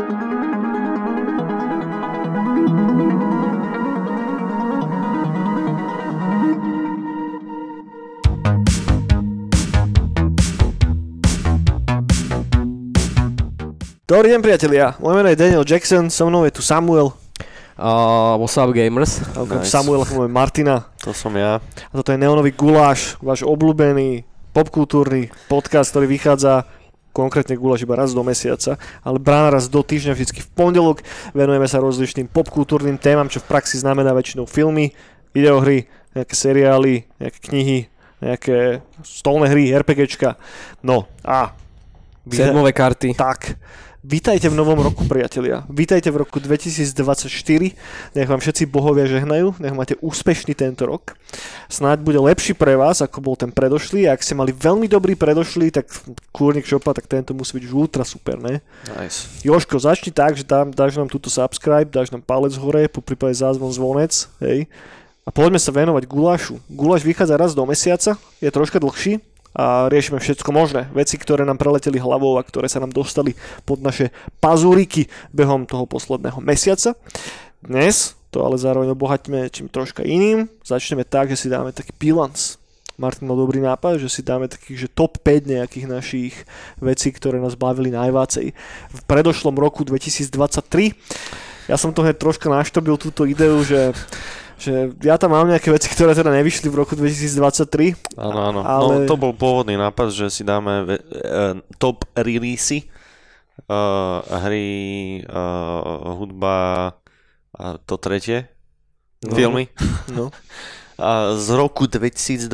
Dobrý deň, priatelia. Moje meno je Daniel Jackson, so mnou je tu Samuel. What's up, gamers? Nice. Samuel, môj Martina. To som ja. A toto je Neonový guláš, váš obľúbený popkultúrny podcast, ktorý vychádza konkrétne gulaš iba raz do mesiaca, ale brána raz do týždňa, vždycky v pondelok. Venujeme sa rozličným popkultúrnym témam, čo v praxi znamená väčšinou filmy, videohry, nejaké seriály, nejaké knihy, nejaké stolné hry, RPGčka. No a... sedmové karty. Tak. Vítajte v novom roku, priatelia. Vítajte v roku 2024. Nech vám všetci bohovia žehnajú. Nech máte úspešný tento rok. Snáď bude lepší pre vás, ako bol ten predošlý. A ak ste mali veľmi dobrý predošlý, tak kúrnik šopa, tak tento musí byť už ultra super, ne? Nice. Jožko, začni tak, že dáš nám túto subscribe, dáš nám palec hore, poprípade zázvon zvonec, hej. A poďme sa venovať gulášu. Guláš vychádza raz do mesiaca, je troška dlhší. A riešime všetko možné. Veci, ktoré nám preleteli hlavou a ktoré sa nám dostali pod naše pazúriky behom toho posledného mesiaca. Dnes to ale zároveň obohatíme čím troška iným. Začneme tak, že si dáme taký bilance. Martin mal dobrý nápad, že si dáme takých, že top 5 nejakých našich vecí, ktoré nás bavili najvácej v predošlom roku 2023. Ja som to hneď troška naštobil túto ideu, že ja tam mám nejaké veci, ktoré teda nevyšli v roku 2023. Áno. Ale... No, to bol pôvodný nápad, že si dáme top releasy, hry, hudba a to tretie, filmy. No. A z roku 2023,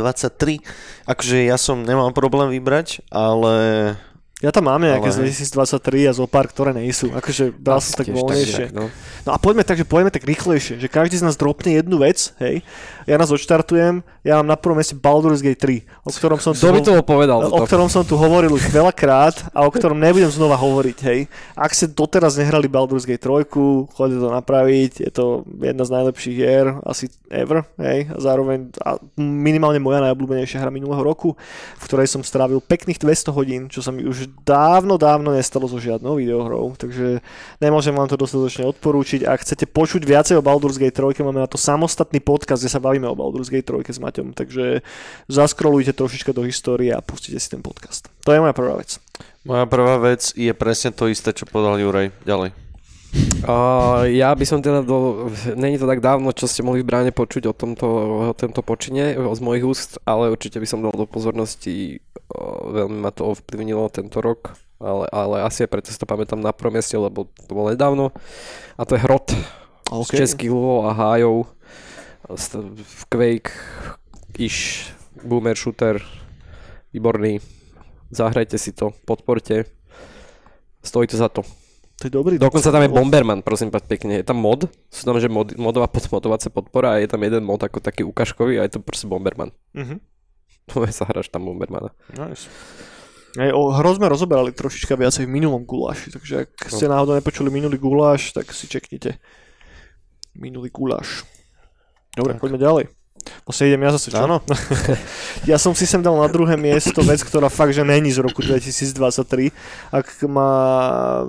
akože ja som nemal problém vybrať, ale... Ja tam mám nejaké z 2023 a zo pár, ktoré nejsú. Akože dá sa tak voľnejšie. No a poďme tak, že pojeme tak rýchlejšie, že každý z nás dropne jednu vec, hej. Ja nás odštartujem, ja mám na prvom mieste Baldur's Gate 3, o ktorom som tu, hovoril už veľakrát a o ktorom nebudem znova hovoriť, hej. Ak ste doteraz nehrali Baldur's Gate 3, chodite to napraviť, je to jedna z najlepších hier, asi ever, hej. A zároveň a minimálne moja najobľúbenejšia hra minulého roku, v ktorej som strávil pekných 200 hodín, čo sa mi už dávno nestalo so žiadnou videohrou, takže nemôžem vám to dostatočne odporúčiť. Ak chcete počuť viacej o Baldur's Gate 3, máme na to samostatný podcast, kde sa bavíme o Baldur's Gate 3 s Maťom, takže zaskrolujte trošička do histórie a pustite si ten podcast. To je moja prvá vec. Moja prvá vec je presne to isté, čo podal Jurej. Ďalej. Ja by som teda, není to tak dávno, čo ste mohli v bráne počuť o tomto počine z mojich úst, ale určite by som dal do pozornosti, veľmi ma to ovplyvnilo tento rok, ale asi aj preto si to pamätám na prvom mieste, lebo to bolo nedávno, a to je Hrot okay. Z českých lvov a hájov, Quake-ish, boomer shooter, výborný, zahrajte si to, podporte, stojí to za to. To je dobrý. Dokonca tam je Bomberman, prosím pekne. Je tam mod, sú tam, že modová podmodovacia podpora a je tam jeden mod ako taký ukážkový a je to proste Bomberman. Mhm. Sa hráš tam Bombermana. Nice. Hru sme rozoberali trošička viacej v minulom guláši, takže ak ste náhodou nepočuli minulý guláš, tak si čeknite. Minulý guláš. Dobre, tak. Poďme ďalej. Vlastne idem ja zase, čo? Áno. Ja som si sem dal na druhé miesto vec, ktorá fakt, že není z roku 2023. Ak má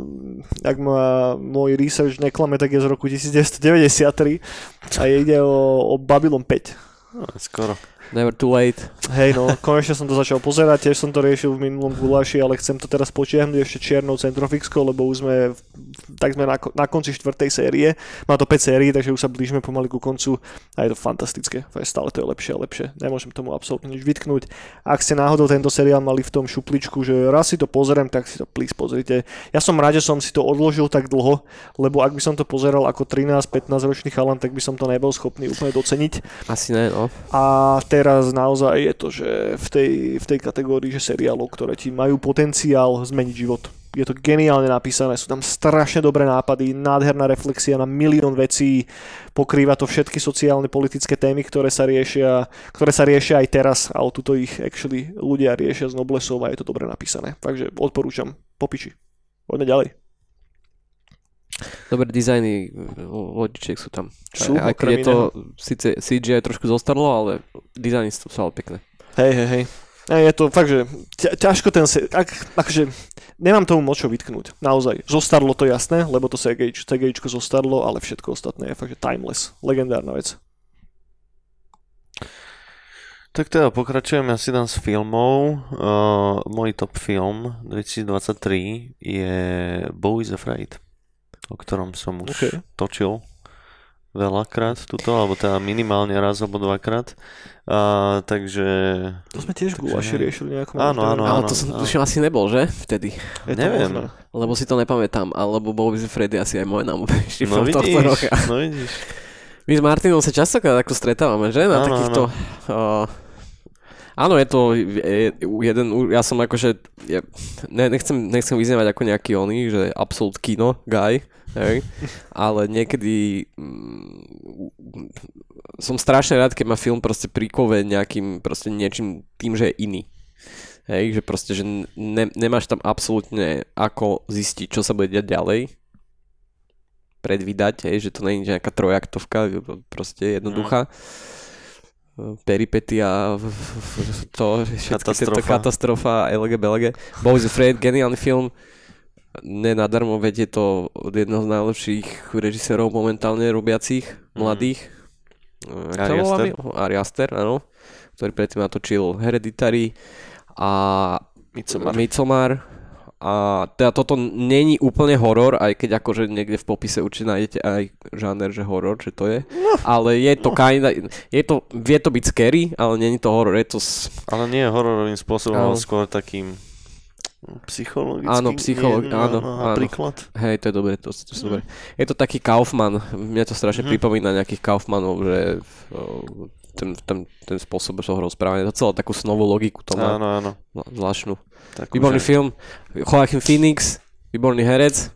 môj research neklame, tak je z roku 1993 a ide o Babylon 5. Skoro. Never too late. Hej no, konečne som to začal pozerať, tiež som to riešil v minulom guláši, ale chcem to teraz počiahnuť ešte čiernou centrofixkou, lebo už sme, tak sme na konci 4. série, má to 5 sérií, takže už sa blížime pomaly ku koncu a je to fantastické, stále to je lepšie a lepšie, nemôžem tomu absolútne nič vytknúť. Ak ste náhodou tento seriál mali v tom šupličku, že raz si to pozerám, tak si to please pozrite. Ja som rád, že som si to odložil tak dlho, lebo ak by som to pozeral ako 13-15 ročný chalan, tak by som to nebol schopný úplne doceniť. Asi ne, no. A teraz naozaj je to, že v tej kategórii, že seriálov, ktoré ti majú potenciál zmeniť život. Je to geniálne napísané, sú tam strašne dobré nápady, nádherná reflexia na milión vecí, pokrýva to všetky sociálne, politické témy, ktoré sa riešia aj teraz, ale tuto ich actually ľudia riešia z noblesov a je to dobre napísané. Takže odporúčam, popiči. Poďme ďalej. Dobré dizajny lodičiek sú tam. Aj keď je to síce CGI trošku zostarlo, ale dizajny sú ale pekné. Hej. Je to fakt, že ťažko ten... Akože nemám tomu moc čo vytknúť, naozaj. Zostarlo to jasné, lebo to CGIčko zostarlo, ale všetko ostatné je fakt, že timeless. Legendárna vec. Tak teda pokračujem, ja si dám z filmov. Môj top film 2023 je Beau Is Afraid, o ktorom som už točil veľakrát tuto, alebo teda minimálne raz alebo dvakrát. Takže... To sme tiež gulaši riešili nejakom... Áno. Ale to som tuším asi nebol, že? Vtedy. Neviem. Lebo si to nepamätám, alebo Beau Is Afraid je asi aj môj nám ešte v tohto roka. No vidíš. My s Martinom sa častokrát ako stretávame, že? Na takýchto... Áno, je to jeden, ja som akože, nechcem vyznávať ako nejaký oný, že absolút kino guy, hej, ale niekedy som strašne rád, keď má film proste príkove nejakým, proste niečím tým, že je iný. Hej, že proste, že nemáš tam absolútne ako zistiť, čo sa bude diať ďalej, predvídať, hej, že to nie je nejaká trojaktovka, proste jednoduchá. Peripetia, to všetky tieto katastrofa, LG-BLG. Beau Is Afraid, geniálny film, nenadarmo vedie to od jedného z najlepších režisérov momentálne robiacich, mladých. Ari Aster, áno, ktorý predtým natočil Hereditary a Midsommar. A teda toto není úplne horor, aj keď akože niekde v popise určite nájdete aj žáner, že horor, že to je. No, ale je to kinda, je to, vie to byť scary, ale není to horor, je to... Ale nie je hororovým spôsobom, ale skôr takým psychologickým. Áno, psychologickým, áno. Príklad. Hej, to je dobre, to je dobre. Je to taký Kaufman, mňa to strašne pripomína nejakých Kaufmanov, že... Ten spôsob toho rozprávania. To celá takú novú logiku to má. Áno. Zvláštnu. Výborný film. Joaquin Phoenix. Výborný herec.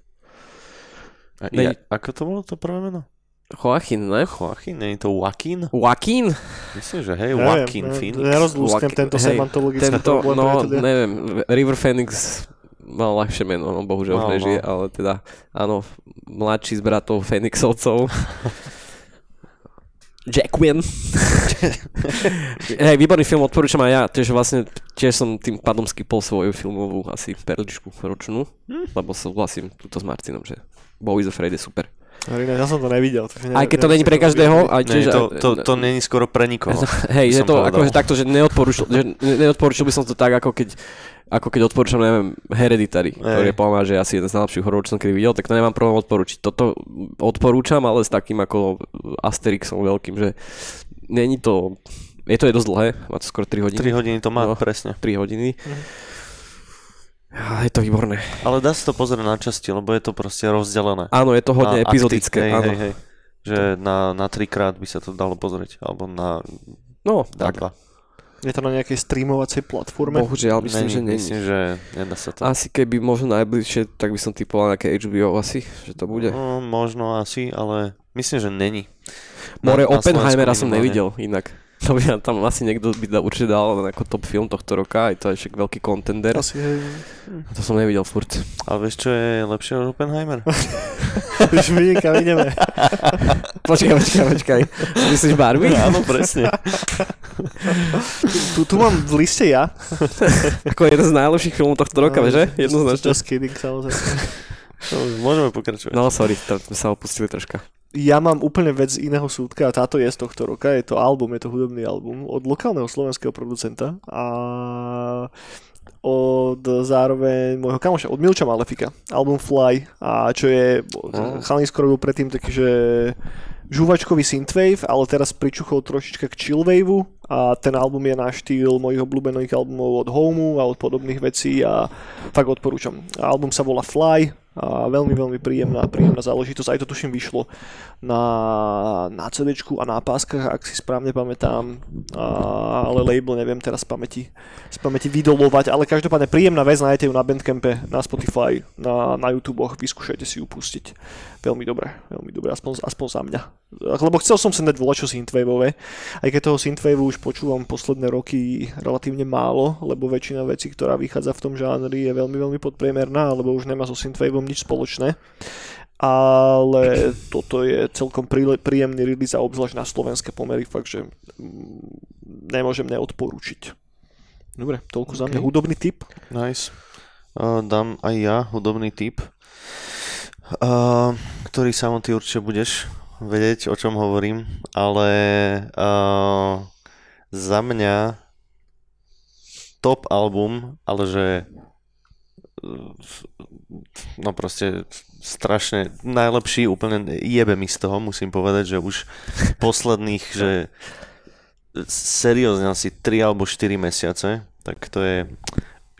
Ako to bolo to prvé meno? Joaquin, ne? Joaquin, nie je to Joaquin? Joaquin? Myslím, že hej, Joaquin Phoenix. Nerozlúskam tento semantologický problém. No, neviem. River Phoenix mal ľahšie meno, no bohužiaľ nežije, ale teda, áno, mladší z bratov Phoenixovcov. Joaquin. Hej, výborný film, odporúčam aj ja, tiež som tým pádom skipol svoju filmovú asi perličku ročnú, lebo súhlasím tuto s Martinom, že Beau Is Afraid je super. Ja som to nevidel. Aj keď to není pre každého. To není skoro pre nikoho. Hej, je to akože takto, že neodporúčil by som to tak, ako keď odporúčam, neviem, Hereditary, ktorý je poľa, že asi jeden z najlepších hororov, čo som kedy videl, tak to nemám problém odporúčiť. Toto odporúčam, ale s takým ako Asterixom veľkým, že není to... Je to dosť dlhé, má to skoro 3 hodiny. 3 hodiny to má, no, presne. 3 hodiny. Je to výborné. Ale dá sa to pozrieť na časti, lebo je to proste rozdelené. Áno, je to hodne epizodické. Hej. Že na 3-krát by sa to dalo pozrieť. Alebo na 2. Je to na nejakej streamovacej platforme? Bohužiaľ, myslím, že nie. Myslím, že nedá sa to. Asi keby možno najbližšie, tak by som typoval nejaké HBO asi, že to bude. No, možno asi, ale myslím, že není. More Oppenheimera som nevidel inak. To by tam asi niekto by určite dal ako top film tohto roka, aj to je však veľký kontender. Asi, hej. To som nevidel furt. Ale vieš, čo je lepšie od Oppenheimer? Už vynikam, ideme. Počkaj. Myslíš Barbie? Áno, presne. Tu mám v liste ja. Ako jeden z najlepších filmov tohto roka, že? Jednoznačne. Just kidding, samozrejme. Môžeme pokračovať. No, sorry, sme sa opustili troška. Ja mám úplne vec iného súdka a táto je z tohto roka, je to album, je to hudobný album od lokálneho slovenského producenta a od zároveň môjho kamoša, od Milča Malefika, album Fly, a čo je, chalanisko robil predtým taký, že žúvačkový synthwave, ale teraz pričuchol trošička k chillwaveu a ten album je na štýl mojich obľúbených albumov od Homeu a od podobných vecí a fakt odporúčam. Album sa volá Fly. A veľmi, veľmi príjemná záležitosť. Aj to tuším vyšlo na CDčku a na páskach, ak si správne pamätám, ale label neviem teraz z pamäti vydolovať, ale každopádne príjemná vec, nájdete ju na Bandcampe, na Spotify, na YouTube, vyskúšajte si ju pustiť. Veľmi dobré, aspoň za mňa. Lebo chcel som sa dať volať čo synthwaveové, aj keď toho synthwaveu už počúvam posledné roky relatívne málo, lebo väčšina vecí, ktorá vychádza v tom žánri, je veľmi, veľmi podpriemerná, alebo už nemá so synthwaveom nič spoločné, ale toto je celkom príjemný release a obzvlášť na slovenské pomery, fakt, že nemôžem neodporúčiť. Dobre, toľko za mňa. Hudobný tip. Nice. Dám aj ja hudobný tip, ktorý sám ty určite budeš vedieť, o čom hovorím, ale za mňa top album, ale že no proste strašne najlepší, úplne jebe mi z toho, musím povedať, že už posledných, že seriózne asi 3 alebo 4 mesiace, tak to je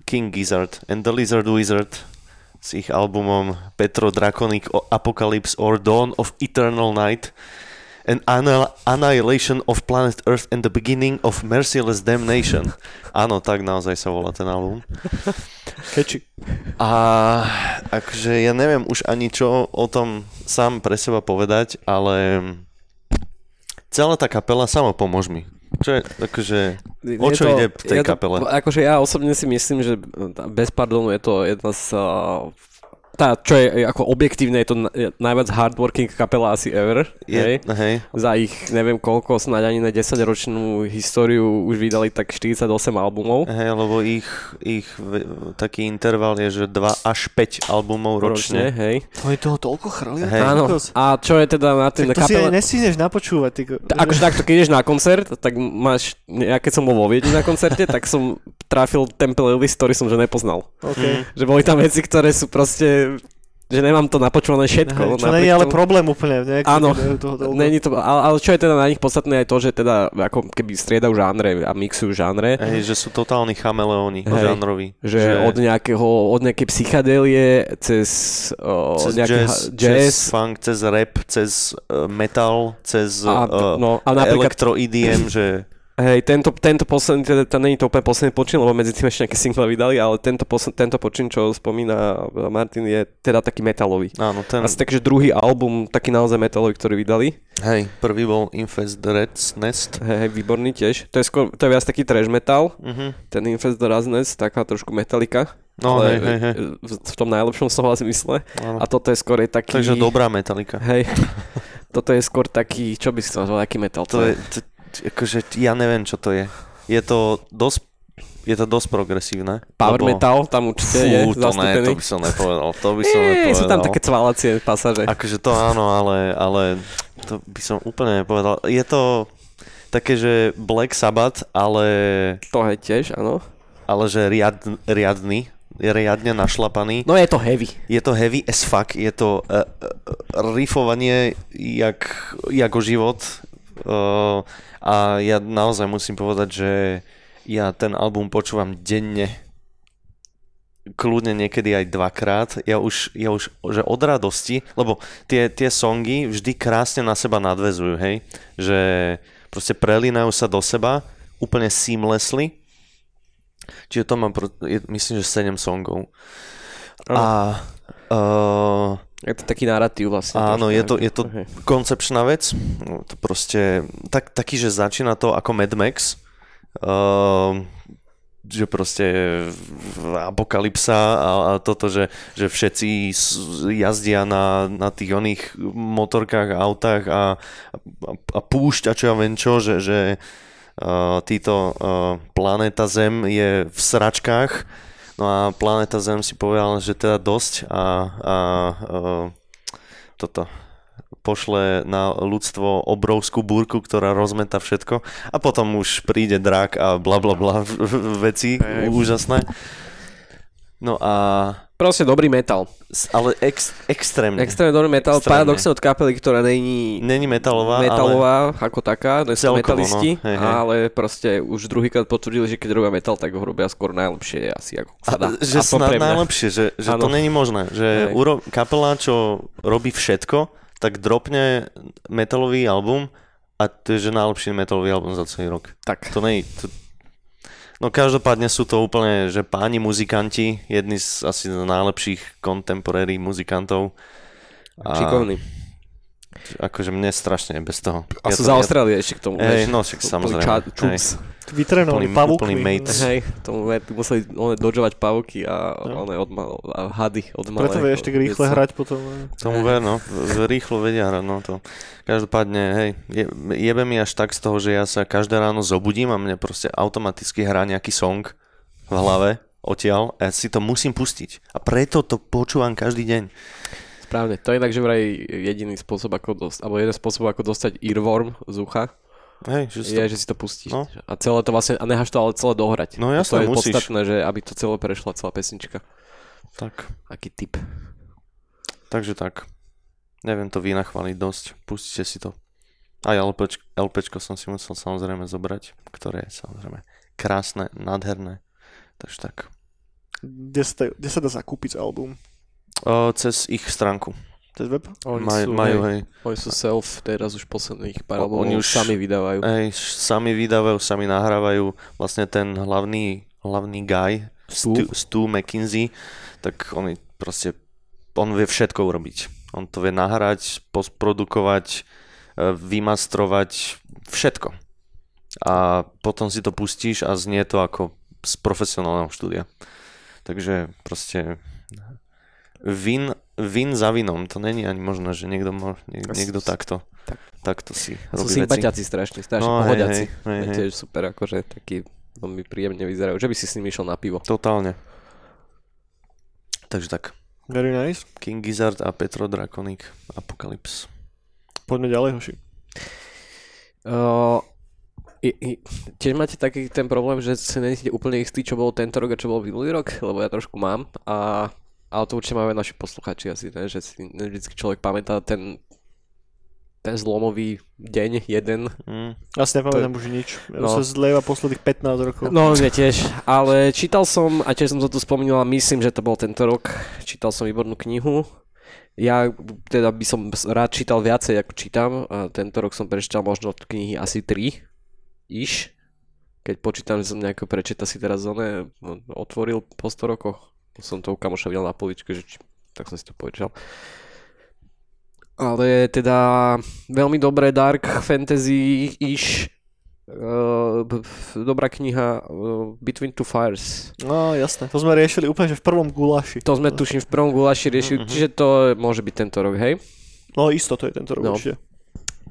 King Gizzard and the Lizard Wizard s ich albumom Petro Draconic Apocalypse or Dawn of Eternal Night and Annihilation of Planet Earth and the Beginning of Merciless Damnation. Áno, tak naozaj sa volá ten album. Catchy. A akože ja neviem už ani čo o tom sám pre seba povedať, ale celá tá kapela, samo pomôž mi. Čo je, akože, o čo ide v tej kapele? Akože ja osobne si myslím, že bez pardonu je to jedna z... Tá, čo je ako objektívne, je to najviac hardworking kapela asi ever. Je, hej. Za ich neviem koľko, snáď ani na 10-ročnú históriu už vydali tak 48 albumov. Hej, lebo ich taký interval je, že 2 až 5 albumov ročne. Hej. To je toho toľko chrlia? Hej. Áno. A čo je teda na tým kapela... Tak to si nestihneš napočúvať. Akože takto, keď ideš na koncert, tak máš... Ja keď som bol vo Viedni na koncerte, tak som trafil ten playlist, ktorý som že nepoznal. Okay. Že boli tam veci, ktoré sú proste... že nemám to napočúvané všetko. Čo není ale problém úplne. Áno, není to, ale čo je teda na nich podstatné je to, že teda ako keby striedajú žánre a mixujú žánre. Hej, že sú totálni chameleóni žánroví. Že od nejakej psychadelie cez nejaký jazz, cez funk, cez rap, cez metal, cez elektro-EDM, že... Hej, tento posledný, teda není to úplne posledný počin, lebo medzi tým ešte nejaké single vydali, ale tento počin, čo spomína Martin, je teda taký metalový. Áno, ten... Asi takže druhý album, taký naozaj metalový, ktorý vydali. Hej, prvý bol Infest the Rats' Nest. Hej, výborný tiež. To je viac taký trash metal, ten Infest the Rats' Nest, taká trošku metalika. No, hej. V tom najlepšom slova zmysle. Áno. A toto je skôr je taký... Takže dobrá metalika. Hej, toto je skôr taký, čo by si to nazval, aký metal? To je... Akože ja neviem, čo to je. Je to dosť progresívne. Power metal tam určite je zastúpený. To by som nepovedal. Sú tam také cvalacie pasáže. Akože to áno, ale to by som úplne nepovedal. Je to také, že Black Sabbath, ale... To je tiež, áno. Ale že riadny. Je riadne našlapaný. No je to heavy. Je to heavy as fuck. Je to riffovanie jak o život... a ja naozaj musím povedať, že ja ten album počúvam denne, kľudne niekedy aj dvakrát. Ja už že od radosti, lebo tie songy vždy krásne na seba nadväzujú, hej, že proste prelínajú sa do seba úplne seamlessly, čiže to mám myslím, že 7 songov. A je to taký narratív vlastne. Áno, je to koncepčná vec. No, to proste taký, že začína to ako Mad Max. Že proste apokalypsa a toto, že všetci jazdia na tých oných motorkách, autách a púšť a čo ja viem čo, že títo planéta Zem je v sračkách. No a planéta Zem si povedal, že teda dosť a toto pošle na ľudstvo obrovskú búrku, ktorá rozmetá všetko a potom už príde drak a blablabla veci úžasné. No a... Proste dobrý metal. Ale extrémne. Extrémne dobrý metal, paradoxne od kapely, ktorá není metalová. Metalová ale... ako taká, to sú metalisti, no. Ale proste už druhýkrát potvrdili, že keď robia metal, tak ho robia skôr najlepšie asi ako sa dá. Že snad najlepšie, že to není možné. Že kapela, čo robí všetko, tak dropne metalový album a to je že najlepší metalový album za celý rok. Tak. To není... No každopádne sú to úplne, že páni muzikanti, jedni z asi najlepších contemporary muzikantov. Šikovní. Akože mne strašne bez toho. A ja sú zaostrali ešte k tomu. No však samozrejme. Vytrenovali pavúky. Hej, tomu museli dodžovať pavúky a hady od malého. Preto vie ešte rýchle hrať potom. Tomu ver, no. Rýchlo vedia hrať, no to. Každopádne, hej, jebe mi až tak z toho, že ja sa každé ráno zobudím a mne proste automaticky hrá nejaký song v hlave odtiaľ a ja si to musím pustiť. A preto to počúvam každý deň. Správne, to je tak, že vraj jediný spôsob, ako dostať, alebo jeden spôsob, ako dostať earworm z ucha. Hej, že si to... je, že si to pustíš. No. A celé to vlastne, a necháš to ale celé dohrať. No jasne, musíš. To je podstatné, že aby to celé prešla, celá pesnička. Tak. Aký tip. Takže tak. Neviem to vynachváliť dosť. Pustite si to. Aj LPčko som si musel samozrejme zobrať, ktoré je samozrejme krásne, nádherné. Takže tak. Kde sa dá zakúpiť album? Cez ich stránku. Cez web? Oni sú self teraz už posledných pár albumov. Oni už sami vydávajú. Hej, sami vydávajú, sami nahrávajú. Vlastne ten hlavný guy, Stu McKinsey, tak on vie všetko urobiť. On to vie nahrať, postprodukovať, vymasterovať, všetko. A potom si to pustíš a znie to ako z profesionálneho štúdia. Takže proste... Vin za vinom, to není ani možné, že niekto takto. Takto si robí veci. Sú sympatiaci strašne no, pohodiaci. Hej. Tiež super, akože taký veľmi príjemne vyzerajú, že by si s nimi išiel na pivo. Totálne. Takže tak. Very nice. King Gizzard a Petro Drakonik, Apocalypse. Poďme ďalej, hoši. Tiež máte taký ten problém, že si neníte úplne istý, čo bolo tento rok a čo bol minulý rok, lebo ja trošku mám a... Ale to určite máme naši posluchači asi, ne? Že si vždycky človek pamätá ten zlomový deň, jeden. Ja si nepamätám už nič. Ja sa zlieva posledných 15 rokov. No, mne tiež. Ale čítal som, a tiež som to tu spomínal, myslím, že to bol tento rok, čítal som výbornú knihu. Ja teda by som rád čítal viacej, ako čítam. A tento rok som prečítal možno knihy asi 3 iš. Keď počítam, že som nejako prečítal si teraz otvoril po 100 rokoch. Som to u kamoša videl na poličke, že tak som si to povedal. Ale teda veľmi dobré dark fantasy ish, dobrá kniha Between Two Fires. No jasné, to sme riešili úplne že v prvom gulaši. To sme tuším v prvom gulaši riešili, čiže to môže byť tento rok, hej? No isto to je tento rok určite.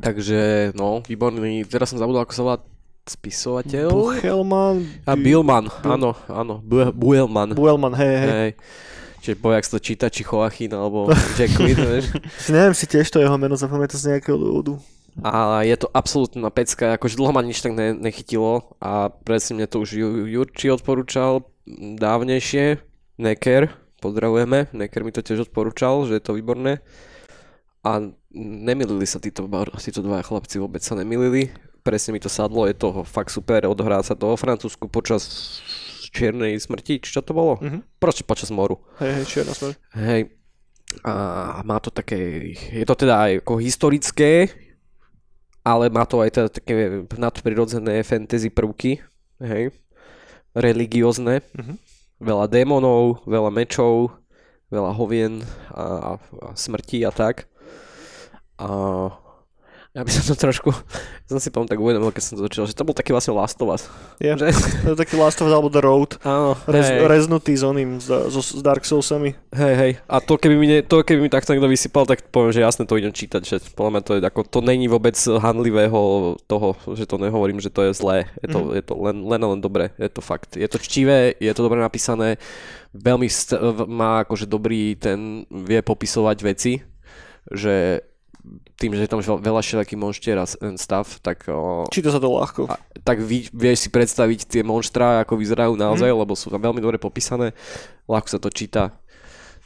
Takže no, výborný, teraz som zabudol ako sa volá spisovateľ. Buehlman, hej. Čiže povie, ak to číta, či Joaquin, alebo Joaquin, vieš. Neviem si tiež to jeho meno zapamätať z nejakého dôvodu. A je to absolútna pecka, akože dlho ma nič tak nechytilo a presne mne to už Jurči odporúčal dávnejšie. Necker, pozdravujeme, Necker mi to tiež odporúčal, že je to výborné. A nemilili sa títo dvaja chlapci, vôbec sa nemilili. Presne mi to sadlo, je toho fakt super, odohrá sa to vo Francúzsku počas čiernej smrti, čo to bolo? Proste počas moru. Hej, čierna smrť. Hej, a má to také, je to teda aj ako historické, ale má to aj teda také nadprirodzené fantasy prvky, hej, religiózne, veľa démonov, veľa mečov, veľa hovien a smrti a tak. Ja by som to trošku, som si tak uvedomil, keď som to začal, že to bol taký vlastne Last of Us. Je, to taký Last of Us alebo The Road, áno, reznutý s oným, s Dark Soulsami. Hej, a to keby mi takto niekto vysypal, tak poviem, že jasne to idem čítať, že podľa mňa to je ako, to není vôbec hanlivého toho, že to nehovorím, že to je zlé, je to len dobré, je to fakt, je to čtivé, je to dobre napísané, veľmi má akože dobrý ten, vie popisovať veci, že... tým, že je tam veľa všelakých monštier a stav, tak... Číta sa to ľahko. Tak vieš si predstaviť tie monštra, ako vyzerajú naozaj, lebo sú tam veľmi dobre popísané. Ľahko sa to číta.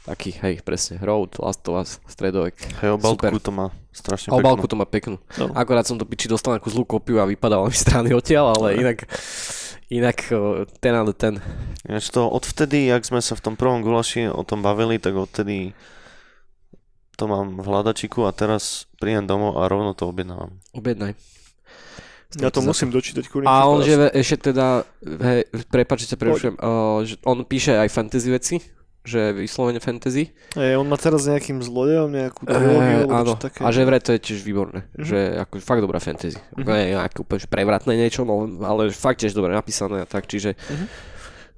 Taký, hej, presne, Road, Last of Us, stredovek. Hej, obálku to má strašne peknú. Obálku to má peknú. No. Akorát som to piči dostal nejakú zlú kopiu a vypadala mi strany odtiaľ, ale inak ten ale ten. Ináč to odvtedy, jak sme sa v tom prvom gulaši o tom bavili, tak odtedy... to mám v hľadačiku a teraz príjem domov a rovno to objednávam. Objednaj. Ja to musím dočítať. A on že ešte teda, hej, prepáč, že sa prerušujem, on píše aj fantasy veci, že vyslovene fantasy. Hej, on má teraz s nejakým zlodejom, nejakú trilógiu, alebo čo také. A že vraj to je tiež výborné, že ako fakt dobrá fantasy. Nejaké úplne prevratné niečo, no, ale fakt tiež dobre napísané a tak, čiže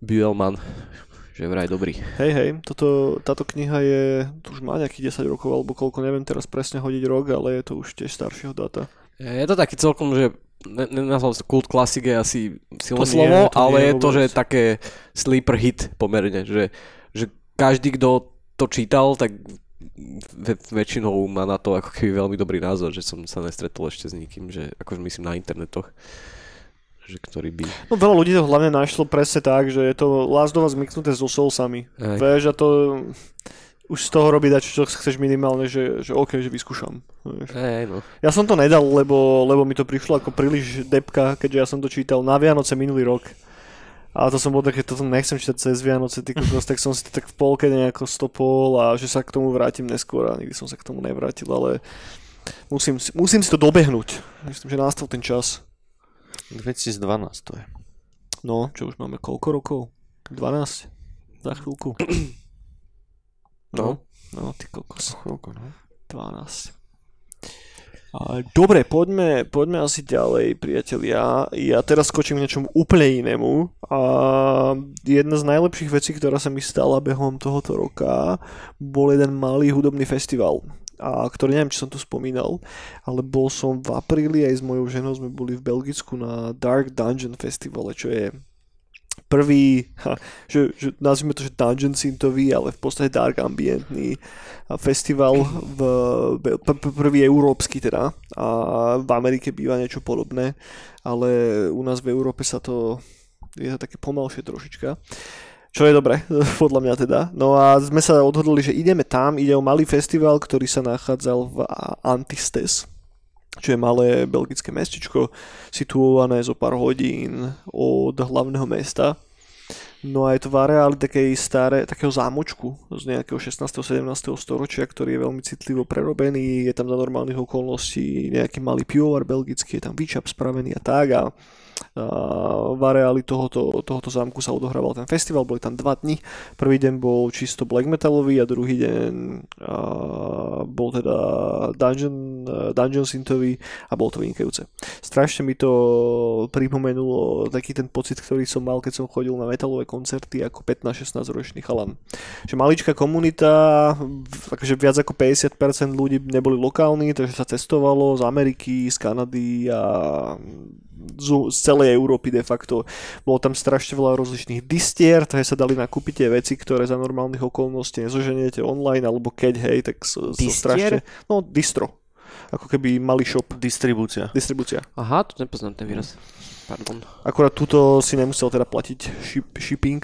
Buehlman. Že vraj dobrý. Hej, táto kniha je, tu už má nejakých 10 rokov, alebo koľko, neviem teraz presne hodiť rok, ale je to už tiež staršieho data. Je to taký celkom, že nenazval sa kult klasik je asi silné slovo, ale je to, že je také sleeper hit pomerne, že každý, kto to čítal, tak väčšinou má na to ako keby veľmi dobrý názor, že som sa nestretol ešte s nikým, že akože myslím na internetoch. Že ktorý by... No veľa ľudí to hlavne našlo presne tak, že je to lázdova zmiknuté so soulsami. Vieš, a to už z toho robí dačo, čo chceš minimálne, že OK, že vyskúšam. No. Ja som to nedal, lebo mi to prišlo ako príliš depka, keďže ja som to čítal na Vianoce minulý rok. Ale to som bol také, toto nechcem čítať cez Vianoce, tak som si to tak v polke nejako stopol a že sa k tomu vrátim neskôr a nikdy som sa k tomu nevrátil, ale musím si to dobehnúť. Myslím, že nastal ten čas. 2012 to je. No, čo už máme koľko rokov? 12? Za chvíľku. No, ty koľko, no? 12. Dobre, poďme asi ďalej, priatelia. Ja teraz skočím k niečomu úplne inému. A jedna z najlepších vecí, ktorá sa mi stala behom tohoto roka, bol jeden malý hudobný festival, a ktorý neviem, či som tu spomínal, ale bol som v apríli aj s mojou ženou, sme boli v Belgicku na Dark Dungeon festivale, čo je prvý, že nazvime to, že dungeon syntový, ale v podstate dark ambientný festival, prvý európsky teda, a v Amerike býva niečo podobné, ale u nás v Európe je to také pomalšie trošička. Čo je dobre, podľa mňa teda. No a sme sa odhodli, že ideme tam, ide o malý festival, ktorý sa nachádzal v Antistes, čo je malé belgické mestečko, situované zo pár hodín od hlavného mesta. No a je to v areáli takého zámočku z nejakého 16. 17. storočia, ktorý je veľmi citlivo prerobený, je tam za normálnych okolností nejaký malý pivovar belgický, je tam výčap spravený a tak a v areáli tohoto zámku sa odohrával ten festival, boli tam 2 dni. Prvý deň bol čisto black metalový a druhý deň bol teda dungeon synthový a bolo to vynikajúce. Strašne mi to pripomenulo taký ten pocit, ktorý som mal, keď som chodil na metalové koncerty ako 15-16 ročný chalan. Že maličká komunita, takže viac ako 50% ľudí neboli lokálni, takže sa cestovalo z Ameriky, z Kanady a z celej Európy de facto. Bolo tam strašne veľa rozličných distier, takže sa dali nakúpiť tie veci, ktoré za normálnych okolností nezoženiete online, alebo keď, hej, tak so strašne... No, distro. Ako keby malý shop. Distribúcia. Aha, tu nepoznám ten výraz. Pardon. Akurát túto si nemusel teda platiť shipping,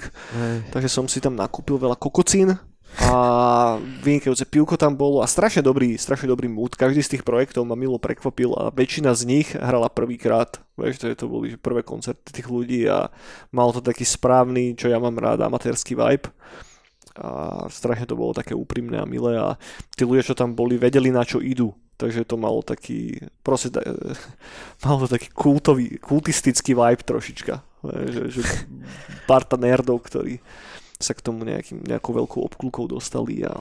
takže som si tam nakúpil veľa kokocín. A vynikajúce pivko tam bolo a strašne dobrý mood. Každý z tých projektov ma milo prekvapil a väčšina z nich hrala prvýkrát. Vieš, to boli prvé koncerty tých ľudí a mal to taký správny, čo ja mám rád, amatérsky vibe. A strašne to bolo také úprimné a milé a tí ľudia, čo tam boli, vedeli, na čo idú. Takže to malo taký kultový, kultistický vibe trošička. Že parta nerdov, ktorí sa k tomu nejakou veľkou obklukou dostali a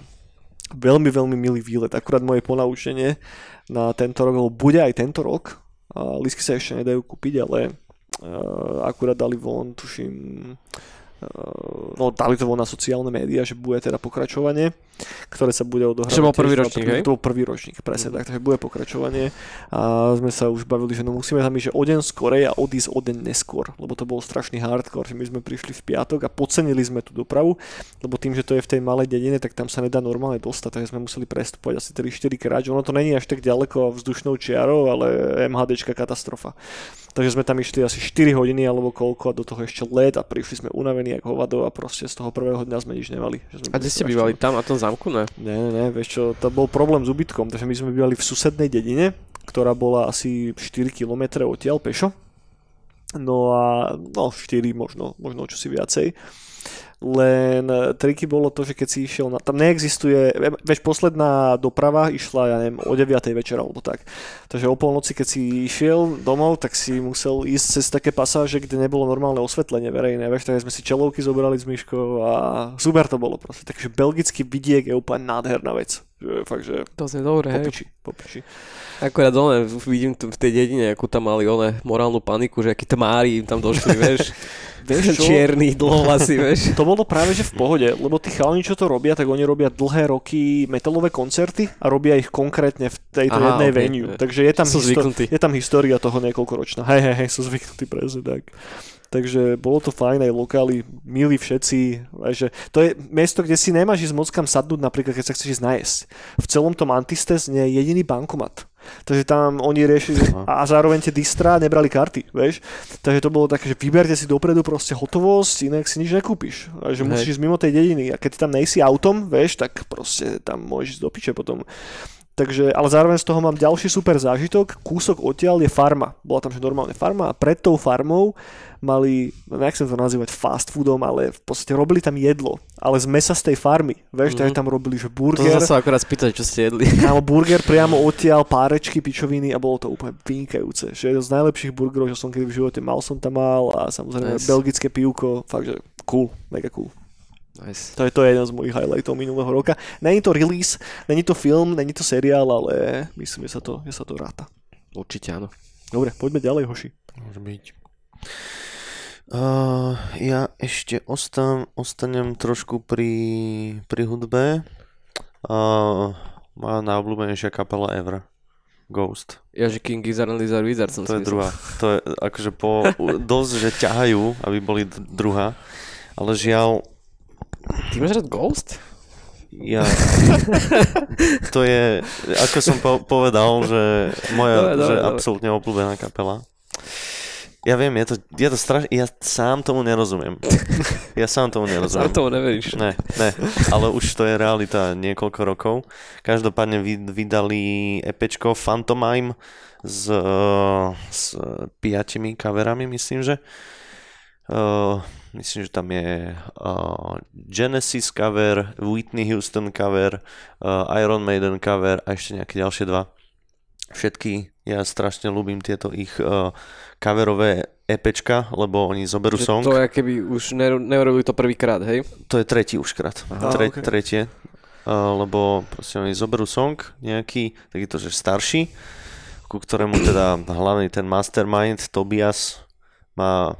veľmi, veľmi milý výlet. Akurát moje ponaučenie na tento rok, bude aj tento rok, lístky sa ešte nedajú kúpiť, ale akurát dali von, tuším, dali to von na sociálne médiá, že bude teda pokračovanie, ktoré sa bude odohrávať. Čo bol prvý ročník, hej? To bol prvý ročník, presne tak, takže bude pokračovanie a sme sa už bavili, že no musíme tam ísť, že o deň skorej a odísť o deň neskôr, lebo to bol strašný hardcore, že my sme prišli v piatok a podcenili sme tú dopravu, lebo tým, že to je v tej malej dedine, tak tam sa nedá normálne dostať, takže sme museli prestúpať asi 3-4 krát, že ono to není až tak ďaleko vzdušnou čiarou, ale MHDčka katastrofa. Takže sme tam išli asi 4 hodiny alebo koľko a do toho ešte let a prišli sme unavení ako hovado a proste z toho prvého dňa sme nič nemali. A kde ste bývali? Tam na tom zámku, ne? Nie, vieš čo, to bol problém s ubytkom, takže my sme bývali v susednej dedine, ktorá bola asi 4 km odtiaľ pešo. No a 4 možno čosi viacej. Len triky bolo to, že keď si išiel tam neexistuje, veď posledná doprava išla, ja neviem, o 9:00 večera alebo tak, takže o polnoci keď si išiel domov, tak si musel ísť cez také pasáže, kde nebolo normálne osvetlenie verejné, vieš, takže sme si čelovky zobrali s myškou a super to bolo proste, takže belgický vidiek je úplne nádherná vec. fakt, že... To znie dobre, hej. Popiči. Akorát one, vidím v tej dedine, ako tam mali one morálnu paniku, že akí tmári im tam došli, vieš. Vieš čo? Čierny, dlhovlasý, vieš. To bolo práve, že v pohode, lebo tí chalani, čo to robia, tak oni robia dlhé roky metalové koncerty a robia ich konkrétne v tejto jednej venue. Takže je tam história toho niekoľkoročná. Hej, sú zvyknutí presne, tak. Takže bolo to fajn, aj lokály, milí všetci, že to je miesto, kde si nemáš ísť moc kam sadnúť, napríklad keď sa chceš ísť najesť. V celom tom Antistes nie je jediný bankomat. Takže tam oni riešili a zároveň tie distra nebrali karty, vieš. Takže to bolo také, že vyberte si dopredu proste hotovosť, inak si nič nekúpiš. Takže musíš ísť mimo tej dediny a keď tam nejsi autom, vieš, tak proste tam môžeš ísť do piče potom. Takže, ale zároveň z toho mám ďalší super zážitok. Kúsok odtiaľ je farma. Bola tam že normálne farma a pred tou farmou mali, nech som to nazývať fast foodom, ale v podstate robili tam jedlo. Ale z mesa z tej farmy. Vieš, takže tam robili že burger. To sa akorát spýtať, čo ste jedli. Áno, burger priamo odtiaľ, párečky, pičoviny a bolo to úplne vynikajúce. Že je to z najlepších burgerov, čo som kedy v živote mal a samozrejme belgické pivko. Fakt, že cool, mega cool. Nice. To je jeden z mojich highlightov minulého roka. Není to release, není to film, není to seriál, ale myslím, že sa to ráta. Určite áno. Dobre, poďme ďalej, hoši. Môže byť. Ja ešte ostanem trošku pri hudbe. Má najobľúbenejšia kapela ever. Ghost. Ja, že King Gizzard and Lizard Wizard som si myslel. To je druhá. To je akože dosť, že ťahajú, aby boli druhá. Ale žiaľ, ty máš rád Ghost? Ja. To je, ako som povedal, že moja absolútne obľúbená kapela. Ja viem, je to strašné, ja sám tomu nerozumiem. Sám tomu neveríš. Ne, ale už to je realita niekoľko rokov. Každopádne vydali EPčko Phantomime s 5 coverami, myslím, že. Myslím, že tam je Genesis cover, Whitney Houston cover, Iron Maiden cover a ešte nejaké ďalšie dva. Všetky, ja strašne ľúbim tieto ich coverové EPčka, lebo oni zoberú song. To je, keby už neurobili to prvýkrát, hej? To je tretí už krát. Tretie, lebo proste oni zoberú song nejaký, takýto, že starší, ku ktorému teda hlavný ten mastermind Tobias má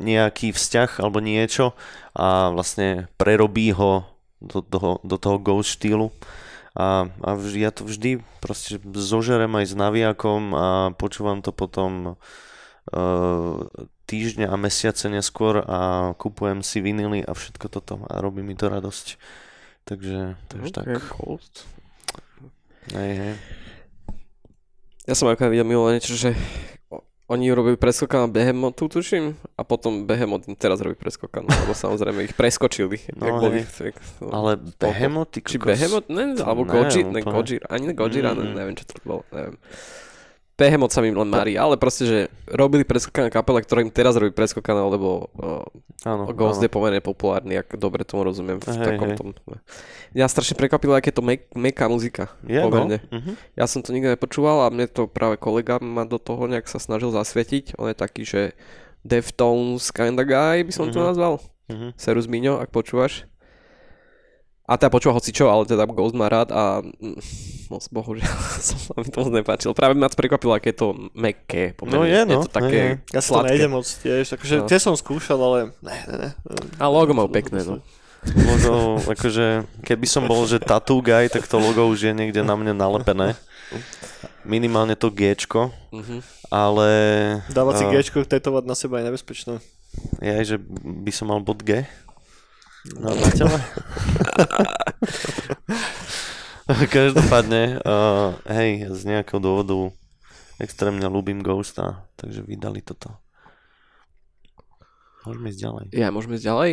nejaký vzťah alebo niečo a vlastne prerobí ho do toho Ghost štýlu a ja to vždy proste zožerem aj s naviakom a počúvam to potom týždňa a mesiace neskôr a kupujem si vinily a všetko toto a robí mi to radosť, takže to je tak. Ghost. Hej. Ja som akorát videl mimo niečo, že oni robili preskoka na Behemotu, tuším, a potom Behemot teraz robí preskoka, no, lebo samozrejme ich preskočili. No, boli, ale Behemot? Či Behemot? Ne, alebo Gojira. Ani Gojira, neviem, čo to bolo. Neviem. Behemot sa mi len marí, ale proste, že robili preskoka na kapela, ktorým teraz robí preskoka, lebo Ghost je pomerne populárny, ak dobre tomu rozumiem. V takom tom. Ja strašne prekvapilo, aké to meká muzika. Pomerne. Uh-huh. Ja som to nikdy nepočúval a mne to práve kolega ma do toho nejak sa snažil zasvietiť. On je taký, že Deftones kinda guy by som to nazval. Uh-huh. Serus Miňo, ak počúvaš. A teda počúva hocičo, ale teda Ghost má rád a moc bohužiaľ sa mi to moc nepáčilo. Práve ma to prekvapilo, aké je to mäkké. Je to také sladké. Ja si to nejdem moc tiež, akože tie som skúšal, ale ne. A logo mal pekné, no. Logo, akože keby som bol, že tattoo guy, tak to logo už je niekde na mne nalepené. Minimálne to Gčko, ale... Dávať si Gčko, tetovať na seba je nebezpečné. Ja aj, že by som mal bod G? No, na teba. Každopádne, hej, z nejakého dôvodu extrémne ľúbim Ghosta, takže vydali toto. Môžeme ísť ďalej. Môžeme ísť ďalej?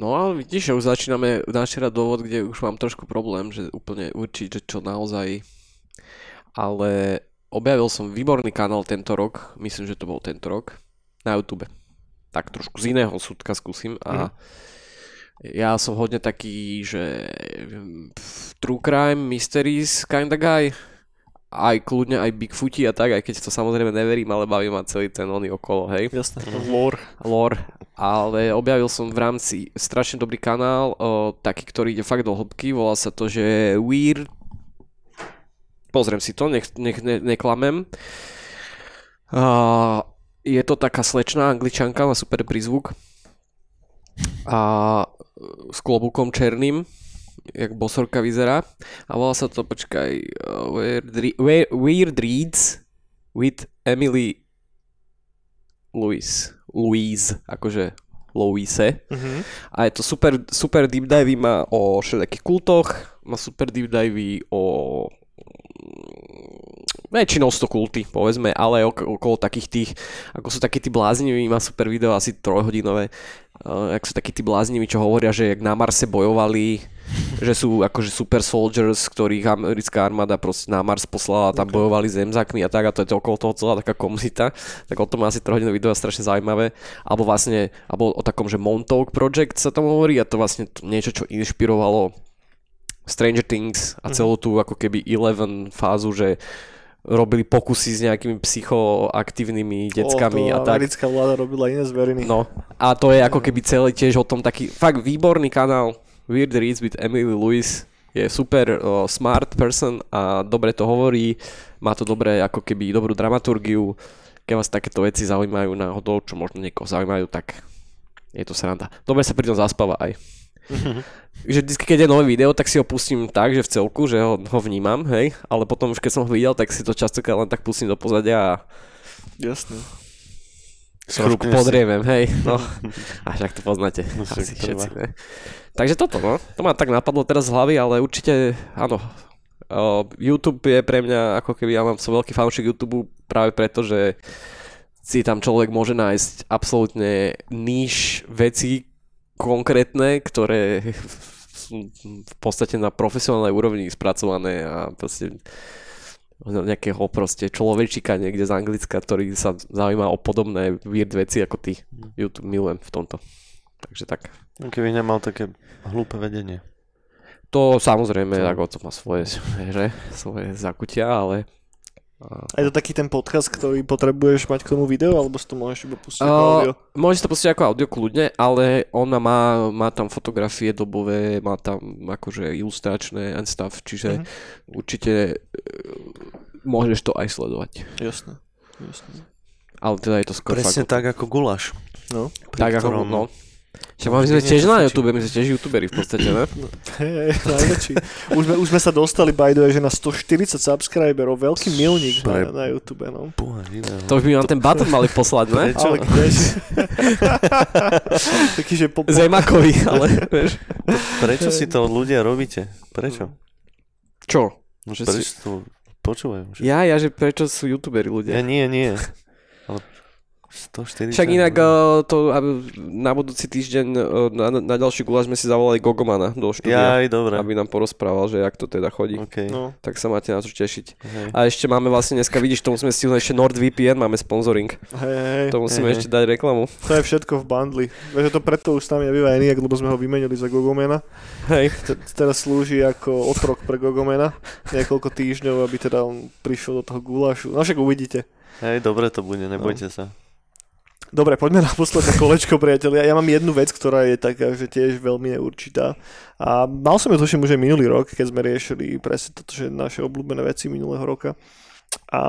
No ale vidíš, už začíname našerať dôvod, kde už mám trošku problém, že úplne určiť, že čo naozaj, ale objavil som výborný kanál tento rok, myslím, že to bol tento rok, na YouTube. Tak trošku z iného súdka skúsim a ja som hodne taký, že true crime, mysteries kinda guy, aj kľudne aj Bigfooty a tak, aj keď to samozrejme neverím, ale baví ma celý ten oný okolo, hej. Jasné, lore. ale objavil som v rámci strašne dobrý kanál, taký, ktorý ide fakt do hĺbky, volá sa to, že Weird, pozriem si to, neklamem. Je to taká slečná angličanka, má super prízvuk a s klobúkom černým, jak bosorka vyzerá, a volá sa to, počkaj, Weird Reads with Emily Louise, akože Louise. Uh-huh. A je to super, super deep divey, má o všelijakých kultoch, má super deep divey o väčšinou 100 kulty, povedzme, ale okolo takých tých, ako sú takí tí blázniví, má super video, asi 3-hodinové, ak sú takí tí blázniví, čo hovoria, že jak na Marse bojovali, že sú akože super soldiers, ktorých americká armáda proste na Mars poslala, tam bojovali zemzakmi a tak, a to je to okolo toho celá taká komunita, tak o tom má asi 3-hodinové video, strašne zaujímavé, alebo vlastne, alebo o takom, že Montauk Project sa tam hovorí, a to vlastne niečo, čo inšpirovalo Stranger Things a celú tú ako keby 11 fázu, že robili pokusy s nejakými psychoaktívnymi deckami a tak. Americká vláda robila iné zveriny. No, a to je ako keby celý tiež o tom taký fakt výborný kanál Weird Reads with Emily Louise. Je super smart person a dobre to hovorí. Má to dobre ako keby dobrú dramaturgiu. Keď vás takéto veci zaujímajú náhodou, čo možno niekoho zaujímajú, tak je to sranda. Dobre sa pri tom zaspáva aj. Že vždy, keď je nové video, tak si ho pustím tak, že v celku, že ho vnímam, hej, ale potom už keď som ho videl, tak si to častokrát len tak pustím do pozadia a jasne. Trošku podrievem, hej, no. A však to poznáte, no, asi všetci, ne? Takže toto, no, to ma tak napadlo teraz z hlavy, ale určite, áno, YouTube je pre mňa, ako keby ja mám som veľký fanúšik YouTube práve preto, že si tam človek môže nájsť absolútne níž veci, konkrétne, ktoré sú v podstate na profesionálnej úrovni spracované a proste nejakého proste človečika niekde z Anglicka, ktorý sa zaujíma o podobné weird veci ako ty. YouTube milujem v tomto. Takže tak. Keby nemal také hlúpe vedenie. To samozrejme, ako to má svoje zakutia, ale... A je to taký ten podcast, ktorý potrebuješ mať k tomu video, alebo si to môžeš iba pustiť ako audio? Môžeš to pustiť ako audio kľudne, ale ona má tam fotografie dobové, má tam akože ilustračné and stuff, čiže určite môžeš to aj sledovať. Jasné, jasné. Ale teda je to skoro presne tak ako guláš. No. Tak ako, no. Čiže my sme tiež na YouTube, my sme tiež youtuberi v podstate, ne? Najväčší. Už sme sa dostali, by the way, že na 140 subscriberov, veľký milník na YouTube, no. To už by nám ten baton mali poslať, ne? Ale kdež? Taký, že Zemakovi, ale vieš. Prečo si to od ľudia robíte? Prečo? Čo? No, prečo si to počúvajú? Ja, že prečo sú youtuberi ľudia? Ja nie. 140. Však inak to na budúci týždeň na ďalší guláš sme si zavolali Gogomana do štúdia, aby nám porozprával, že jak to teda chodí. Okay. No. Tak sa máte na to tešiť. Hey. A ešte máme vlastne dneska, vidíš, to musíme stihli ešte NordVPN, máme sponsoring. Hey. To musíme ešte dať reklamu. To je všetko v bandli. Veďže to preto už tam nebýva aj nijak, lebo sme ho vymenili za Gogomana. Hej. Teraz slúži ako otrok pre Gogomana niekoľko týždňov, aby teda on prišiel do toho gulášu. No však uvidíte. Hej, dobre to bude, nebojte sa. Dobre, poďme na posledné kolečko, priatelia. Ja mám jednu vec, ktorá je taká, že tiež veľmi neurčitá. A mal som ju tuším už aj minulý rok, keď sme riešili presne toto, že naše obľúbené veci minulého roka. A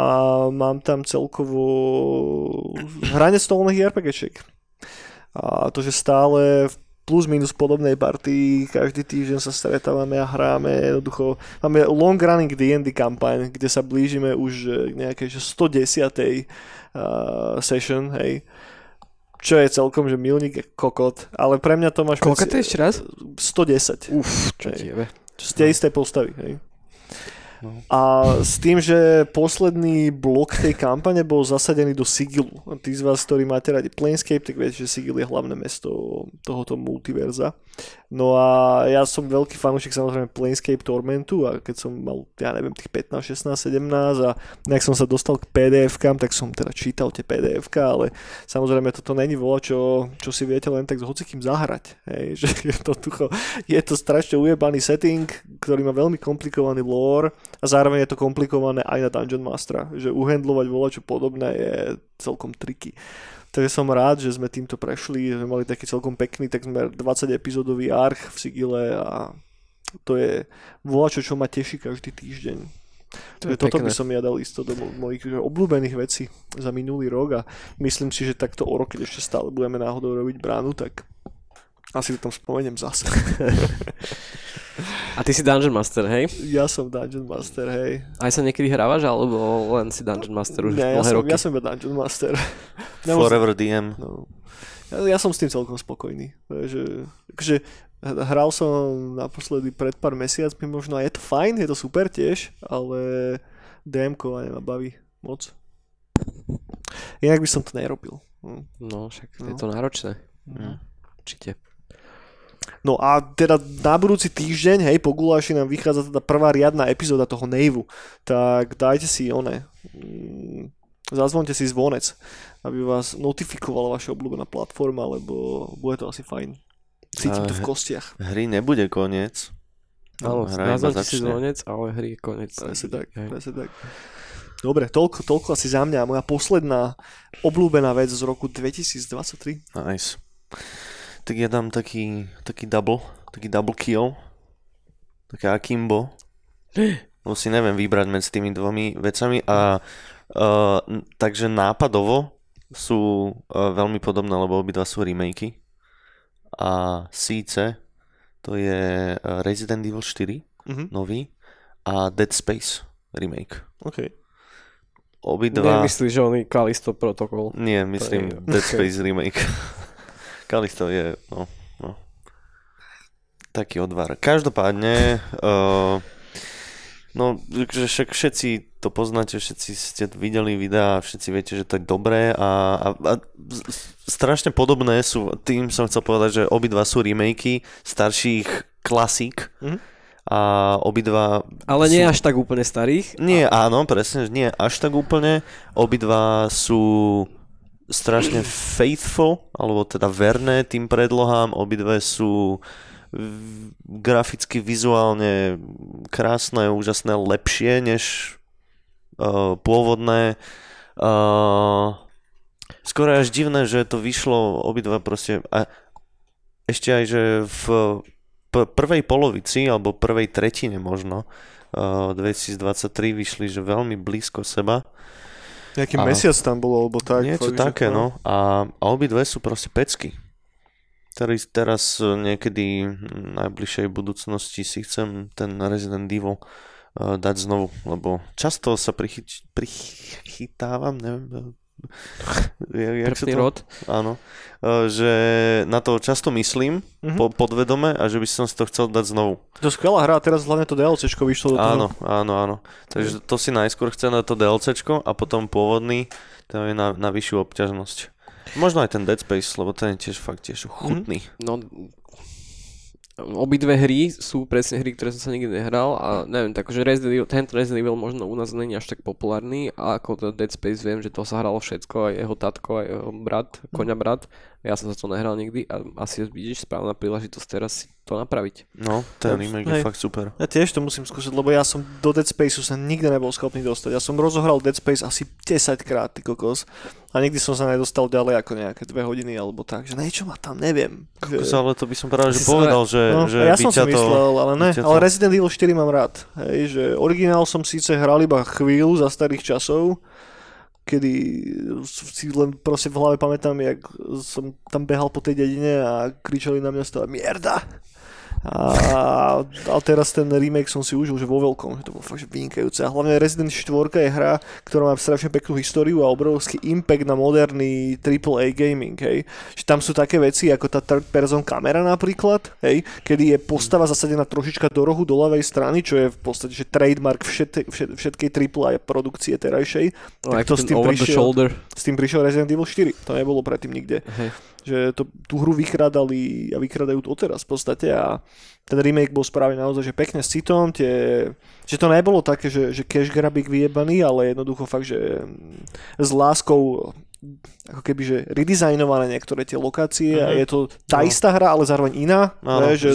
mám tam celkovo hranie stolných RPGčiek. A to, že stále v plus minus podobnej partii, každý týždeň sa stretávame a hráme jednoducho. Máme long running D&D kampaň, kde sa blížime už k nejakej 110. Session, hej. Čo je celkom, že milník je kokot, ale pre mňa to máš... Koľko to ešte raz? 110. Uf, čo tiebe. Z tej istej postavy, hej. No. A s tým, že posledný blok tej kampane bol zasadený do Sigilu. Tí z vás, ktorí máte radi Planescape, tak viete, že Sigil je hlavné mesto tohoto multiverza. No a ja som veľký fanúšik samozrejme Planescape Tormentu a keď som mal, ja neviem, tých 15, 16, 17 a nejak som sa dostal k PDF-kám, tak som teda čítal tie PDF-ká, ale samozrejme toto není vola, čo si viete len tak s hocikým zahrať. Hej, že je to strašne ujebaný setting, ktorý má veľmi komplikovaný lore a zároveň je to komplikované aj na Dungeon Mastera, že uhendlovať volačo podobné je celkom triky. Takže som rád, že sme týmto prešli, že sme mali taký celkom pekný takmer 20 epizódový arch v sigile a to je voľačo, čo ma teší každý týždeň. To je toto pekné. By som ja dal isto do mojich obľúbených vecí za minulý rok a myslím si, že takto o rok, keď ešte stále budeme náhodou robiť bránu, tak asi to tam spomeniem zase. A ty si Dungeon Master, hej? Ja som Dungeon Master, hej. Aj sa niekedy hrávaš, alebo len si Dungeon Master už dlhé roky? Ja som iba Dungeon Master. Forever DM. No. Ja som s tým celkom spokojný. Takže hral som naposledy pred pár mesiacmi možno a je to fajn, je to super tiež, ale DM-kovanie ma baví moc. Inak by som to nerobil. No však je to náročné. No. Určite. No a teda na budúci týždeň, hej, po guláši nám vychádza teda prvá riadna epizóda toho Nejvu, tak dajte si zazvonte si zvonec, aby vás notifikovala vaša obľúbená platforma, lebo bude to asi fajn. Cítim to v kostiach. Hry nebude koniec. Áno, nazvonte si zvonec, ale hry je koniec. Presne tak. Dobre, toľko asi za mňa. Moja posledná obľúbená vec z roku 2023. Nice. Tak ja dám taký double kill, také akimbo, lebo si neviem vybrať medzi tými dvomi vecami a takže nápadovo sú veľmi podobné, lebo obidva sú remakey a síce to je Resident Evil 4 nový a Dead Space remake. Okay. Obidva... Nemyslíš, že on je Callisto protokol? Nie, myslím je... Dead Space remake. Kalisto je, no. Taký odvar. Každopádne, všetci to poznáte, všetci ste videli videá, všetci viete, že to je dobré a strašne podobné sú, tým som chcel povedať, že obidva sú remakey starších klasík a obidva... Ale nie sú... až tak úplne starých. Nie, áno, presne, nie až tak úplne. Obidva sú... strašne faithful, alebo teda verné tým predlohám, obidve sú graficky, vizuálne krásne, úžasné, lepšie než pôvodné. Skoro až divné, že to vyšlo obidva proste, a ešte aj, že v prvej polovici, alebo prvej tretine možno, 2023 vyšli, že veľmi blízko seba. Nejaký mesiac tam bolo, alebo tak. Niečo také, no. A obidve sú proste pecky. Teraz niekedy v najbližšej budúcnosti si chcem ten Resident Evil dať znovu, lebo často sa prichytávam, neviem... Trpný rod. Áno. Že na to často myslím podvedome a že by som si to chcel dať znovu. To je skvelá hra, teraz hlavne to DLCčko vyšlo do toho. Áno. Takže to si najskôr chcem dať to DLCčko a potom pôvodný, to je na vyššiu obťažnosť. Možno aj ten Dead Space, lebo ten je tiež fakt chutný. No, obidve hry sú presne hry, ktoré som sa nikdy nehral a neviem, takže tento Resident Evil možno u nás není až tak populárny a ako Dead Space viem, že to sa hralo všetko, aj jeho tatko, aj jeho brat, koňa brat. Ja som sa to nehral nikdy a asi vidíš správna príležitosť teraz si to napraviť. No, ten remake je fakt super. Ja tiež to musím skúsiť, lebo ja som do Dead Spaceu sa nikdy nebol schopný dostať. Ja som rozohral Dead Space asi 10 krát, ty kokos. A nikdy som sa nedostal ďalej ako nejaké 2 hodiny alebo tak, že niečo ma tam neviem. Kokos, ale to by som práve povedal, že... No, že ja som si myslel, ale ne. Ale Resident Evil 4 mám rád. Hej, že originál som síce hral iba chvíľu za starých časov, kedy si len proste v hlave pamätám, jak som tam behal po tej dedine a kričali na mňa stále mierda. A teraz ten remake som si užil, že vo veľkom, že to bolo fakt vynikajúce. A hlavne Resident 4 je hra, ktorá má strašne peknú históriu a obrovský impact na moderný AAA gaming, hej. Že tam sú také veci ako tá third person kamera napríklad, hej, kedy je postava zasadená trošička do rohu, do ľavej strany, čo je v podstate že trademark všetkej AAA produkcie terajšej. Tak to s tým prišiel Resident Evil 4, to nebolo predtým nikde. Hej. Že tú hru vykrádali a vykrádajú to teraz v podstate a ten remake bol spravený naozaj, že pekne s citom, že to nebolo také, že cash grabík vyjebaný, ale jednoducho fakt, že s láskou ako keby, že redizajnované niektoré tie lokácie a je to tá istá hra, ale zároveň iná. Áno, že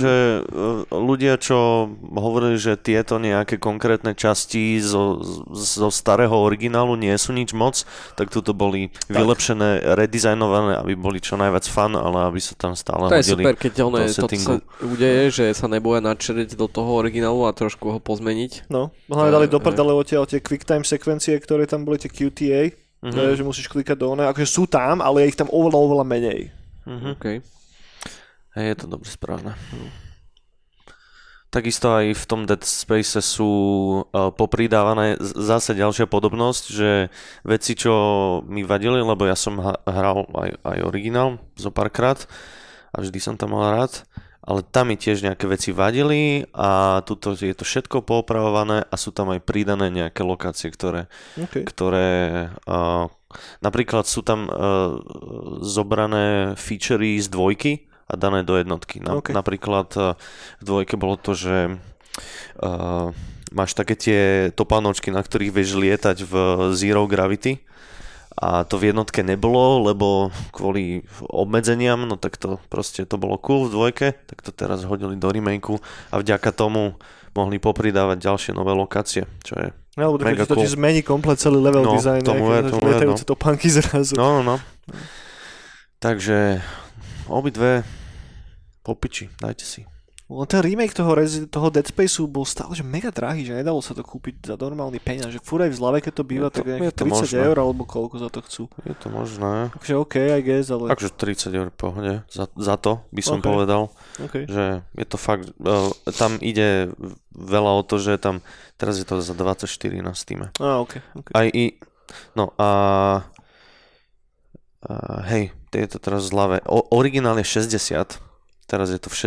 ľudia, čo hovorili, že tieto nejaké konkrétne časti zo starého originálu nie sú nič moc, tak toto boli vylepšené, redizajnované, aby boli čo najviac fun, ale aby sa tam stále hodili do settingu. To je super, keď ono je to, čo sa udeje, že sa neboja načrieť do toho originálu a trošku ho pozmeniť. No, hlavne dali do prdele odtiaľ tie quick time sekvencie, ktoré tam boli, tie QTA. Mm-hmm. Že musíš klikať do oné, akože sú tam, ale je ich tam oveľa menej. Mm-hmm. Okay. Je to dobre správne. Takisto aj v tom Dead Space sú popridávané zase ďalšia podobnosť, že veci, čo mi vadili, lebo ja som hral aj originál zo párkrát a vždy som tam mal rád, ale tam mi tiež nejaké veci vadili a tuto je to všetko poopravované a sú tam aj pridané nejaké lokácie, ktoré napríklad sú tam zobrané featurey z dvojky a dané do jednotky. Napríklad v dvojke bolo to, že máš také tie topánočky, na ktorých vieš lietať v Zero Gravity a to v jednotke nebolo, lebo kvôli obmedzeniam, no tak to proste to bolo cool v dvojke, tak to teraz hodili do remakeu a vďaka tomu mohli popridávať ďalšie nové lokácie, čo je mega cool. To ti zmení komplet celý level design, lietajúce topánky zrazu. No. Takže obidve popiči, dajte si. No ten remake toho Dead Spaceu bol stále že mega drahý, že nedalo sa to kúpiť za normálny peniaz, že furt aj v zlave, keď to býva, tak nejaké 30 € alebo koľko za to chcú. Je to možné. Takže OK, I guess, ale... Takže 30 € pohode, za to by som povedal, že je to fakt, tam ide veľa o to, že tam, teraz je to za 24 na Steam. Á, OK. Hej, je to teraz v zlave. Originál je 60, teraz je to v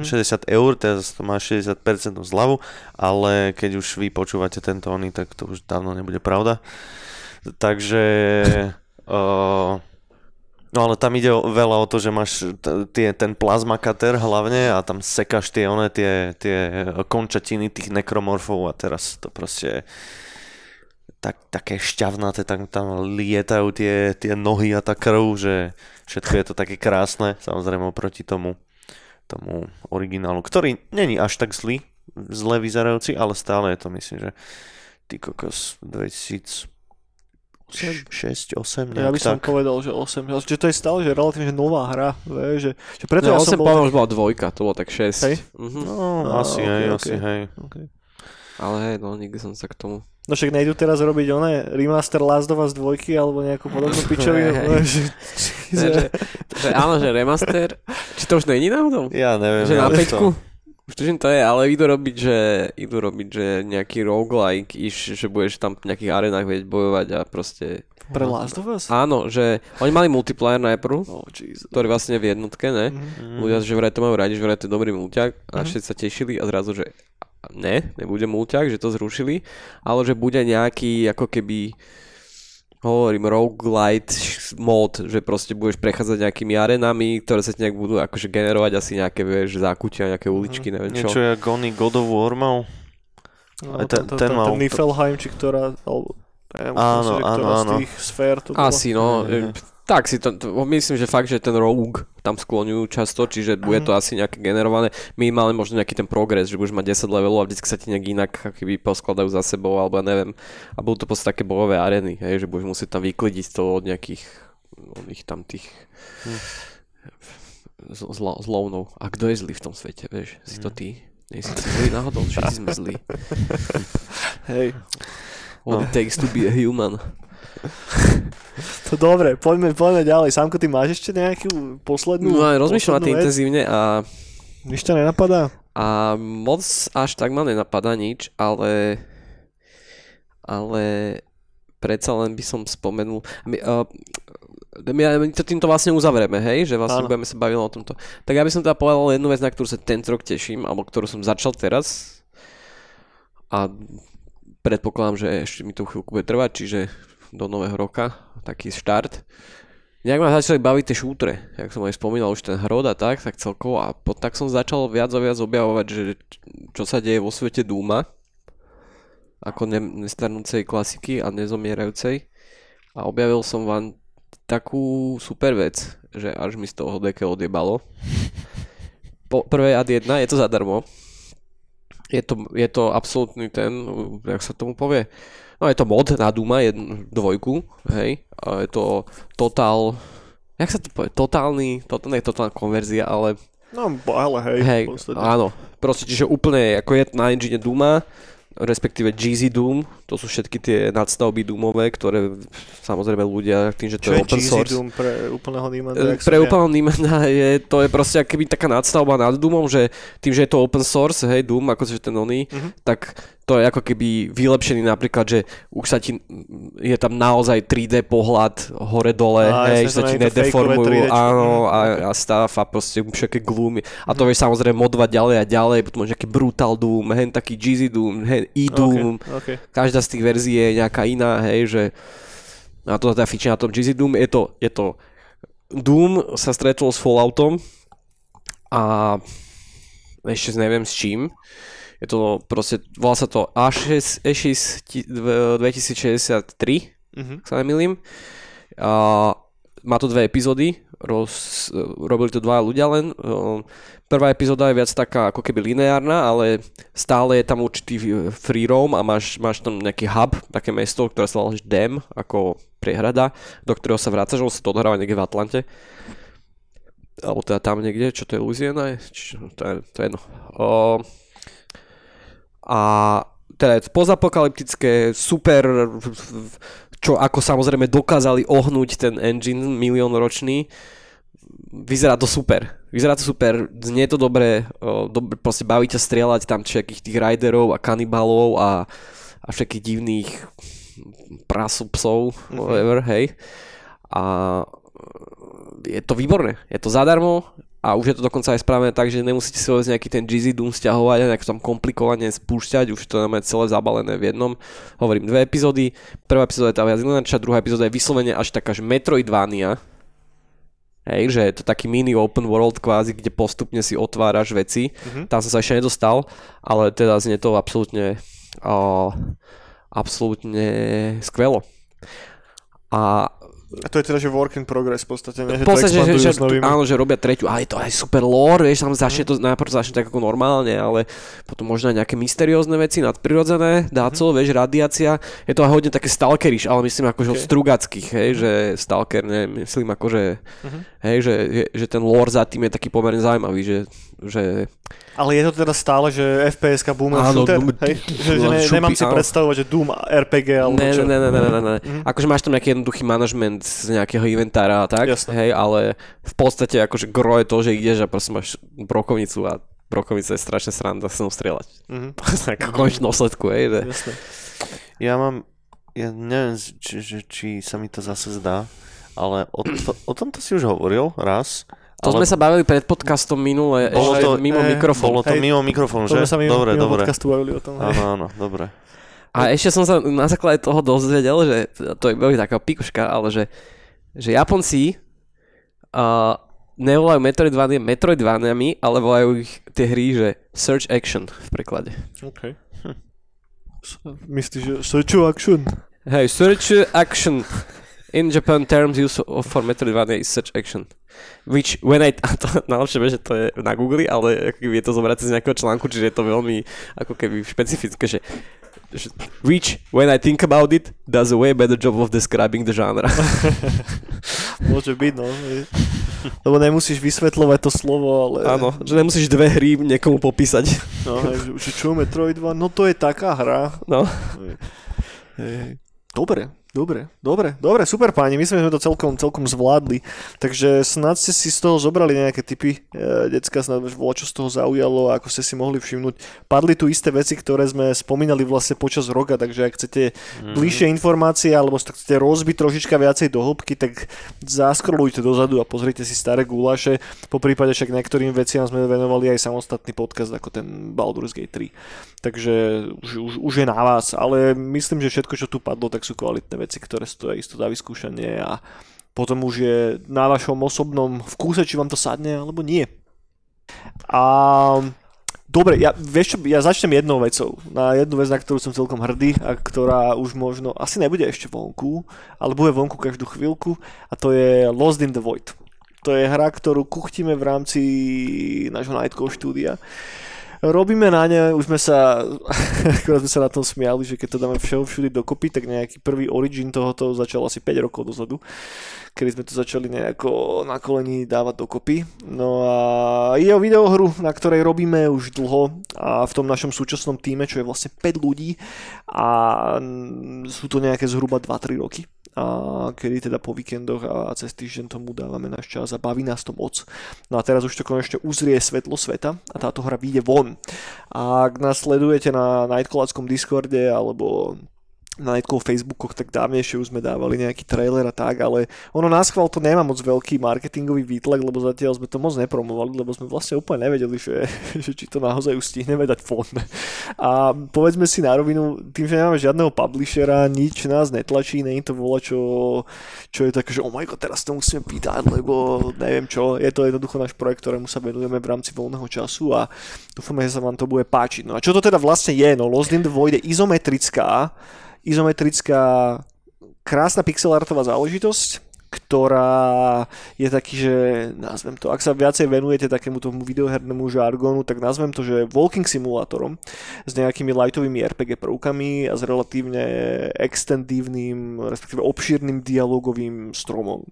60 €, teraz to má 60% zľavu, ale keď už vy počúvate tento oný, tak to už dávno nebude pravda. Takže... no ale tam ide veľa o to, že máš ten plazma cutter hlavne a tam sekáš tie končatiny tých nekromorfov a teraz to proste... také šťavnaté, tam lietajú tie nohy a tá krv, že všetko je to také krásne, samozrejme oproti tomu originálu, ktorý není až tak zle vyzerajúci, ale stále je to, myslím, že ty kokos 2006, 8, nejak tak. Ja by som povedal, že 8, že to je stále že relatívne nová hra, že preto ja som bol... 8 už bola dvojka, to bolo tak 6. Hej? Mm-hmm. Asi, hej. Okay. Ale hej, no nikdy som sa k tomu... No však nejdu teraz robiť remaster Last of Us 2 alebo nejakú podobnú pičovinu. Áno, že remaster, či to už není náhodou? Ja neviem. Že na 5-ku? Už tužím to je, ale idú robiť, že nejaký roguelike, že budeš tam v nejakých arenách vedieť bojovať a proste... Pre Last of Us? Áno, že oni mali multiplayer najprv, ktorý vlastne v jednotke, ne? Mm-hmm. Ľudia, že vraj to majú radi, že vraj to je dobrý mulťák a všetci sa tešili a zrazu, že... nebude mulťák, že to zrušili, ale že bude nejaký, ako keby roguelite mod, že proste budeš prechádzať nejakými arenami, ktoré sa ti nejak budú akože generovať asi nejaké, vieš, zákutia, nejaké uličky, neviem čo. Niečo jak oný God of War mal. No, aj ten mal. Ten Niflheim, či ktorá, alebo áno. Z tých sfér to bolo. Asi, no. Tak si to, myslím, že fakt, že ten rogue tam skloňujú často, čiže bude to asi nejaké generované. My máme možno nejaký ten progres, že budeš mať 10 levelov a vždycky sa ti nejak inak akýby poskladajú za sebou, alebo ja neviem. A budú to proste také bojové arény, hej, že budeš musieť tam vyklidiť to od nejakých zlovnov. A kto je zlý v tom svete, vieš? Si to ty? Nie si to zlý náhodou? Všetci sme zlí. Hej. What it takes to be a human. To dobre, poďme ďalej. Sámko, ty máš ešte nejakú poslednú? No, rozmýšľam na to intenzívne a... Nič ťa nenapadá? A moc až tak ma nenapadá nič, ale predsa len by som spomenul... My to týmto vlastne uzavrieme, hej? Že vlastne budeme sa baviť o tomto. Tak ja by som teda povedal jednu vec, na ktorú sa tento rok teším, alebo ktorú som začal teraz. A predpokladám, že ešte mi to chvíľku bude trvať, čiže... do nového roka, taký štart. Nejak ma začali baviť tie šútre, jak som aj spomínal, už ten Hrod a tak celkovo a tak som začal viac a viac objavovať, že čo sa deje vo svete Dooma, ako nestarnúcej klasiky a nezomierajúcej. a objavil som vám takú super vec, že až mi z toho hodeke odjebalo. Po prvé ad 1, je to zadarmo. Je to absolútny ten, jak sa tomu povie, no je to mod na Dooma 2, hej, a je to total, jak sa to povie, totálna konverzia, ale... No, ale hej, v podstate. Áno, proste, čiže úplne, ako je na engine Dooma, respektíve GZ Doom, to sú všetky tie nadstavby Doomové, ktoré samozrejme ľudia tým, že to je open source. Čo je GZ Doom pre úplného Niemanda? Pre úplného Niemanda to je proste akoby taká nadstavba nad Doomom, že tým, že je to open source, hej, Doom, akože ten oný, tak to je ako keby vylepšený napríklad, že už sa ti, je tam naozaj 3D pohľad hore-dole, hej, že sa ti nedeformujú, áno, a stav a proste všetké gloomy. A to vieš samozrejme modovať ďalej a ďalej, potom nejaký Brutal Doom, hen taký GZ Doom, hen E-Doom, okay. Každá z tých verzií je nejaká iná, hej, že a to teda fičí na tom GZ Doom, je to Doom sa stretol s Falloutom a ešte neviem s čím. Je to proste, volá sa to A6 2063, ak sa nemýlim. A má to 2 epizódy, robili to 2 ľudia len. Prvá epizóda je viac taká ako keby lineárna, ale stále je tam určitý free roam a máš tam nejaký hub, také mesto, ktoré sa volá Dam, ako priehrada, do ktorého sa vrácaš, on sa to odhráva niekde v Atlante. Alebo teda tam niekde, čo to je Louisiana? To je jedno. A teda je pozapokalyptické, super, čo ako samozrejme dokázali ohnúť ten engine miliónročný. Vyzerá to super, znie to dobre, proste baví ťa strieľať tam všetkých tých riderov a kanibalov a všetkých divných prasu, psov, whatever, hej. A je to výborné, je to zadarmo. A už je to dokonca aj správne tak, že nemusíte si vôbec nejaký ten GZ Doom stiahovať a nejak tam komplikovane spúšťať, už to máme celé zabalené v jednom. Hovorím 2 epizódy, prvá epizóda je tá viac ináča, druhá epizóda je vyslovene až taká, že Metroidvania. Hej, že je to taký mini open world kvázi, kde postupne si otváraš veci, tam som sa ešte nedostal, ale teda znie to absolútne skvelo. A to je teda, že work in progress v podstate, ne? Že v podstate, to že áno, že robia 3. A je to aj super lore, vieš, tam začne to najprv tak ako normálne, ale potom možno aj nejaké mysteriózne veci, nadprirodzené, dáco, vieš, radiácia. Je to aj hodne také stalkeriš, ale myslím akože od Strugackých, hej, že stalker, myslím akože, hej, že ten lore za tým je taký pomerne zaujímavý, že... Ale je to teda stále, že FPS-ka Boomer Shooter, hej? Že nemám si predstavovať, že Doom RPG alebo čo. Ne. Akože máš tam nejaký jednoduchý manažment z nejakého inventára a tak, hej, ale v podstate akože gro je to, že ideš a proste máš brokovnicu a brokovnica je strašne sranda sa strieľať. V konečnom sledku, hej. Jasne. Ja neviem, či sa mi to zase zdá, ale o tomto si už hovoril raz. To sme sa bavili pred podcastom minule, ešte mimo mikrofónu. Bolo to mimo mikrofónu, že? Dobre. Podcastu bavili o tom. Áno, dobre. A ešte som sa na základe toho dozvedel, že to je veľmi taká pikuška, ale že Japonci nevolajú Metroidvania Metroidvaniami, ale volajú ich tie hry, že Search Action v preklade. OK. Myslíš, že Search Action? Hej, Search Action. In Japan, terms used for Metroidvania is search action. Which, when I... Najlepšie je, že to je na Google, ale je to zobrať z nejakého článku, čiže je to veľmi ako keby špecifické, že which, when I think about it, does a way better job of describing the genre. Môže byť, no. Lebo nemusíš vysvetľovať to slovo, ale... Áno, že nemusíš 2 hry niekomu popísať. No, že čo je Metroidvania? No to je taká hra. No. Dobre, super páni, myslím, že sme to celkom zvládli, takže snad ste si z toho zobrali nejaké tipy, decka, snad bolo čo z toho zaujalo a ako ste si mohli všimnúť, padli tu isté veci, ktoré sme spomínali vlastne počas roka, takže ak chcete bližšie informácie alebo chcete rozbiť trošička viacej do hĺbky, tak zaskrolujte dozadu a pozrite si staré gulaše, poprípade však niektorým veciam sme venovali aj samostatný podcast ako ten Baldur's Gate 3, takže už je na vás, ale myslím, že všetko, čo tu padlo, tak sú kvalitné veci, ktoré stojí isto za vyskúšanie a potom už je na vašom osobnom vkúse, či vám to sadne alebo nie. A Dobre, ja začnem jednou vecou. Na jednu vec, na ktorú som celkom hrdý a ktorá už možno, asi nebude ešte vonku, ale bude vonku každú chvíľku, a to je Lost in the Void. To je hra, ktorú kuchtíme v rámci nášho Nightcore štúdia. Robíme na ne, už sme sa, akorát sme sa na tom smiali, že keď to dáme všude dokopy, tak nejaký prvý origin tohoto začal asi 5 rokov dozadu, kedy sme to začali nejako na kolení dávať dokopy. No a ide o videohru, na ktorej robíme už dlho a v tom našom súčasnom týme, čo je vlastne 5 ľudí a sú to nejaké zhruba 2-3 roky. A kedy teda po víkendoch a cez týždeň tomu dávame náš čas a baví nás to moc. No a teraz už to konečne uzrie svetlo sveta a táto hra vyjde von. A ak nás sledujete na Nightcolackom Discorde alebo na Nightcall Facebookoch, tak dávnejšie už sme dávali nejaký trailer a tak, ale ono náschval to nemá moc veľký marketingový výtlak, lebo zatiaľ sme to moc nepromovali, lebo sme vlastne úplne nevedeli, že či to naozaj už stihneme dať von. A povedzme si na rovinu, tým, že nemáme žiadneho publishera, nič nás netlačí, nie je to volačo, čo je také, že oh my god, teraz to musíme pýtať, lebo neviem čo, je to jednoducho náš projekt, ktorému sa venujeme v rámci voľného času a dúfame, že sa vám to bude páčiť. No a čo to teda vlastne je? No Lost in the Void je izometrická, krásna pixelartová záležitosť, ktorá je taký, že nazvem to, ak sa viacej venujete takému tomu videohernému žargonu, tak nazvem to, že walking simulátorom s nejakými lightovými RPG prvkami a s relatívne extendívnym, respektíve obšírnym dialogovým stromom.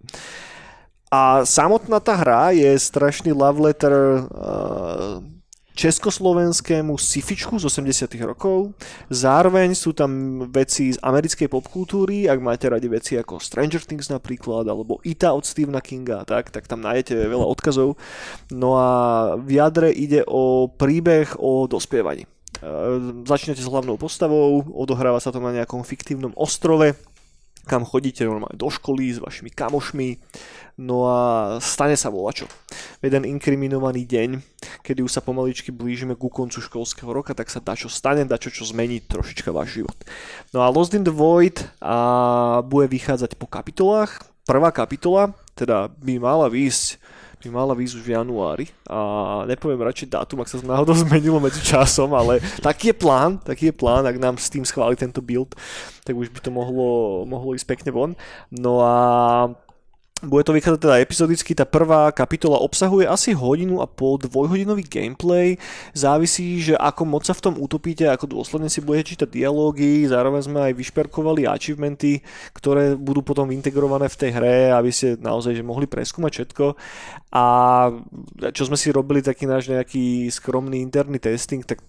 A samotná tá hra je strašný love letter československému scifičku z 80. rokov. Zároveň sú tam veci z americkej popkultúry, ak máte radi veci ako Stranger Things napríklad, alebo Ita od Stephena Kinga, tak tam nájdete veľa odkazov. No a v jadre ide o príbeh o dospievaní. Začnete s hlavnou postavou, odohráva sa to na nejakom fiktívnom ostrove, kam chodíte normálne do školy s vašimi kamošmi, no a stane sa volačo. Jeden inkriminovaný deň, kedy už sa pomaličky blížime ku koncu školského roka, tak sa dačo stane, dačo čo zmení trošička váš život. No a Lost in the Void bude vychádzať po kapitolách. Prvá kapitola, teda by mala výjsť už v januári a nepoviem radšej dátum, ak sa náhodou zmenilo medzi časom, ale taký je plán, ak nám s tým schváli tento build, tak už by to mohlo ísť pekne von. No a bude to vychádzať teda epizodicky, tá prvá kapitola obsahuje asi hodinu a pol, dvojhodinový gameplay, závisí, že ako moc sa v tom utopíte, ako dôsledne si budete čítať dialógy, zároveň sme aj vyšperkovali achievementy, ktoré budú potom integrované v tej hre, aby ste naozaj že mohli preskúmať všetko. A čo sme si robili taký náš nejaký skromný interný testing, tak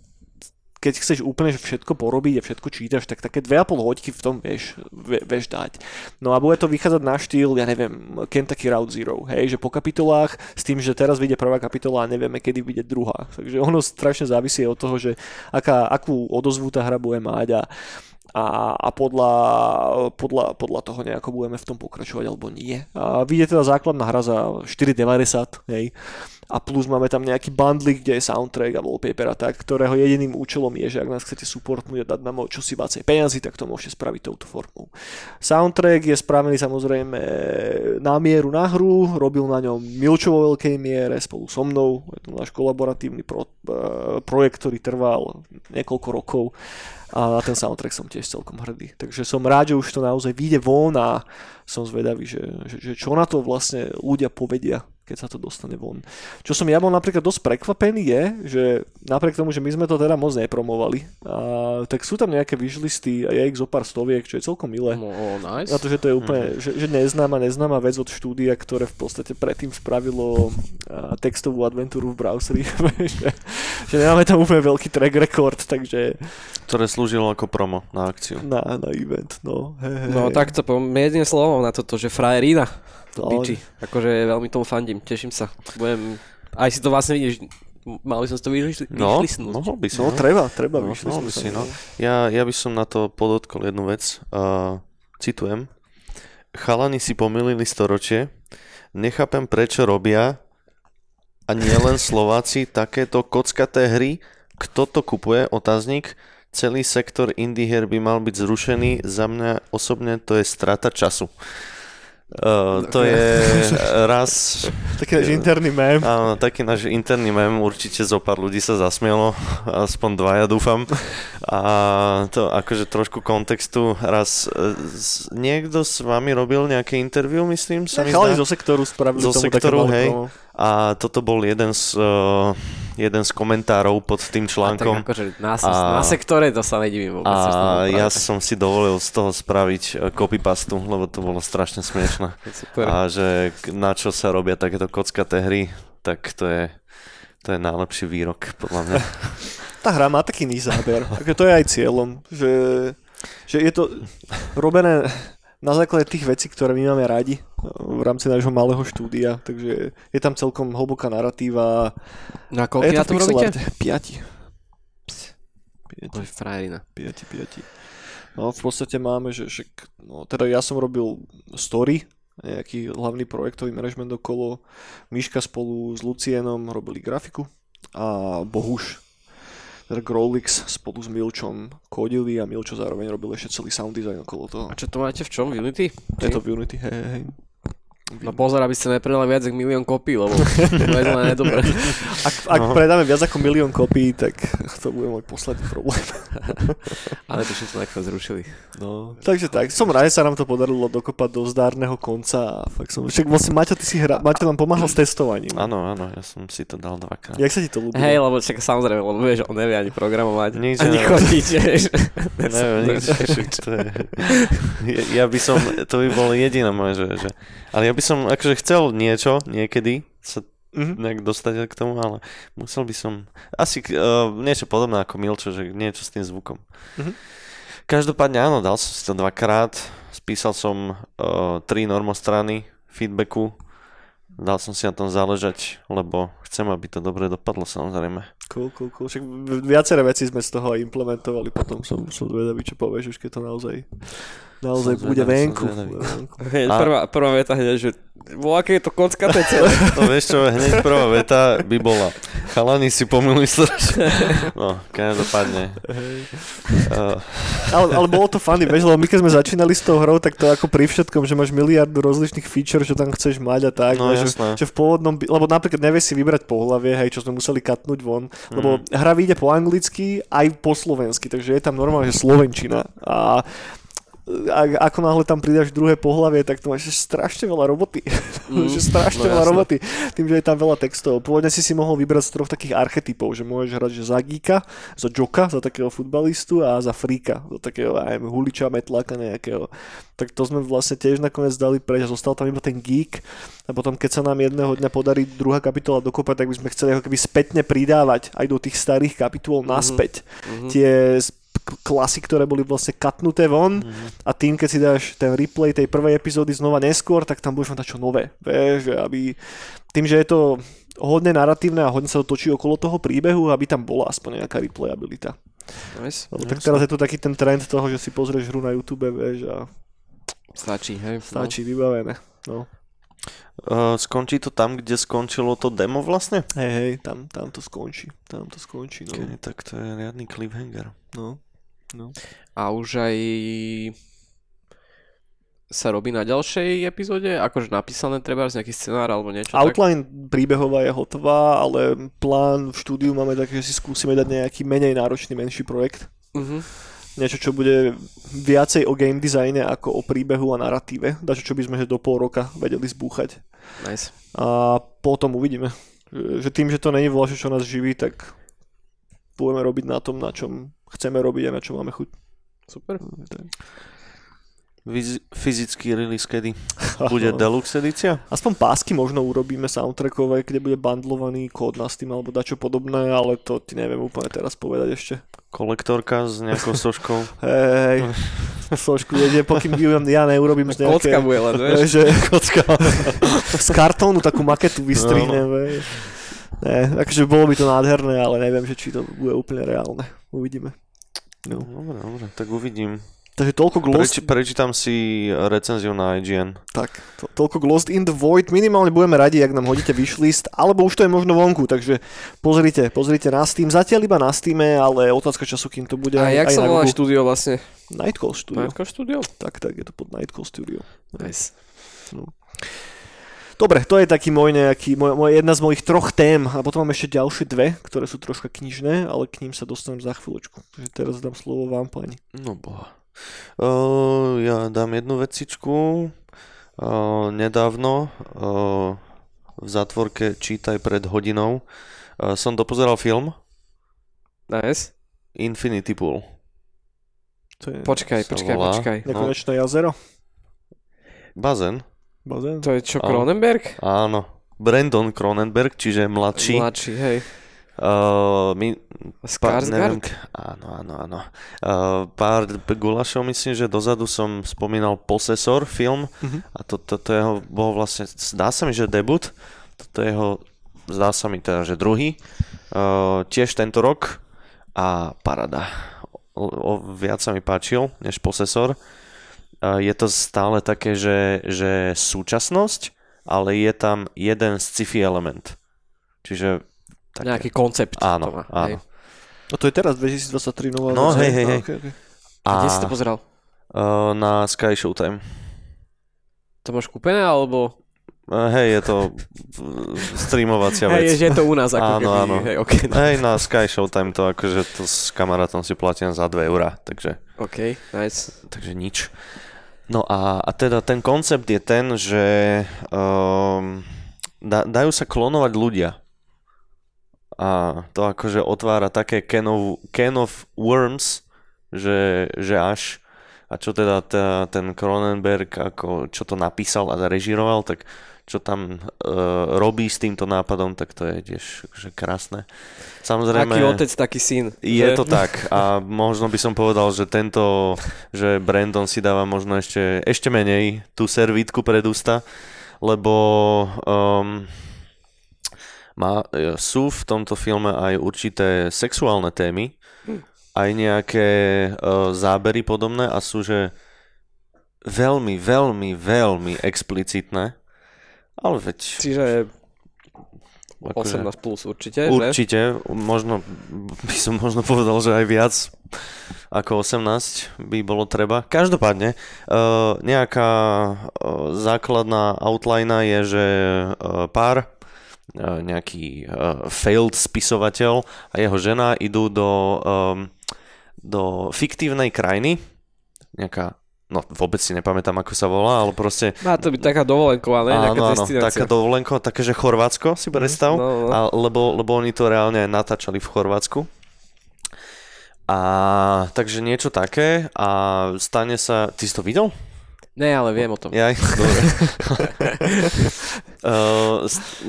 keď chceš úplne všetko porobiť a všetko čítaš, tak také 2,5 hodky v tom vieš dať. No a bude to vychádzať na štýl, ja neviem, Kentucky Route Zero, hej, že po kapitolách, s tým, že teraz vyjde prvá kapitola a nevieme, kedy vyjde druhá. Takže ono strašne závisí od toho, že akú odozvu tá hra bude mať a podľa toho nejako budeme v tom pokračovať alebo nie. A vyjde teda základná hra za 4,90, hej. A plus máme tam nejaký bundlík, kde je soundtrack a wallpaper a tak, ktorého jediným účelom je, že ak nás chcete supportnúť a dať nám čosi vacej peniazy, tak to môžete spraviť touto formou. Soundtrack je spravený samozrejme na mieru na hru, robil na ňom Milčo vo veľkej miere spolu so mnou, je to náš kolaboratívny projekt, ktorý trval niekoľko rokov a na ten soundtrack som tiež celkom hrdý. Takže som rád, že už to naozaj vyjde von a som zvedavý, že čo na to vlastne ľudia povedia, keď sa to dostane von. Čo som ja bol napríklad dosť prekvapený je, že napriek tomu, že my sme to teda moc nepromovali, tak sú tam nejaké wishlisty a je ich zo pár stoviek, čo je celkom milé. Nice. Na to, že to je úplne že neznáma vec od štúdia, ktoré v podstate predtým spravilo textovú adventúru v browseri. že nemáme tam úplne veľký track record, takže... Ktoré slúžilo ako promo na akciu. Na event, no. Hey. No tak to poviem jedným slovom na toto, že frajerina. Piči. Akože veľmi tomu fandím, teším sa. Budem... Aj si to vlastne vidíš, mal by som si to vyšlisnúť. No, mohol by som. No, treba vyšlisnúť. No. Ja by som na to podotkol jednu vec. Citujem. Chalani si pomýlili storočie. Nechápem, prečo robia a nielen Slováci takéto kockaté hry. Kto to kupuje? Otáznik. Celý sektor indie her by mal byť zrušený. Za mňa osobne to je strata času. To je raz... Taký náš interný mém. Áno, taký náš interný mém. Určite zo pár ľudí sa zasmielo, aspoň dvaja dúfam. A to akože trošku kontextu. Raz niekto s vami robil nejaké interview, myslím. Nechali zo sektoru spravili zo tomu sektoru, také malé. A toto bol jeden z komentárov pod tým článkom. A tak akože na sektore to sa nedivím vôbec. A ja som si dovolil z toho spraviť copypastu, lebo to bolo strašne smiešné. A že na čo sa robia takéto kockaté hry, tak to je najlepší výrok, podľa mňa. Tá hra má taký iný záber. Takže to je aj cieľom, že je to robené... na základe tých vecí, ktoré my máme radi v rámci nášho malého štúdia, takže je tam celkom hlboká naratíva. Na koľko na tom robíte? 5. To je frajerina. 5. No v podstate máme, že no, teda ja som robil story, nejaký hlavný projektový manažment okolo. Miška spolu s Lucienom robili grafiku a Bohuš, Growlix spolu s Milčom kodili a Milčo zároveň robil ešte celý sound design okolo toho. A čo to máte v čom? V Unity? Je to v Unity, hej. No pozor, aby ste nepredali viac ako 1 000 000 kopí, lebo to je zle nedobre. Ak predáme viac ako 1 000 000 kopí, tak to bude môj posledný problém. Ale to všetko nejako zrušili. No. Takže tak, som rád, že sa nám to podarilo dokopať do zdárneho konca. Fakt som... Však vlastne Maťo, ty si Maťo nám pomáhal s testovaním. Áno, ja som si to dal 2-krát. Jak sa ti to ľúbilo? Hej, lebo však samozrejme, lebo vieš, on nevie ani programovať, nikde ani chodiť, vieš. Neviem, to je... Ja by som, to by bolo jediné moje, že... Ale ja by som akože chcel niečo niekedy sa nejak dostať k tomu, ale musel by som asi niečo podobné ako Milčo, že niečo s tým zvukom. Každopádne áno, dal som si to 2-krát, spísal som 3 normostrany feedbacku, dal som si na tom záležať, lebo chcem, aby to dobre dopadlo, samozrejme. Cool. Však viaceré veci sme z toho aj implementovali, potom som zvedavý, čo povieš, už keď to naozaj bude venku. Prvá veta hneď, že voľaké je to kocka tecele. No vieš čo, hneď prvá veta by bola. Chalani si pomýli strašne. No, každopádne. Ale bolo to funny, vieš, lebo my keď sme začínali s tou hrou, tak to ako pri všetkom, že máš miliardu rozličných feature, čo tam chceš mať a tak. No jasné. Že v pôvodnom, lebo napríklad nevieš si vybrať pohlavie, hej, čo sme museli katnúť von, lebo hra vyjde po anglicky aj po slovensky, takže je tam normálne, že slovenčina. A ako náhle tam pridáš druhé pohlavie, tak to máš strašne veľa roboty. Tým, že je tam veľa textov. Pôvodne si mohol vybrať z 3 takých archetypov, že môžeš hrať že za geeka, za joka, za takého futbalistu a za fríka, za takého aj huliča, metláka nejakého. Tak to sme vlastne tiež nakoniec dali preč a zostal tam iba ten geek. A potom keď sa nám jedného dňa podarí druhá kapitola dokopať, tak by sme chceli ako keby spätne pridávať aj do tých starých kapitol naspäť. Tie klasy, ktoré boli vlastne katnuté von a tým, keď si dáš ten replay tej prvej epizódy znova neskôr, tak tam budeš mať čo nové. Vieš, aby tým, že je to hodne naratívne a hodne sa to točí okolo toho príbehu, aby tam bola aspoň nejaká replayabilita. Nice. Tak teraz je tu taký ten trend toho, že si pozrieš hru na YouTube, vieš, a stačí, vybavené. No. Skončí to tam, kde skončilo to demo vlastne? Hej, tam to skončí. No. Okay, tak to je riadny cliffhanger. No. A už aj sa robí na ďalšej epizóde? Akože napísané treba z nejaký scenár alebo niečo? Outline tak? Príbehová je hotová, ale plán v štúdiu máme tak, že si skúsime dať nejaký menej náročný, menší projekt. Niečo, čo bude viacej o game designe ako o príbehu a narratíve. Dačo, čo by sme do 0,5 roka vedeli zbúchať. Nice. A potom uvidíme. Že tým, že to není voľačo, čo nás živí, tak budeme robiť na tom, na čom chceme robiť a na čom máme chuť. Super. Fyzický release kedy? Bude deluxe edícia? Aspoň pásky možno urobíme soundtrackové, kde bude bandlovaný kód na Steam alebo dačo podobné, ale to ti neviem úplne teraz povedať ešte. Kolektorka s nejakou soškou. Hej, sošku jede, pokým ja neurobím z nejaké... Kocka bude len, vieš? Kocka. Z kartónu takú maketu vystrihnem, vieš. Ne, takže bolo by to nádherné, ale neviem, že či to bude úplne reálne. Uvidíme. No. Dobre, tak uvidím. Takže toľko Ghost... Prečítam si recenziu na IGN. Tak, toľko Ghost in the Void. Minimálne budeme radi, ak nám hodíte wishlist, alebo už to je možno vonku, takže pozrite na Steam. Zatiaľ iba na Steame, ale otázka času, kým to bude. A jak sa volá štúdio vlastne? Nightcall Studio. Tak, je to pod Nightcall Studio. Nice. No. Dobre, to je taký môj nejaký, jedna z mojich troch tém a potom mám ešte ďalšie dve, ktoré sú troška knižné, ale k ním sa dostanem za chvíľočku. Takže teraz dám slovo vám, pani. No boha. Ja dám jednu vecičku. Nedávno v zátvorke čítaj pred hodinou som dopozeral film. Nice. Infinity Pool. Je... Počkaj. Nekonečné jazero? Bazén. To je čo, Cronenberg? Áno. Brandon Cronenberg, čiže mladší. Mladší, hej. Skarsgård? Áno. Pár gulašov, myslím, že dozadu som spomínal Possessor film a toto jeho bol vlastne, zdá sa mi, že debut. Toto jeho, zdá sa mi teda, že druhý. Tiež tento rok a parada. Viac sa mi páčil, než Possessor. Je to stále také, že súčasnosť, ale je tam jeden sci-fi element. Čiže... Také. Nejaký koncept. Áno. No to je teraz 2023 nová. No hej. Okay. Kde si to pozeral? Na Sky Showtime. To máš kúpené, alebo... Hej, je to streamovacia vec. Hej, že je to u nás. Áno. Hej, okay, no. Hej, na Sky Showtime to akože to s kamarátom si platím za 2 eurá, takže... OK, nice. Takže nič. No a teda ten koncept je ten, že dajú sa klonovať ľudia. A to akože otvára také can of worms, že až. A čo teda ten Cronenberg, ako čo to napísal a zarežíroval, tak čo tam robí s týmto nápadom, tak to je tiež akože krásne. Samozrejme... Taký otec, taký syn. Je to tak. A možno by som povedal, že Brandon si dáva možno ešte menej tú servítku pred ústa, lebo sú v tomto filme aj určité sexuálne témy, aj nejaké zábery podobné a sú, že veľmi, veľmi, veľmi explicitné. Ale veď... Čiže 18 plus určite, určite, ne? Možno by som povedal, že aj viac ako 18 by bolo treba. Každopádne, nejaká základná outlina je, že pár, nejaký failed spisovateľ a jeho žena idú do fiktívnej krajiny, nejaká... No vôbec si nepamätám, ako sa volá, ale proste... Má to byť taká dovolenková, ne? Áno, taká dovolenková, také, že Chorvátsko si predstav, lebo oni to reálne aj natáčali v Chorvátsku. A takže niečo také a stane sa... Ty si to videl? Ne, ale viem o tom. Jaj, dobre.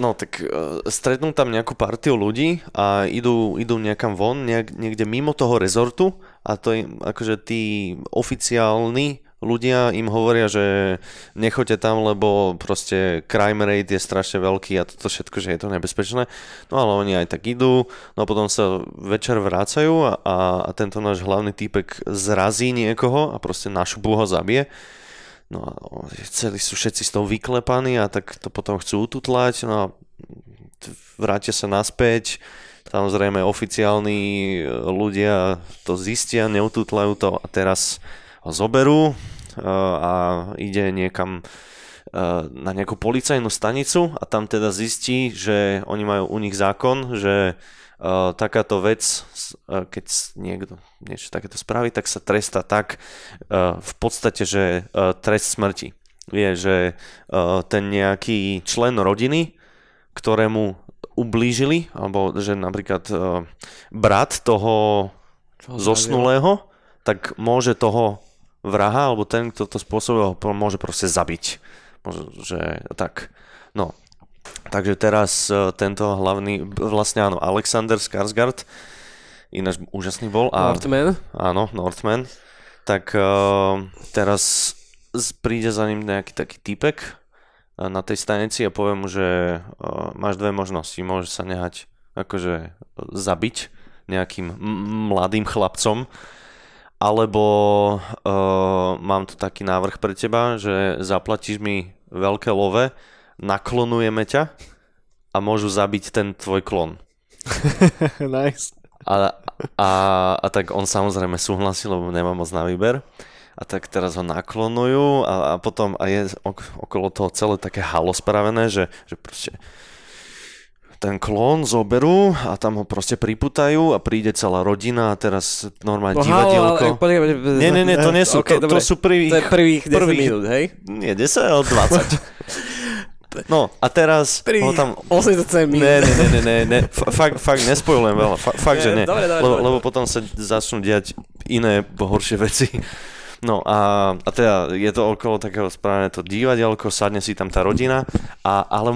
No tak stretnú tam nejakú partiu ľudí a idú niekam von, niekde mimo toho rezortu a to im, akože tí oficiálni ľudia im hovoria, že nechoďte tam, lebo proste crime rate je strašne veľký a toto všetko, že je to nebezpečné. No ale oni aj tak idú, no potom sa večer vrácajú a tento náš hlavný týpek zrazí niekoho a proste našubú ho zabije. No a celí sú všetci z toho vyklepaní a tak to potom chcú ututlať, no a vrátia sa naspäť, samozrejme oficiálni ľudia to zistia, neututlajú to a teraz ho zoberú a ide niekam na nejakú policajnú stanicu a tam teda zistí, že oni majú u nich zákon, že takáto vec, keď niekto niečo takéto spraví, tak sa trestá tak v podstate, že trest smrti. Je, že ten nejaký člen rodiny, ktorému ublížili, alebo že napríklad brat toho zosnulého, tak môže toho vraha, alebo ten, kto to spôsobil, môže proste zabiť. Že tak, no. Takže teraz tento hlavný, vlastne áno, Alexander Skarsgård, ináč úžasný bol. Northman. Áno, Northman. Tak teraz príde za ním nejaký taký typek na tej stanici a povie mu, že máš dve možnosti. Môže sa nehať akože zabiť nejakým mladým chlapcom, alebo mám tu taký návrh pre teba, že zaplatíš mi veľké love, naklonujeme ťa a môžu zabiť ten tvoj klon. Nice. A tak on samozrejme súhlasil, lebo nemá moc na výber. a tak teraz ho naklonujú a potom a je okolo toho celé také halo spravené, že proste ten klón zoberú a tam ho proste priputajú a príde celá rodina a teraz normálne divadielko. Nie, to nie sú. Okay, to sú prvých 10 minút, hej? Nie, 10, ale 20. No, a teraz ho tam... 80 minút. Ne. Fakt nespojujem veľa. Fakt, že nie. Lebo potom sa začnú diať iné, horšie veci. No a teda je to okolo takého správne to divadielko, sadne si tam tá rodina, ale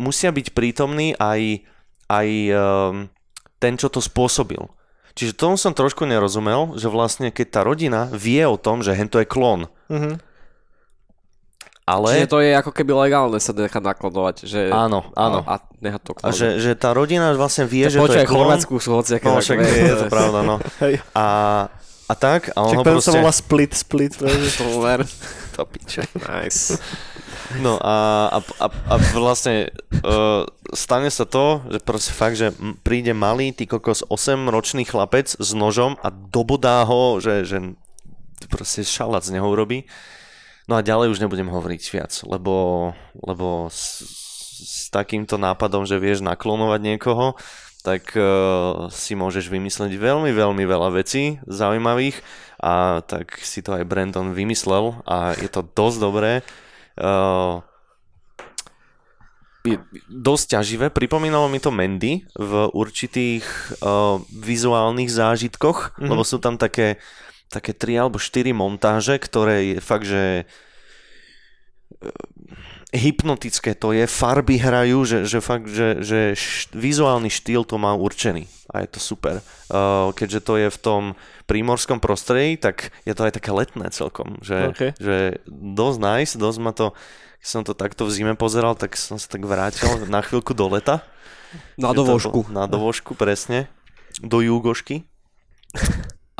musia byť prítomní aj ten, čo to spôsobil. Čiže tomu som trošku nerozumel, že vlastne keď tá rodina vie o tom, že hento je klón. Mhm. Ale... Čiže to je ako keby legálne sa nechať naklonovať. Že... Áno. A nechať to klonať. A že tá rodina vlastne vie, že to je klón. V Chorvátsku sú hociaké. No však je to pravda, no. A tak, a on ho proste... Však sa volá Split, to piče. Nice. No a vlastne stane sa to, že proste fakt, že príde malý, ty kokos 8-ročný chlapec s nožom a dobodá ho, že proste šalac z neho urobí. No a ďalej už nebudem hovoriť viac, lebo s takýmto nápadom, že vieš naklonovať niekoho, tak si môžeš vymyslieť veľmi, veľmi veľa vecí zaujímavých a tak si to aj Brandon vymyslel a je to dosť dobré. Dosť ťaživé. Pripomínalo mi to Mandy v určitých vizuálnych zážitkoch, lebo sú tam také 3 alebo 4 montáže, ktoré je fakt, že... hypnotické to je, farby hrajú, že fakt, že vizuálny štýl to má určený a je to super. Keďže to je v tom prímorskom prostredí, tak je to aj také letné celkom, že dosť nice, dosť ma to, keď som to takto v zime pozeral, tak som sa tak vrátil na chvíľku do leta. Na dovožku. Na dovožku, presne. Do júgošky.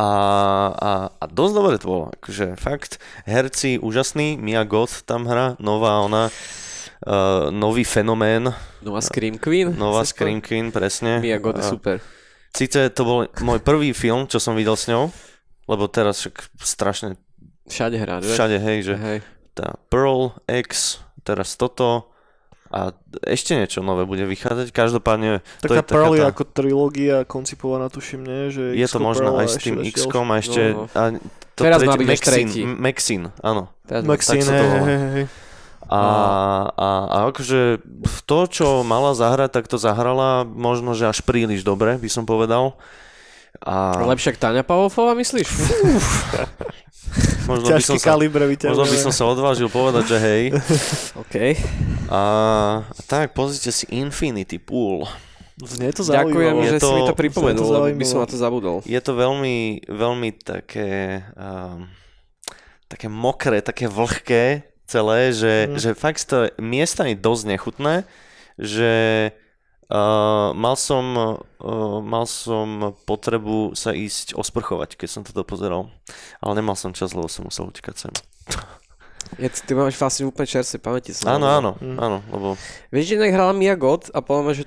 A dosť dobre to bolo, akože fakt, herci úžasný, Mia Goth tam hra, nová ona, nový fenomén. Nová Scream Queen? Nová Scream Queen, presne. Mia Goth je super. Sice to bol môj prvý film, čo som videl s ňou, lebo teraz však strašne... Všade hrá, že? Všade, hej, že tá Pearl, X, teraz toto a ešte niečo nové bude vychádzať, každopádne... Tak tá Pearl je ako trilógia koncipovaná, tuším, nie? Že je to možno aj s tým X-kom a ešte... No. A to teraz má byť tretí. Maxine, áno. Maxine, hej. A akože to, čo mala zahrať, tak to zahrala možno, že až príliš dobre, by som povedal. Lepšie ako Táňa Pavlofová, myslíš? Ťažký kalibre vyťažujem. Možno by som sa odvážil povedať, že hej. OK. A tak, pozrite si Infinity Pool. Mne to zaujímavé. Ďakujem, že si mi to pripomenul, lebo by som na to zabudol. Je to veľmi, veľmi také, také mokré, také vlhké celé, že fakt to miestami dosť nechutné, že... mal som potrebu sa ísť osprchovať, keď som toto pozeral. Ale nemal som čas, lebo som musel utekať sem. Ty máš vlastne úplne čerstvé pamäti. Áno, lebo... Vieš, že inak hrala Mia Goth a povedal ma, že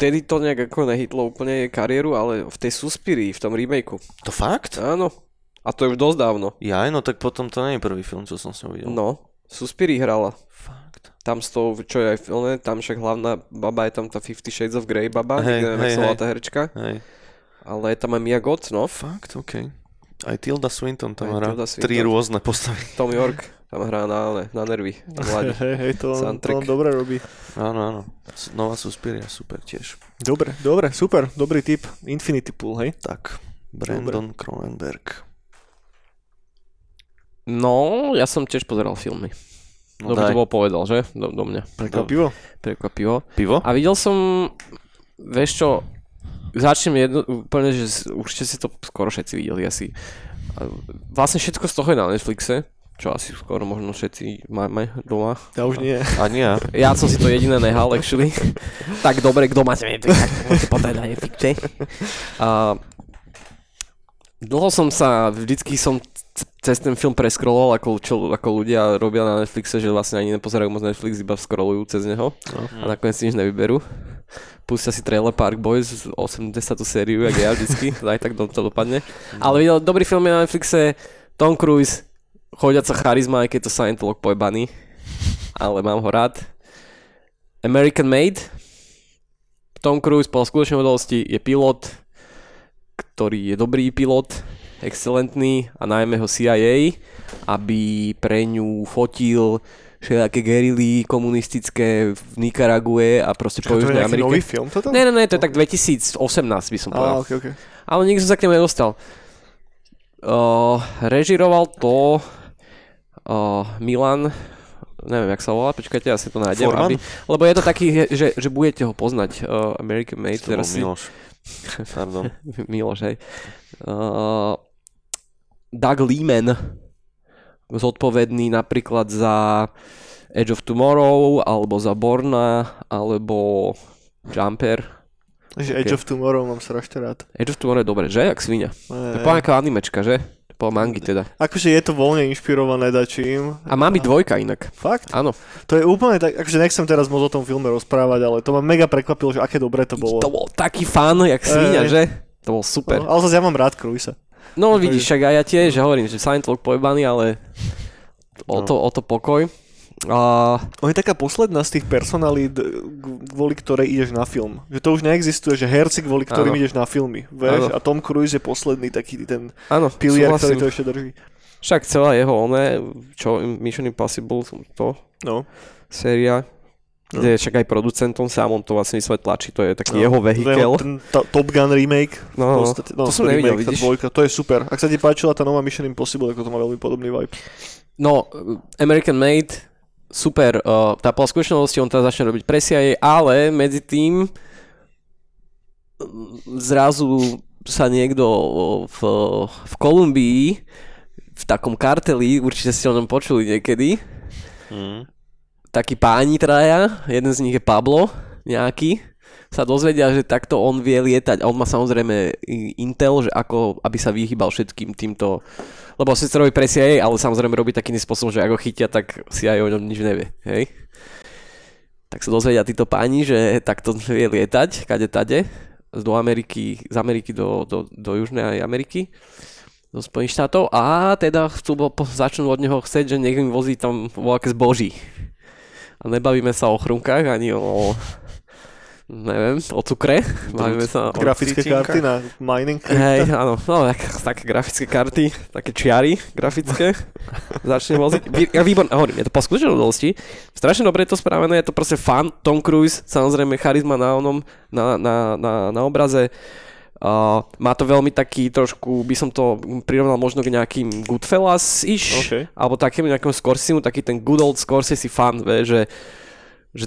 tedy to nejak ako nehytlo úplne jej kariéru, ale v tej Suspirii, v tom remakeu. To fakt? Áno. A to je už dosť dávno. Jaj, no tak potom to nie je prvý film, čo som s ňou videl. No, Suspirii hrala. Fakt. Tam s tou, čo je aj filmné, tam však hlavná baba je tam tá 50 Shades of Grey baba, neviem, jak sa volá tá herečka. Hej. Ale je tam aj Mia Goth, no. Fakt, okej. Okay. Aj Tilda Swinton tam hrá 3 rôzne postavy. Tom York tam hrá na nervy. Hej, to on dobre robí. Áno. Nová Suspiria, super tiež. Dobre, super, dobrý tip. Infinity Pool, hej? Tak, Brandon Cronenberg. No, ja som tiež pozeral filmy. No to bolo povedal, že? Do mňa. Prekvapivo. Pivo? A videl som, vieš čo, začnem úplne, že určite si to skoro všetci videli asi. A vlastne všetko z toho je na Netflixe, čo asi skoro možno všetci máme doma. Ja už nie. A nie. Ja som si to jediné nehal, actually. Tak dobre, kto máte Netflix, tak môžete podať na Netflixe. Dlho som sa, vždycky som cez ten film preskroloval, ako ľudia robia na Netflixe, že vlastne ani nepozerajú moc Netflix, iba scrollujú cez neho a nakoniec si nič nevyberú. Pustia si Trailer Park Boys, 80. sériu, jak ja vždycky, aj tak to dopadne. Ale videl, dobrý film je na Netflixe, Tom Cruise, chodiaca charizma, aj keď to Scientolog pojebaný, ale mám ho rád. American Made. Tom Cruise po skutočnej udalosti je pilot, ktorý je dobrý pilot, excelentný, a najmä ho CIA, aby pre ňu fotil všelijaké gerily komunistické v Nikarague a proste po Južnej Amerike. To je nový film toto? Ne, to je tak 2018 by som povedal. Okay. Ale nikto sa k nemu nedostal. Režiroval to Milan, neviem jak sa volá, počkajte, ja si to nájdem. Forman? Lebo je to taký, že budete ho poznať, American Made. To bol Miloš. Pardon. Miloš, hej. Doug Liman, zodpovedný napríklad za Edge of Tomorrow, alebo za Borna, alebo Jumper. Takže okay. Edge of Tomorrow mám strašne rád. Edge of Tomorrow je dobré, že? Jak svinia. To je nejaká animečka, že? To je po mangi teda. Akože je to voľne inšpirované dačím. A má byť dvojka inak. Fakt? Áno. To je úplne tak, akože nechcem teraz moc o tom filme rozprávať, ale to ma mega prekvapilo, že aké dobré to bolo. To bol taký fan, jak svinia, že? To bol super. Ale zase ja mám rád Cruisa. No vidíš, však aj ja tiež, že hovorím, že Scientolog pojebaný, ale o to pokoj. A... On je taká posledná z tých personalít, kvôli ktorej ideš na film. Že to už neexistuje, že herci, kvôli ktorým ideš na filmy. Vieš? A Tom Cruise je posledný taký ten pilier, ktorý to ešte drží. Však celá jeho Mission Impossible, séria, kde je však aj producentom sám, on to vlastne tlačí, to je taký jeho vehikel. Ten Top Gun remake. To som nevidel, remake, vidíš? Dvojka, to je super. Ak sa ti páčila tá nová Mission Impossible, ako to má veľmi podobný vibe. No, American Made, super. Tá po skutočnosti, on teraz začne robiť pre CIA, ale medzi tým zrazu sa niekto v Kolumbii, v takom karteli, určite ste o ňom počuli niekedy, takí páni traja, jeden z nich je Pablo, nejaký, sa dozvedia, že takto on vie lietať. A on má samozrejme intel, že ako, aby sa vyhýbal všetkým týmto. Lebo si to robí pre CIA, ale samozrejme robí takým spôsobom, že ako chytia, tak CIA o ňom nič nevie. Hej? Tak sa dozvedia títo páni, že takto vie lietať, kade tade, z Ameriky do Južnej Ameriky, do Spojených štátov. A teda začnú od neho chcieť, že niekto im vozí tam voľaké zboží. A nebavíme sa o chrunkách, ani o cukre. Bavíme sa grafické karty na mining. Hej, áno, také grafické karty, také čiary grafické. Začne voziť. Ja výborné, hovorím, je to po skutočnej udalosti. Strašne dobre je to spravené, je to proste fan. Tom Cruise, samozrejme charizma na onom, na obraze. Má to veľmi taký trošku, by som to prirovnal možno k nejakým Goodfellas-ish, alebo takému nejakému Scorsese, taký ten good old Scorsese fan, že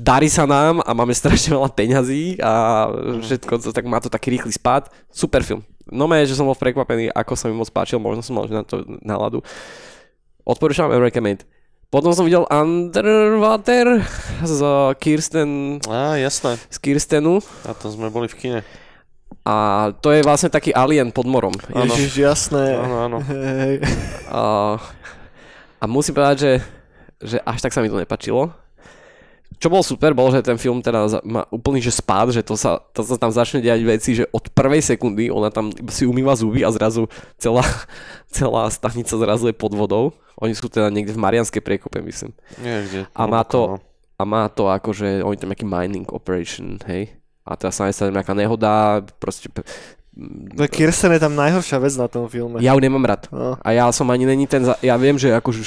darí sa nám a máme strašne veľa peňazí a všetko, tak má to taký rýchly spád. Super film. No mé, že som bol prekvapený, ako sa mi moc páčil, možno som mal na to náladu. Odporúčam American Made. Potom som videl Underwater z Kirsten... Á, jasné. Z Kirstenu. A to sme boli v kine. A to je vlastne taký alien pod morom. Ježiš, jasné. Áno. A musím povedať, že až tak sa mi to nepačilo. Čo bol super, bol, že ten film teda má úplný spád, že to sa tam začne diať veci, že od prvej sekundy ona tam si umýva zuby a zrazu celá stanica zrazu je pod vodou. Oni sú teda niekde v Mariánskej priekope, myslím. Niekde. A má to akože, oni tam nejaký mining operation, hej. A teraz sa nestane nejaká nehoda, proste... Kirsten je tam najhoršia vec na tom filme. Ja ju nemám rád. No. A ja som ani není ten... Ja viem, že akože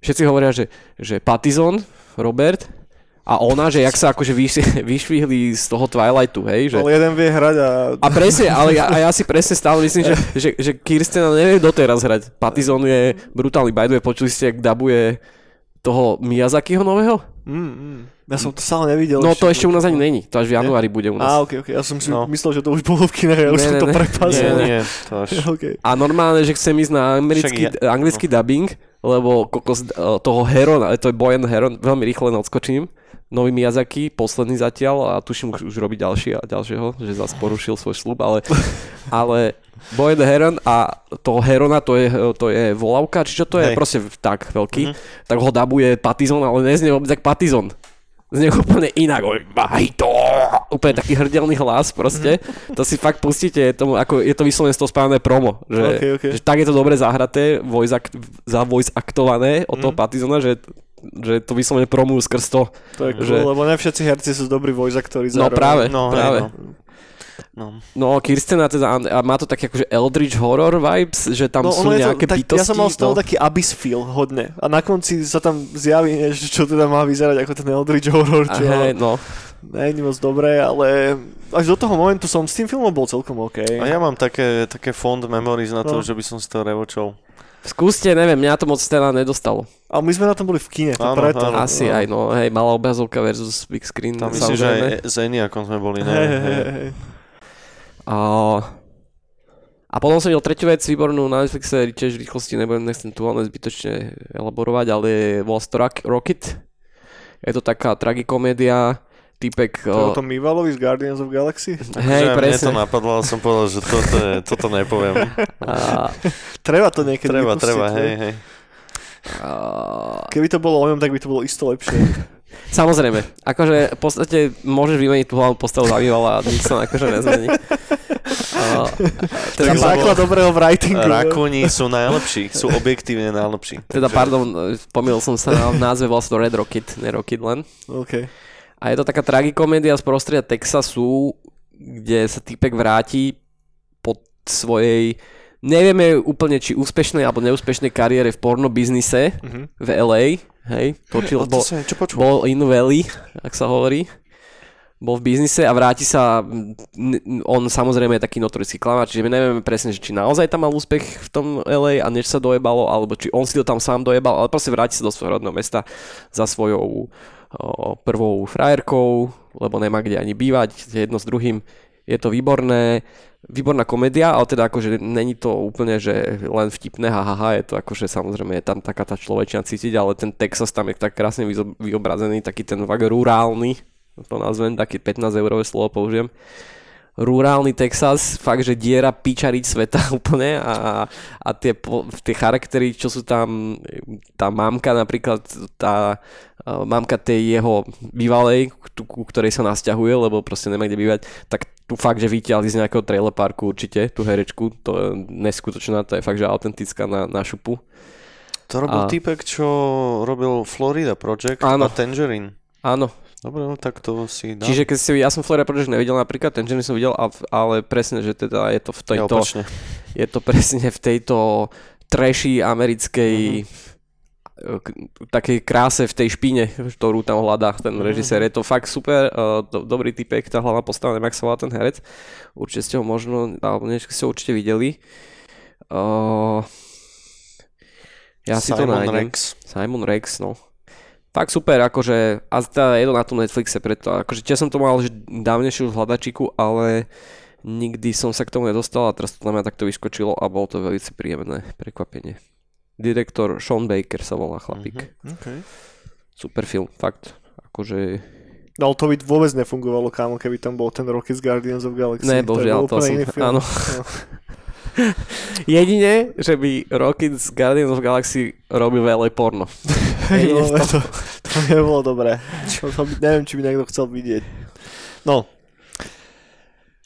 všetci hovoria, že Pattinson, Robert, a ona, že jak sa akože vyšvihli z toho Twilightu, hej? Že... Ale jeden vie hrať a presne, ale ja si presne stále myslím, že Kirsten nevie doteraz hrať. Pattinson je brutálny. By the way, počuli ste, jak dabuje toho Miyazakiho nového? Ja som to stále nevidel. No to ešte u nás ani není, to až v januári bude u nás. Okay. Ja som si myslel, že to už bolo v kinách, ja už som to prepazil. Nie, to až... Okay. A normálne, že chcem ísť na anglický dubbing, lebo kokos toho Herona, to je Bojan Heron, veľmi rýchle odskočím. Nový Miyazaki, posledný zatiaľ, a tuším už robí ďalšieho, že zase porušil svoj sľub, ale Bojan Heron a toho Herona, to je volavka, či čo to je, proste tak veľký, tak ho dabuje Pattinson, ale neznie vôbec jak Pattinson. znie úplne inak. Úplne taký hrdelný hlas proste. To si fakt pustíte, je to vyslovene z toho spávané promo. Že, že tak je to dobre zahraté, voice aktované od toho Pattisona, že to vyslovene promujú skrz to. To je cool, že... lebo ne všetci herci sú dobrí voice aktori zároveň. No práve. No, Kirstena teda, a má to taký akože Eldritch horror vibes, že tam sú nejaké bytosti. Ja som mal z toho taký abyss feel hodne. A na konci sa tam zjaví, čo teda má vyzerať ako ten Eldritch horror, čo nie je moc dobré, ale až do toho momentu som s tým filmom bol celkom OK. A ja mám také fond memories na to, že by som si to revočol. Skúste, neviem, mňa to moc teda nedostalo. A my sme na tom boli v kine, to preto. Áno, hej, malá obrazovka versus big screen. Tam myslím, že aj s Eniakom sme boli, ne? A potom som videl tretiu vec výbornú na Netflixe, tiež v rýchlosti, nechcem tu len zbytočne elaborovať, ale volá to Rocket. Je to taká tragikomédia, týpek... To je o tom Mivalovi z Guardians of Galaxy? Hej, presne. Mne to napadlo, ale som povedal, že toto nepoviem. Treba to niekedy vypustiť. Treba, hej. Keby to bolo o ňom, tak by to bolo isto lepšie. Samozrejme, akože v podstate môžeš vymeniť tú hlavnú postavu za Mivala a nič sa akože nezmení. Teda základ dobrého writingu. Rakúni sú najlepší, sú objektívne najlepší. Teda pardon, pomýlil som sa na názve, volal sa to Red Rocket, ne Rocket len. Okay. A je to taká tragikomédia z prostredia Texasu, kde sa týpek vráti po svojej, nevieme úplne či úspešnej alebo neúspešnej kariére v pornobiznise v LA. Hej, točil, bol in Valley, ak sa hovorí, bol v biznise a vráti sa, on samozrejme je taký notorický klamár, čiže my nevieme presne, že či naozaj tam mal úspech v tom LA a niečo sa dojebalo, alebo či on si to tam sám dojebal, ale proste vráti sa do svojho rodného mesta za svojou prvou frajerkou, lebo nemá kde ani bývať, jedno s druhým, je to výborná komédia, ale teda akože není to úplne, že len vtipné, je to akože samozrejme je tam taká tá človečina cítiť, ale ten Texas tam je tak krásne vyobrazený, taký ten rurálny, to nazvem, taký 15-eurové slovo použijem, rurálny Texas, fakt, že diera pičariť sveta úplne a tie charaktery, čo sú tam, tá mamka napríklad, tá mamka tej jeho bývalej, ku ktorej sa nasťahuje, lebo proste nemá kde bývať, tak tu fakt, že vyťahli z nejakého trailer parku určite, tú herečku, to je neskutočná, to je fakt, že autentická na šupu. To robil týpek, čo robil Florida Project a Tangerine. Áno. Dobre, no tak to si dám. Čiže ja som Florida Project nevidel napríklad, Tangerine som videl, ale presne, že teda je to v tejto... Je to presne v tejto trashy americkej... takej kráse v tej špine, ktorú tam hľadá ten režisér. Je to fakt super, dobrý typek, tá hlavná postava, neviem, jak sa volá ten herec. Určite ste ho možno, alebo niečo ste ho určite videli. Ja si to nájdem. Simon Rex, no. Fakt super, akože, a teda je to na tom Netflixe, preto, akože tiež som to mal dávnejšiu hľadačiku, ale nikdy som sa k tomu nedostal a teraz to na mňa takto vyskočilo a bolo to veľmi príjemné prekvapenie. Direktor Sean Baker sa volá chlapík. Okay. Super film, fakt. Akože... No, to by vôbec nefungovalo, kámo, keby tam bol ten Rocket z Guardians of Galaxy. Ne, božiaľ, to asi... Áno. Jedine, že by Rocket z Guardians of Galaxy robil veľa porno. Jedine no, to nebolo dobré. Neviem, či by niekto chcel vidieť. No.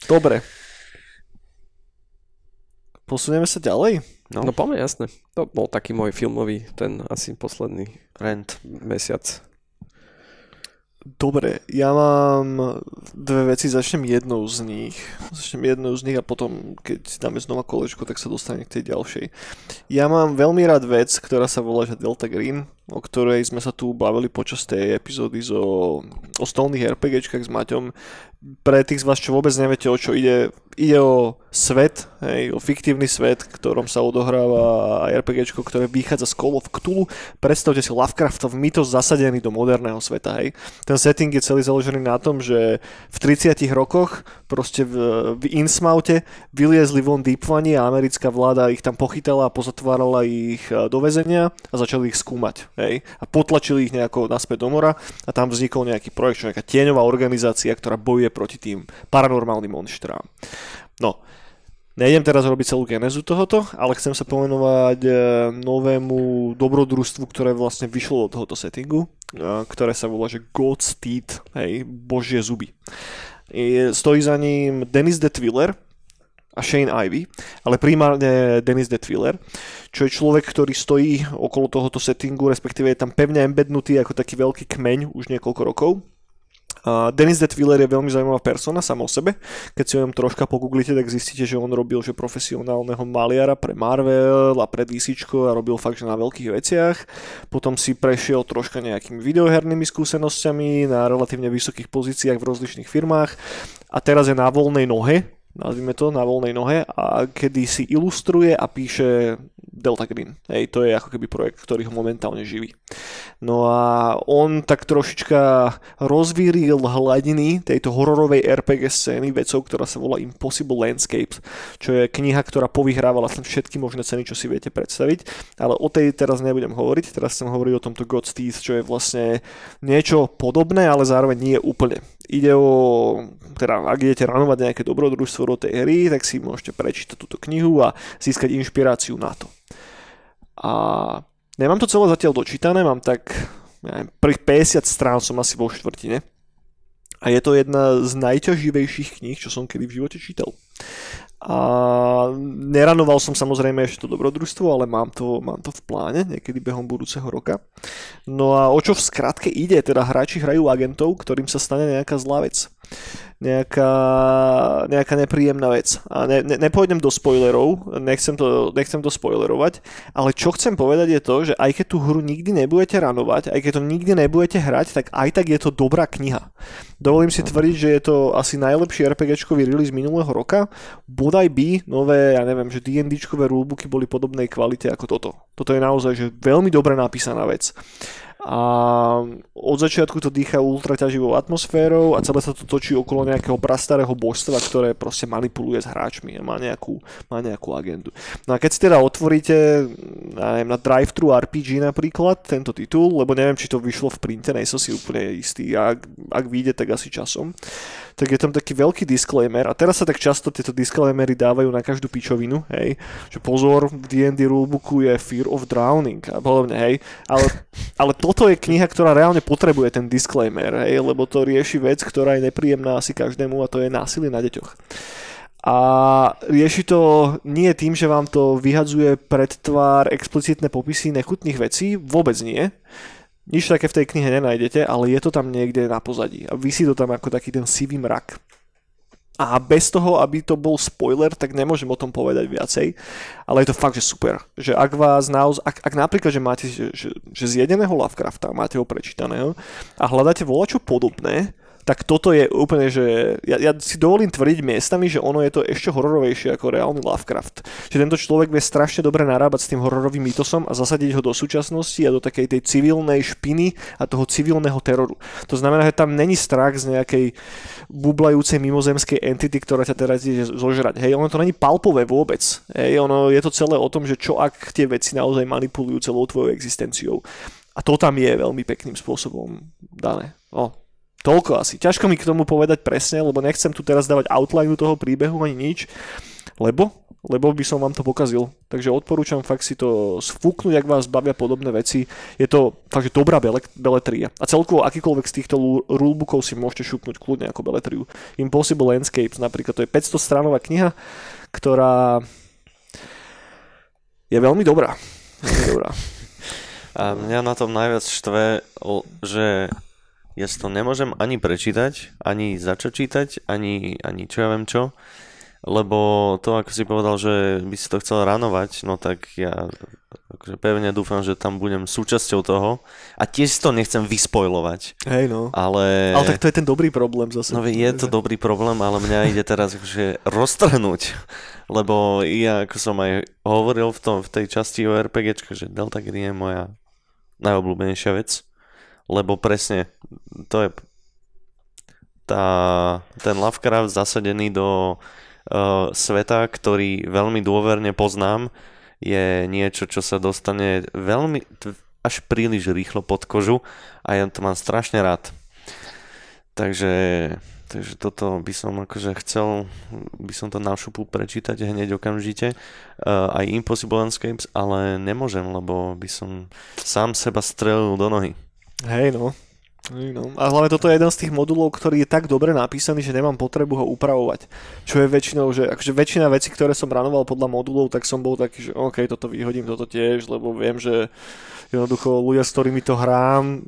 Dobre. Posunieme sa ďalej? No poďme, jasné. To bol taký môj filmový, ten asi posledný rant mesiac. Dobre, ja mám dve veci, začnem jednou z nich a potom, keď dáme znova kolečko, tak sa dostane k tej ďalšej. Ja mám veľmi rád vec, ktorá sa volá Delta Green, o ktorej sme sa tu bavili počas tej epizódy o stolných RPGčkách s Maťom. Pre tých z vás, čo vôbec neviete, o čo ide o svet, hej, o fiktívny svet, ktorom sa odohráva RPGčko, ktoré vychádza z Call of Cthulhu. Predstavte si Lovecraftov mytos zasadený do moderného sveta, hej. Ten setting je celý založený na tom, že v 30 rokoch proste v Innsmouthe vyliezli von Deepvani a americká vláda ich tam pochytala a pozatvárala ich do väzenia a začali ich skúmať, hej. A potlačili ich nejako naspäť do mora a tam vznikol nejaký projekt, nejaká tieňová organizácia, ktorá bojuje proti tým paranormálnym monštrám. No, Nejdem teraz robiť celú genézu tohoto, ale chcem sa pomenovať novému dobrodružstvu, ktoré vlastne vyšlo do tohoto settingu, ktoré sa volá, že God's Teeth, hej, Božie zuby. Stojí za ním Dennis the Twiller a Shane Ivy, ale primárne Dennis the Twiller, čo je človek, ktorý stojí okolo tohoto settingu, respektíve je tam pevne embednutý ako taký veľký kmeň už niekoľko rokov. Dennis the Twiller je veľmi zaujímavá persona sama o sebe, keď si o ňom troška pogooglite, tak zistíte, že on robil že profesionálneho maliara pre Marvel a pre DCčko a robil fakt, že na veľkých veciach, potom si prešiel troška nejakými videohernými skúsenosťami na relatívne vysokých pozíciách v rozličných firmách a teraz je na voľnej nohe, nazvime to, na voľnej nohe, a kedy si ilustruje a píše Delta Green. Hej, to je ako keby projekt, ktorý ho momentálne živí. No a on tak trošička rozvíril hladiny tejto hororovej RPG scény vecou, ktorá sa volá Impossible Landscapes, čo je kniha, ktorá povyhrávala všetky možné ceny, čo si viete predstaviť, ale o tej teraz nebudem hovoriť, teraz chcem hovoriť o tomto God's Teeth, čo je vlastne niečo podobné, ale zároveň nie úplne. Ide o, teda ak idete ranovať nejaké dobrodružstvo do tej hry, tak si môžete prečítať túto knihu a získať inšpiráciu na to. A nemám to celé zatiaľ dočítané, mám tak, neviem, prvých 50 strán som asi vo štvrtine. A je to jedna z najťaživejších kníh, čo som kedy v živote čítal. A neranoval som samozrejme ešte to dobrodružstvo, ale mám to v pláne niekedy behom budúceho roka. No a o čo v skratke ide? Teda hráči hrajú agentov, ktorým sa stane nejaká zlá vec. Nejaká nepríjemná vec. A nepôjdem do spoilerov, nechcem to spoilerovať, ale čo chcem povedať je to, že aj keď tú hru nikdy nebudete ranovať, aj keď to nikdy nebudete hrať, tak aj tak je to dobrá kniha. Dovolím si tvrdiť, že je to asi najlepší RPGčkový release minulého roka. Bodaj by nové, ja neviem, že D&Dčkové rulebooky boli podobnej kvalite ako toto. Toto je naozaj že veľmi dobre napísaná vec. A od začiatku to dýcha ultraťaživou atmosférou a celé sa to točí okolo nejakého prastarého božstva, ktoré proste manipuluje s hráčmi a má nejakú agendu. No a keď si teda otvoríte na Drive-Thru RPG napríklad tento titul, lebo neviem, či to vyšlo v printe, nejsem si úplne istý, ak vyjde, tak asi časom, tak je tam taký veľký disclaimer a teraz sa tak často tieto disclaimery dávajú na každú pičovinu, hej, že pozor, v D&D rulebooku je Fear of Drowning a podobne, hej, ale toto je kniha, ktorá reálne potrebuje ten disclaimer, hej, lebo to rieši vec, ktorá je nepríjemná asi každému a to je násilie na deťoch. A rieši to nie tým, že vám to vyhadzuje pred tvár explicitné popisy nechutných vecí, vôbec nie. Nič také v tej knihe nenájdete, ale je to tam niekde na pozadí a visí to tam ako taký ten sivý mrak. A bez toho, aby to bol spoiler, tak nemôžem o tom povedať viacej, ale je to fakt, že super. Že ak vás naozaj, ak napríklad, že máte že z jedeného Lovecrafta, máte ho prečítaného a hľadáte volačo podobné, tak toto je úplne, že ja si dovolím tvrdiť miestami, že ono je to ešte hororovejšie ako reálny Lovecraft. Že tento človek vie strašne dobre narábať s tým hororovým mytosom a zasadiť ho do súčasnosti a do takej tej civilnej špiny a toho civilného teroru. To znamená, že tam není strach z nejakej bublajúcej mimozemskej entity, ktorá ťa teraz ide zožrať. Hej, ono to není palpové vôbec. Hej, ono je to celé o tom, že čo ak tie veci naozaj manipulujú celou tvojou existenciou. A to tam je veľmi pekným spôsobom dané. Toľko asi. Ťažko mi k tomu povedať presne, lebo nechcem tu teraz dávať outline toho príbehu ani nič, lebo by som vám to pokazil. Takže odporúčam fakt si to sfúknuť, ak vás bavia podobné veci. Je to fakt dobrá beletria. A celkovo akýkoľvek z týchto rulebookov si môžete šupnúť kľudne ako beletriu. Impossible Landscapes napríklad, to je 500 stránová kniha, ktorá je veľmi dobrá. Veľmi dobrá. A mňa na tom najviac štve, že ja si to nemôžem ani prečítať, ani začať čítať, ani čo ja viem čo, lebo to, ako si povedal, že by si to chcel ranovať, no tak ja akože pevne dúfam, že tam budem súčasťou toho a tiež si to nechcem vyspoilovať. Hej no, ale tak to je ten dobrý problém zase. No je to dobrý problém, ale mňa ide teraz akože roztrhnúť, lebo ja, ako som aj hovoril v tej časti o RPGčke, že Delta Green je moja najobľúbenejšia vec. Lebo presne, to je ten Lovecraft zasadený do sveta, ktorý veľmi dôverne poznám, je niečo, čo sa dostane veľmi, až príliš rýchlo pod kožu a ja to mám strašne rád. Takže Takže toto by som akože chcel, by som to na šupu prečítať hneď okamžite. Aj Impossible Landscapes, ale nemôžem, lebo by som sám seba strelil do nohy. Hej no. A hlavne toto je jeden z tých modulov, ktorý je tak dobre napísaný, že nemám potrebu ho upravovať. Čo je väčšinou, že akože väčšina vecí, ktoré som ranoval podľa modulov, tak som bol taký, že OK, toto vyhodím, toto tiež, lebo viem, že jednoducho ľudia, s ktorými to hrám,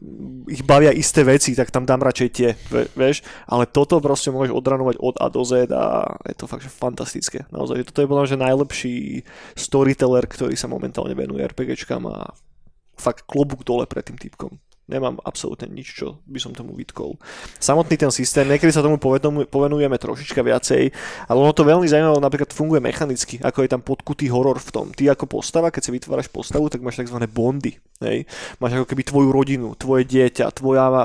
ich bavia isté veci, tak tam dám radšej tie, vieš. Ale toto proste môžeš odranovať od A do Z a je to fakt, že fantastické. Naozaj, toto je podľa mňa, že najlepší storyteller, ktorý sa momentálne venuje RPGčkám a fakt klobúk dole pred tým týpkom. Nemám absolútne nič, čo by som tomu vytkol. Samotný ten systém, niekedy sa tomu povenujeme trošička viacej, ale ono to veľmi zaujímavé, napríklad funguje mechanicky, ako je tam podkutý horor v tom. Ty ako postava, keď si vytváraš postavu, tak máš tzv. Bondy. Hej? Máš ako keby tvoju rodinu, tvoje dieťa,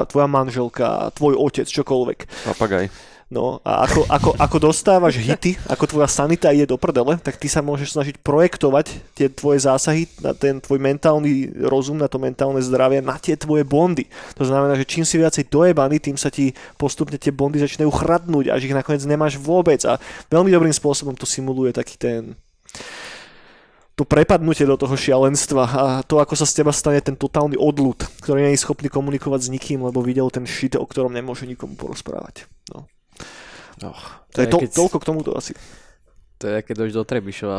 tvoja manželka, tvoj otec, čokoľvek. Papagaj. No a ako dostávaš hity, ako tvoja sanita ide do prdele, tak ty sa môžeš snažiť projektovať tie tvoje zásahy na ten tvoj mentálny rozum, na to mentálne zdravie, na tie tvoje bondy. To znamená, že čím si viacej dojebaný, tým sa ti postupne tie bondy začínajú chradnúť, až ich nakoniec nemáš vôbec. A veľmi dobrým spôsobom to simuluje taký ten... to prepadnutie do toho šialenstva a to, ako sa z teba stane ten totálny odľud, ktorý nie je schopný komunikovať s nikým, lebo videl ten shit, o ktorom nemôže nikomu porozprávať. No. Toľko k tomuto asi. To je, keď dojdeš do Trebišova.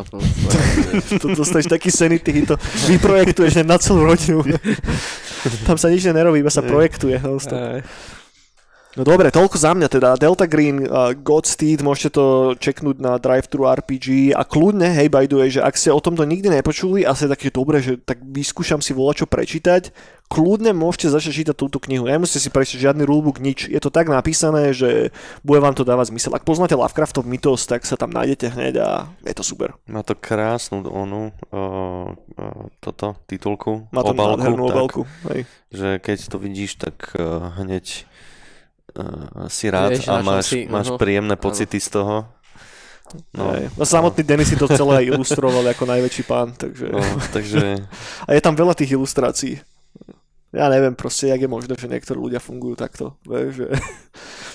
To dostaneš taký sanity, to vyprojektuješ na celú rodinu. Tam sa nič nerobí, iba sa projektuje. No dobre, toľko za mňa teda. Delta Green, Godspeed, môžete to čeknúť na Drive-Thru RPG a kľudne, hej, by the way, že ak ste o tomto nikdy nepočuli a ste také dobre, že tak vyskúšam si volačo prečítať, kľudne môžete začať čítať túto knihu. Nemusíte si prečítať žiadny rulebook, nič. Je to tak napísané, že bude vám to dávať zmysel. Ak poznáte Lovecraftov mytos, tak sa tam nájdete hneď a je to super. Má to krásnu toto titulku. Má to nádhernú obálku. Hej. Že keď to vidíš, tak hneď si rád a máš príjemné pocity z toho. No. Samotný Denis si to celé ilustroval ako najväčší pán, takže... No, takže... A je tam veľa tých ilustrácií. Ja neviem proste, jak je možné, že niektorí ľudia fungujú takto. Že...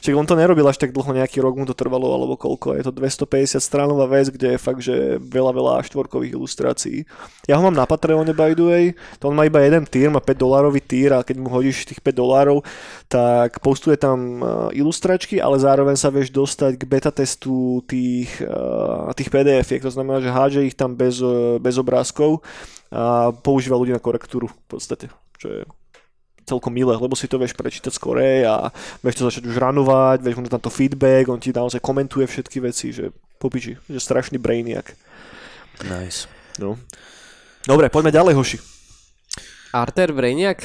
Čiže on to nerobil až tak dlho, nejaký rok mu to trvalo, alebo koľko. Je to 250 stránová vec, kde je fakt, že veľa štvorkových ilustrácií. Ja ho mám na Patreone, by the way. To on má iba jeden tier, má $5 tier a keď mu hodíš tých $5, tak postuje tam ilustračky, ale zároveň sa vieš dostať k beta testu tých PDF-iek. To znamená, že hádže ich tam bez obrázkov a používa ľudí na korektúru v podstate, čo je celkom milé, lebo si to vieš prečítať skorej a vieš to začať už ranovať, vieš mu tam to feedback, on ti naozaj komentuje všetky veci, že popiči, že strašný brainiak. Nice. No. Dobre, poďme ďalej, hoši. Arthur Brainiak?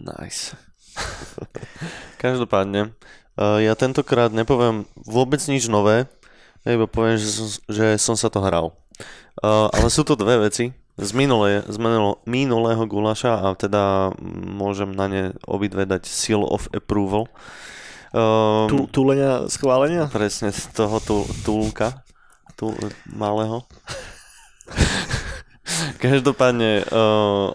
Nice. Každopádne, ja tentokrát nepoviem vôbec nič nové, iba poviem, že som sa to hral. Ale sú to dve veci. Z minulého gulaša a teda môžem na ne obidve dať seal of approval. Túlenia, schválenia? Presne, z toho túlka. Malého. Každopádne,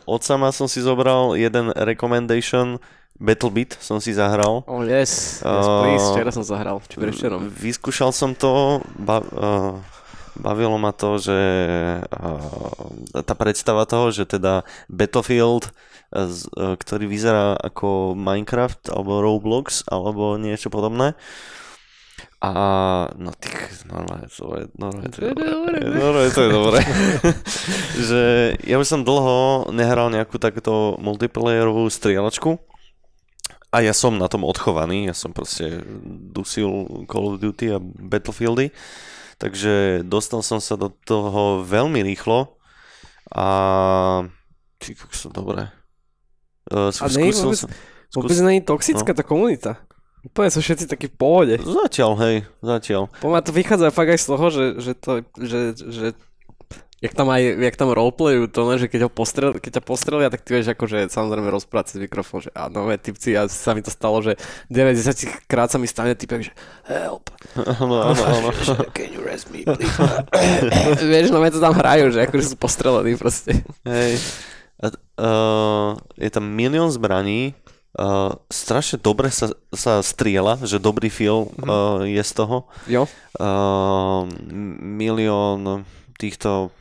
od sama som si zobral jeden recommendation, Battle Beat som si zahral. Oh yes please, včera som zahral. Vyskúšal som to... Bavilo ma to, že tá predstava toho, že teda Battlefield, ktorý vyzerá ako Minecraft alebo Roblox alebo niečo podobné. A no tých, normálne to je dobré. Že ja už som dlho nehral nejakú takúto multiplayerovú strieľačku. A ja som na tom odchovaný, ja som proste dusil Call of Duty a Battlefieldy. Takže dostal som sa do toho veľmi rýchlo a... Dobre. Vôbec nie je toxická tá komunita. Úplne sú všetci takí v pohode. Zatiaľ. Poďme, to vychádza fakt aj z toho, že Jak tam roleplayu to, že keď ťa postrelia, tak ty vieš akože samozrejme rozprávať cez mikrofón, že áno, typci, a sa mi to stalo, že 90 krát sa mi stane typek, že help. No. Can you rest me, please? Vieš, no my to tam hrajú, že akože sú postrelení proste. Hej. Je tam milión zbraní, strašne dobre sa strieľa, že dobrý film je z toho. Jo. Milión týchto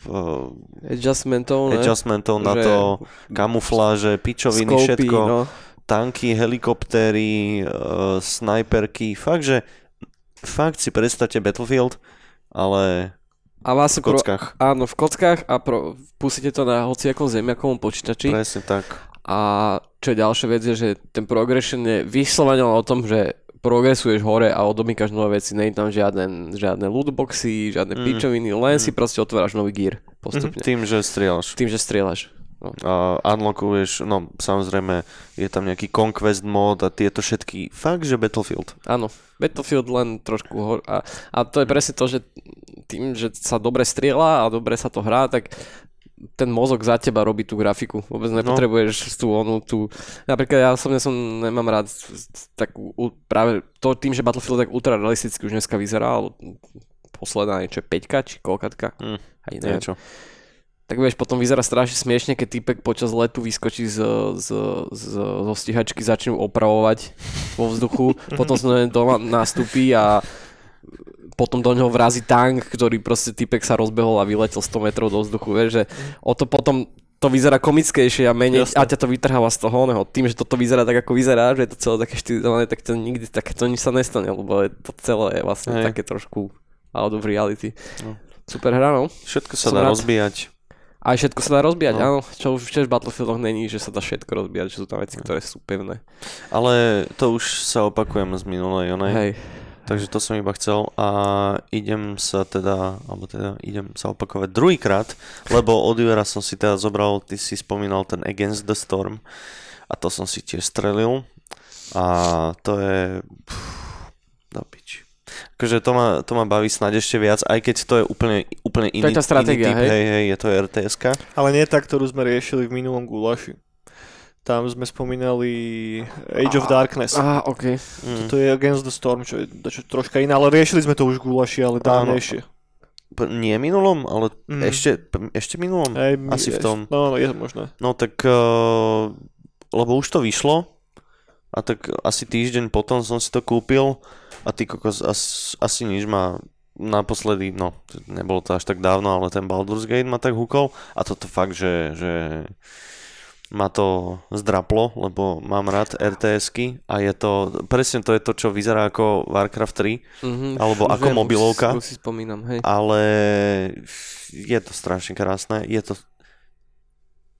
adjustmentov na to, kamufláže, pičoviny, skopy, všetko, no. Tanky, helikoptéry, snajperky, fakt si predstavte Battlefield, ale v kockách. Áno, v kockách a pustíte to na hociakom zemiakovom počítači. Presne tak. A čo je ďalšia vec je, že ten progression je vyslovene o tom, že progresuješ hore a odomýkaš nové veci, nie je tam žiadne lootboxy, žiadne pičoviny, len si proste otváraš nový gear postupne. Tým, že strieľaš. No. Unlockuješ, no samozrejme je tam nejaký conquest mod a tieto všetky, fakt že Battlefield. Áno, Battlefield len trošku hor a to je presne to, že tým, že sa dobre strieľa a dobre sa to hrá, tak ten mozog za teba robí tú grafiku. Vôbec nepotrebuješ tú... Napríklad ja osobne nemám rád takú... Práve to tým, že Battlefield tak ultra realisticky už dneska vyzerá, ale posledná niečo je 5-ka či koľkatka. Aj niečo. Tak vieš, potom vyzerá strašne smiešne, keď týpek počas letu vyskočí zo stíhačky, začnú opravovať vo vzduchu, potom sa doma nástupí a potom do neho vrazí tank, ktorý proste týpek sa rozbehol a vyletel 100 metrov do vzduchu, vieš, že o to potom to vyzerá komickejšie a menej a ťa to vytrháva z toho oného. Tým, že toto vyzerá tak, ako vyzerá, že je to celé také štýlizované, tak to nikdy takéto nič sa nestane, lebo to celé je vlastne také trošku out of reality. No. Super hra, no. Všetko sa dá rozbíjať. Aj všetko sa dá rozbíjať, áno, čo už v Battlefieldoch není, že sa dá všetko rozbíjať, že sú tam veci, ktoré sú pevné. Ale to už sa opakujem z minulej onej, takže to som iba chcel a idem sa opakovať druhýkrát, lebo od Jura som si teda zobral, ty si spomínal ten Against the Storm a to som si tiež strelil a to je... do piči. Takže to ma baví snáď ešte viac, aj keď to je úplne iný typ, hej, je to RTS-ka. Ale nie tá, ktorú sme riešili v minulom gulaši. Tam sme spomínali Edge of Darkness. Á, okej. Okay. To je Against the Storm, čo je troška iná, ale riešili sme to už v gulaši, ale dávnejšie. Nie minulom, ale ešte minulom, asi v tom. No, je to možné. No tak, lebo už to vyšlo a tak asi týždeň potom som si to kúpil. A ty kokos, asi nič ma naposledy, no nebolo to až tak dávno, ale ten Baldur's Gate ma tak húkol a toto fakt, že ma to zdraplo, lebo mám rád RTS-ky a je to, presne to je to, čo vyzerá ako Warcraft 3, alebo ako mobilovka, si spomínam, hej. Ale je to strašne krásne, je to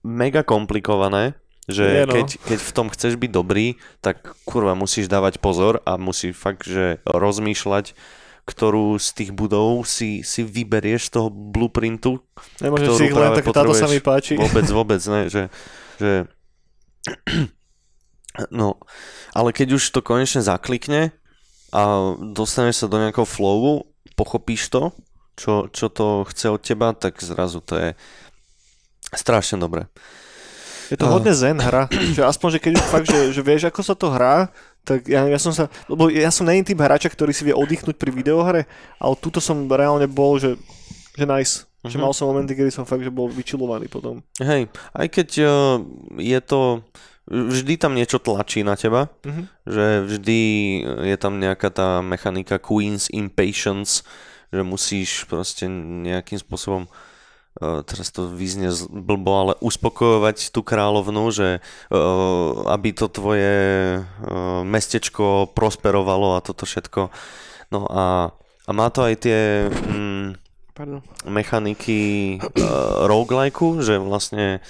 mega komplikované. Že keď v tom chceš byť dobrý, tak kurva musíš dávať pozor a musíš fakt, že rozmýšľať, ktorú z tých budov si vyberieš z toho blueprintu, nemôžeš ktorú práve len, potrebuješ. Táto sa mi páči. Vôbec, ne, že... No, ale keď už to konečne zaklikne a dostaneš sa do nejakého flowu, pochopíš to, čo to chce od teba, tak zrazu to je strašne dobré. Je to hodne zen hra, že aspoň, že keď už fakt, že vieš, ako sa to hrá, tak ja som sa, lebo ja som není typ hráča, ktorý si vie oddychnúť pri videohre, ale tuto som reálne bol, že nice, že mal som momenty, kedy som fakt, že bol vyčilovaný potom. Hej, aj keď je to, vždy tam niečo tlačí na teba, že vždy je tam nejaká tá mechanika Queen's Impatience, že musíš proste nejakým spôsobom teraz to vyznie blbo, ale uspokojovať tú kráľovnu, že aby to tvoje mestečko prosperovalo a toto všetko. No a má to aj tie mechaniky roguelike, že vlastne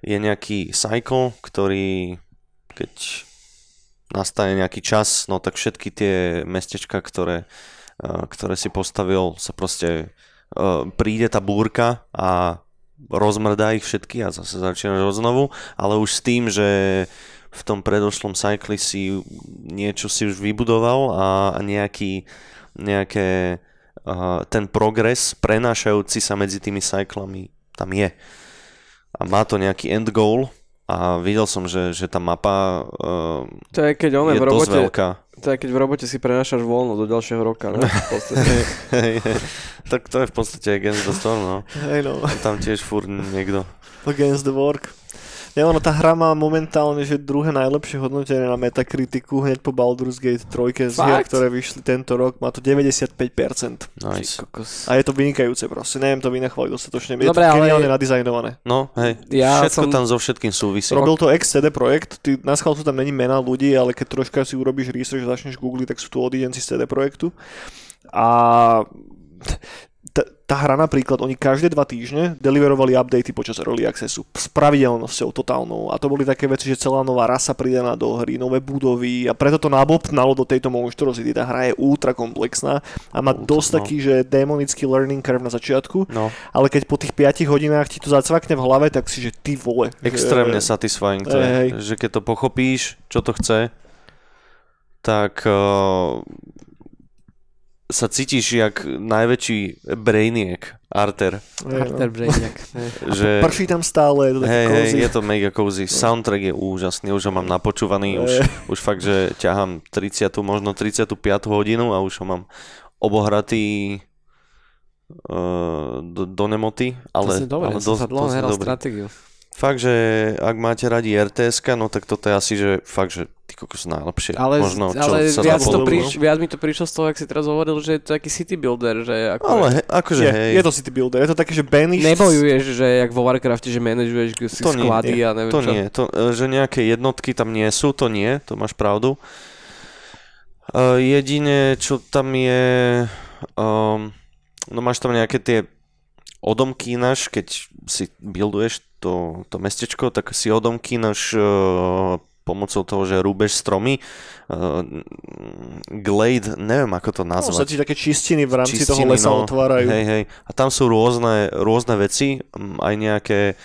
je nejaký cycle, ktorý keď nastane nejaký čas, no tak všetky tie mestečka, ktoré si postavil, sa proste príde tá búrka a rozmrdá ich všetky a zase začínaš odznovu, ale už s tým, že v tom predošlom cykli si niečo si už vybudoval a nejaké ten progres prenášajúci sa medzi tými cyklami tam je. A má to nejaký end goal a videl som, že tá mapa to je, keď je dosť veľká. To je, keď v robote si prenášaš voľno do ďalšieho roka, ne? V podstate. Tak to je v podstate Against the Storm, no. Tam tiež furt niekto. Against the Work. Ja, ono, tá hra má momentálne, že druhé najlepšie hodnotenie na Metacriticu hneď po Baldur's Gate 3 z hier, ktoré vyšli tento rok, má to 95%. Nice. A je to vynikajúce proste, neviem to vynachváliť dostatočne, je dobre, to geniálne ale... nadizajnované. No, hej, ja všetko som... tam so všetkým súvisí. Robil to X-CD projekt, ty na schvál tam není mená ľudí, ale keď troška si urobíš research, začneš googliť, tak sú tu odidenci z CD projektu. A... Tá hra napríklad, oni každé 2 týždne deliverovali updaty počas early accessu s pravidelnosťou totálnou a to boli také veci, že celá nová rasa pridaná do hry, nové budovy a preto to nabopnalo do tejto monštrozity. Tá hra je ultra komplexná a má dosť taký, že démonický learning curve na začiatku, no. Ale keď po tých 5 hodinách ti to zacvakne v hlave, tak si, že ty vole. Extrémne satisfying to je, že keď to pochopíš, čo to chce, tak... sa cítiš jak najväčší brainiak, Arter. Arter brainiak. Že... Prší tam stále, je to taký cozy. Je to mega cozy. Soundtrack je úžasný, už ho mám napočúvaný, už fakt, že ťahám 30, možno 35 hodinu a už ho mám obohratý do nemoty. Ale, to si dobre, ale som sa dlho hral stratégiu. Fakt, že ak máte radi RTS-ka, no tak toto je asi, že fakt, že ty kokos najlepšie. Ale, možno, čo ale sa viac mi to prišlo z toho, ak si teraz hovoril, že je to taký city builder, že ako... Ale akože hej. Je to city builder, je to také, že banished... Nebojuješ, že jak vo Warcrafte, že manažuješ si sklady a neviem to čo. Nie, to nie, že nejaké jednotky tam nie sú, to nie, to máš pravdu. Jedine, čo tam je... no máš tam nejaké tie odomkínaš, keď si builduješ to mestečko, tak si odomkínaš pomocou toho, že rúbeš stromy. Glade, neviem ako to nazvať. No, sa ti také čistiny v rámci toho lesa otvárajú. Hej. A tam sú rôzne veci, aj nejaké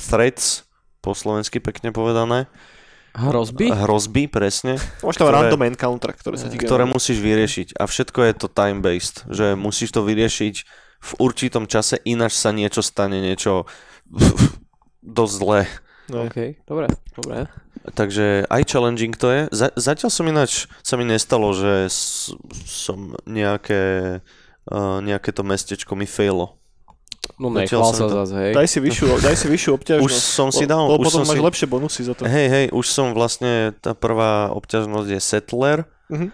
threads, po slovensky pekne povedané. Hrozby, presne. Máš tam random encounter, ktoré musíš vyriešiť. A všetko je to time-based, že musíš to vyriešiť v určitom čase, ináč sa niečo stane, niečo dosť zlé. OK, dobre. Takže aj challenging to je. Zatiaľ som ináč, sa mi nestalo, že som nejaké to mestečko mi failo. No nechval sa zase, hej. Daj si vyššiu obťažnosť. Už som si dal. Potom máš lepšie bonusy za to. Hej, už som vlastne, tá prvá obťažnosť je Settler,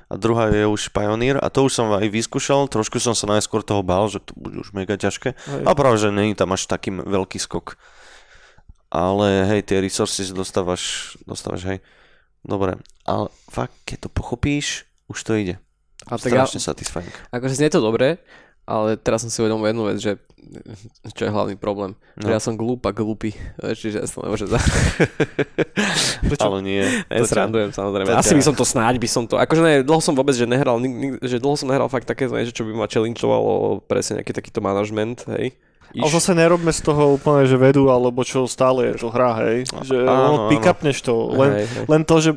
a druhá je už Pioneer a to už som aj vyskúšal, trošku som sa najskôr toho bál, že to bude už mega ťažké, a práve, že není tam až taký veľký skok. Ale hej, tie resources dostávaš, hej. Dobre, ale fakt, keď to pochopíš, už to ide. A strašne satisfying. Akože znie to dobre, ale teraz som si uvedomil jednu vec, že čo je hlavný problém. No. Že ja som glúpy. Čiže ja som nemôžem Ale nie. Srandujem samozrejme. Asi by som to... Akože ne, dlho som vôbec, že nehral, že dlho som nehral fakt také, že čo by ma challengevalo presne nejaký takýto manažment, hej. Ale zase nerobme z toho úplne, že vedú, alebo čo stále je to hra, hej. Že pick-upneš to. Len to, že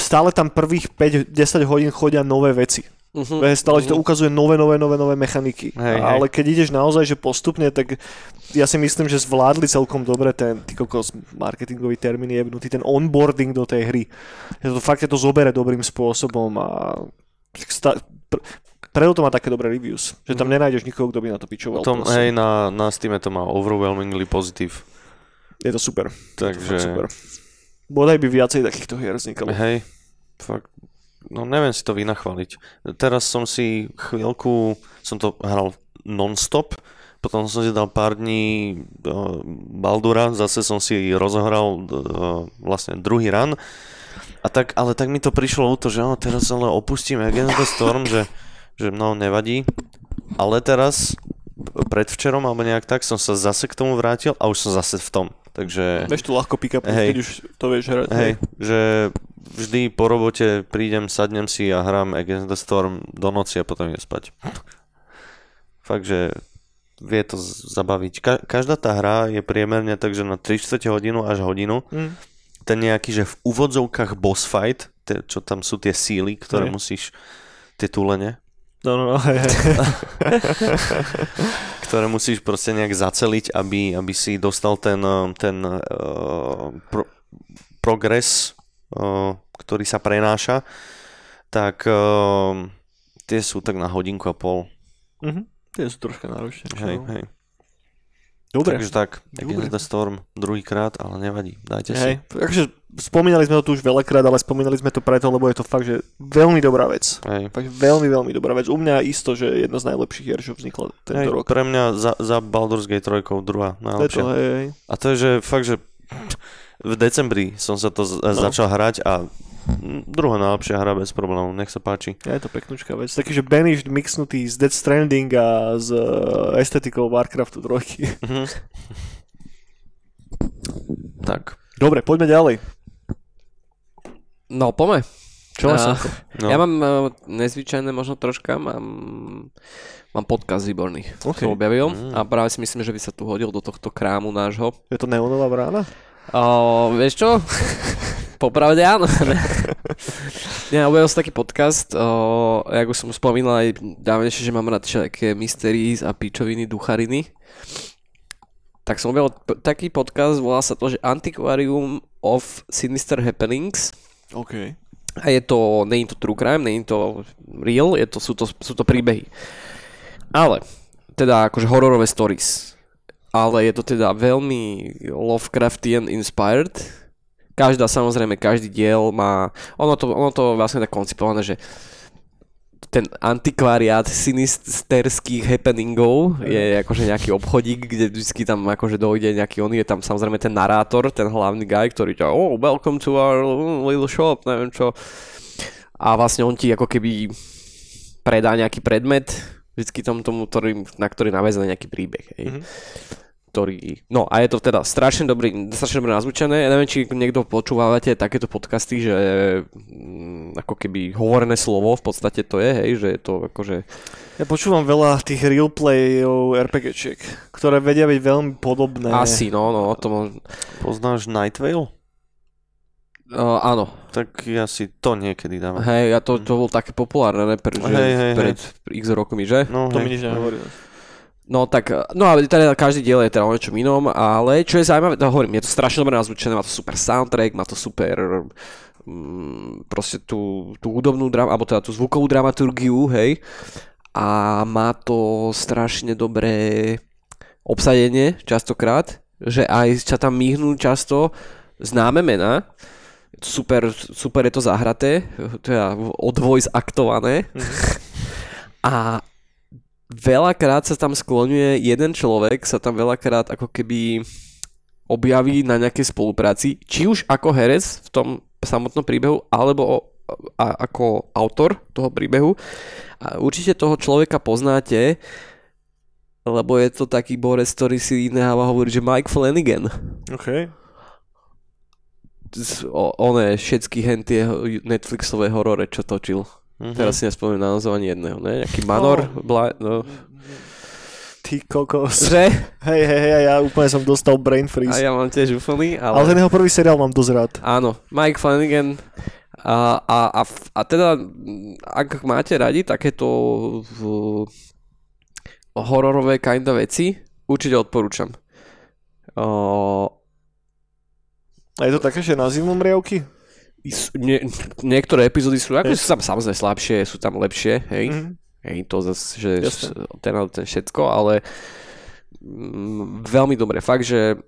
stále tam prvých 5-10 hodín chodia nové veci. Stále ti to ukazuje nové mechaniky. Ale keď ideš naozaj, že postupne, tak ja si myslím, že zvládli celkom dobre ten marketingový termín jebnutý, ten onboarding do tej hry. Fakt to zobere dobrým spôsobom a preto to má také dobré reviews, že tam nenájdeš nikoho, kto by na to pičoval. Hej, na Steam to má overwhelmingly pozitív. Je to super. Takže... Bodaj by viacej takýchto hier vznikalo. Hej, fakt. No neviem si to vynachváliť. Teraz som si chvíľku, som to hral non-stop, potom som si dal pár dní Baldura, zase som si rozohral vlastne druhý run. A tak, ale tak mi to prišlo o to, že teraz ale opustím Against the Storm, že no nevadí. Ale teraz, predvčerom alebo nejak tak, som sa zase k tomu vrátil a už som zase v tom. Takže... Vieš tu ľahko pick up, keď už to vieš hrať. Hej, že vždy po robote prídem, sadnem si a hrám Against the Storm do noci a potom idem spať. Fakt, že vie to zabaviť. Každá tá hra je priemerne takže na 3-4 hodinu až hodinu. Ten nejaký, že v úvodzovkách boss fight, čo tam sú tie síly, ktoré musíš, tie túlene. No. Ktoré musíš proste nejak zaceliť, aby si dostal ten progres, ktorý sa prenáša, tak tie sú tak na hodinku a pol. Tie sú troška náročné. Hej. Dobre. Takže tak, Against the Storm druhýkrát, ale nevadí, dajte si. Hej, takže spomínali sme to tu už veľakrát, ale spomínali sme to preto, lebo je to fakt, že veľmi dobrá vec. Hej. Fakt veľmi, veľmi dobrá vec. U mňa isto, že jedna z najlepších hier, čo vznikla tento rok. Pre mňa za Baldur's Gate 3 druhá najlepšia. To, hej. A to je, že fakt, že v decembri som sa to začal hrať a druhá najlepšia hra bez problémov, nech sa páči. Ja, je to peknúčka vec. Taký, že Banished mixnutý z Death Stranding a s estetikou Warcraftu 3. Mm-hmm. Tak. Dobre, poďme ďalej. No, poďme. Čo máš? No. Ja mám nezvyčajné, možno troška, mám podcast výborný, okay, ktorý objavil a práve si myslím, že by sa tu hodil do tohto krámu nášho. Je to Neonová brána? Vieš čo? Popravde áno. Ja objavil som taký podcast, jak už som spomínal aj dávnejšie, že mám rád všelijaké mysteries a pičoviny, duchariny. Tak som objavil taký podcast, volá sa to, že Antiquarium of Sinister Happenings. OK. A je to, nie je to true crime, nie je to real, sú to príbehy. Ale, teda akože hororové stories. Ale je to teda veľmi Lovecraftian inspired. Každá, samozrejme, každý diel má... Ono to vlastne tak koncipované, že ten antikvariát sinisterských happeningov je akože nejaký obchodík, kde vždycky tam akože dojde nejaký je tam samozrejme ten narátor, ten hlavný guy, ktorý ťa, welcome to our little shop, neviem čo. A vlastne on ti ako keby predá nejaký predmet, vždycky tomu, na ktorý naväzne nejaký príbeh, hej. Mm-hmm. No a je to teda strašne dobre nazvučené. Ja neviem, či niekto počúvate takéto podcasty, že ako keby hovorené slovo v podstate to je, hej, že je to akože... Ja počúvam veľa tých realplayov RPGčiek, ktoré vedia byť veľmi podobné. Asi, no, to možno... Poznáš Night Vale? Áno. Tak ja si to niekedy dávam. Hej, to bol také populárne pred x rokmi, že? No, to mi nič nehovorilo. No tak, a teda každý diel je teda o niečom inom, ale čo je zaujímavé, to hovorím, je to strašne dobre nazvučené, má to super soundtrack, má to super proste tú hudobnú dramu, alebo teda tú zvukovú dramaturgiu, hej, a má to strašne dobré obsadenie častokrát, že aj sa tam myhnú často známe mená, super, super je to zahraté, teda odvoj zaktované a veľakrát sa tam skloňuje jeden človek, sa tam veľakrát ako keby objaví na nejakej spolupráci, či už ako herec v tom samotnom príbehu, alebo ako autor toho príbehu. A určite toho človeka poznáte, lebo je to taký borec, ktorý si neháva hovoriť, že Mike Flanagan. OK. One všetky hentie Netflixové horore, čo točil. Mm-hmm. Teraz si nespomínam na názov ani jedného, ne? Nejaký Manor, Ty kokos. Že? Hej, ja úplne som dostal brain freeze. A ja mám tiež úplný, ale ten jeho prvý seriál mám dosť rád. Áno, Mike Flanagan. A teda, ak máte radi takéto hororové kinda veci, určite odporúčam. A je to také, že na zimu mriavky? Niektoré epizódy sú akože sú tam samozrejme slabšie, sú tam lepšie, hej. Mm-hmm. Hej, to zase, že ten všetko, ale veľmi dobre. Fakt, že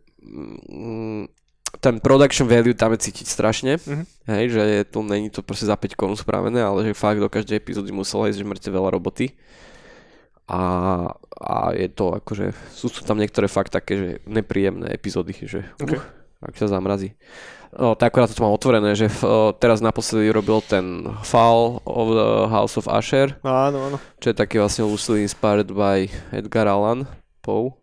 ten production value tam je cítiť strašne, hej, že to není to proste za 5 korún spravené, ale že fakt do každej epizódy muselo ísť, že mŕte veľa roboty. A je to akože, sú tam niektoré fakt také, že nepríjemné epizódy, že ak sa zamrazí. No, tak akorát to mám otvorené, že teraz naposledy robil ten Fall of the House of Usher. Áno. Čo je taký vlastne úsilí inspired by Edgar Allan Poe.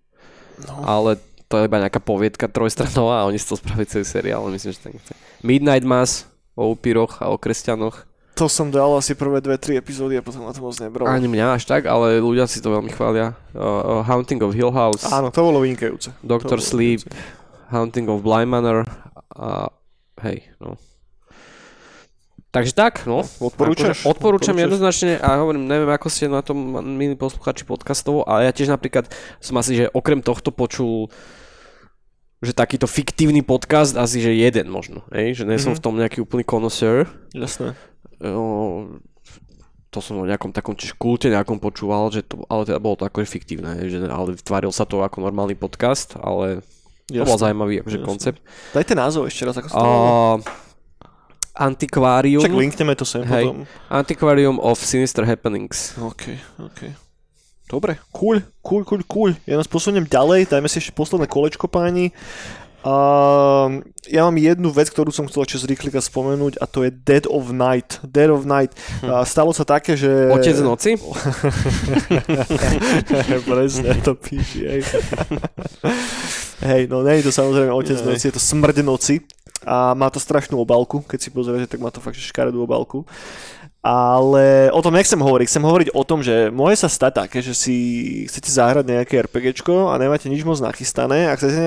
No. Ale to je iba nejaká poviedka trojstranová a oni si to spravili celý seriál. Myslím, že tak nechce. Midnight Mass o upíroch a o kresťanoch. To som dal asi prvé 2-3 epizódy a potom na to moc nebral. Ani mňa až tak, ale ľudia si to veľmi chvália. Haunting of Hill House. Áno, to bolo vynikajúce. Doctor Sleep, Haunting of Bly Manor a hej, no. Takže tak, no. Odporúčam jednoznačne a hovorím, neviem, ako ste na tom milí poslucháči podcastov, ale ja tiež napríklad som asi, že okrem tohto počul, že takýto fiktívny podcast asi, že jeden možno, hej, že nie som v tom nejaký úplný connoisseur. Jasné. to som o nejakom takom tiež kulte nejakom počúval, že to, ale teda bolo to akože fiktívne, že, ale tváril sa to ako normálny podcast, ale to bol zaujímavý akože koncept. Daj ten názov ešte raz, ako sa to volá. Antiquarium. Však linkneme to sem potom. Antiquarium of Sinister Happenings. OK. Dobre, cool. Ja nás posuniem ďalej, dajme si ešte posledné kolečko, páni. Ja mám jednu vec, ktorú som chcel ešte z rýchlika spomenúť, a to je Dead of Night. Stalo sa také, že... Otec noci? Presne, to píši. Hej, no nie je to samozrejme Otec noci, je to Smrť noci. A má to strašnú obálku, keď si pozriete, tak má to fakt škaredú obálku. Ale o tom nechcem hovoriť. Chcem hovoriť o tom, že môže sa stať také, že si chcete zahrať nejaké RPGčko a nemáte nič moc nachystané a chcete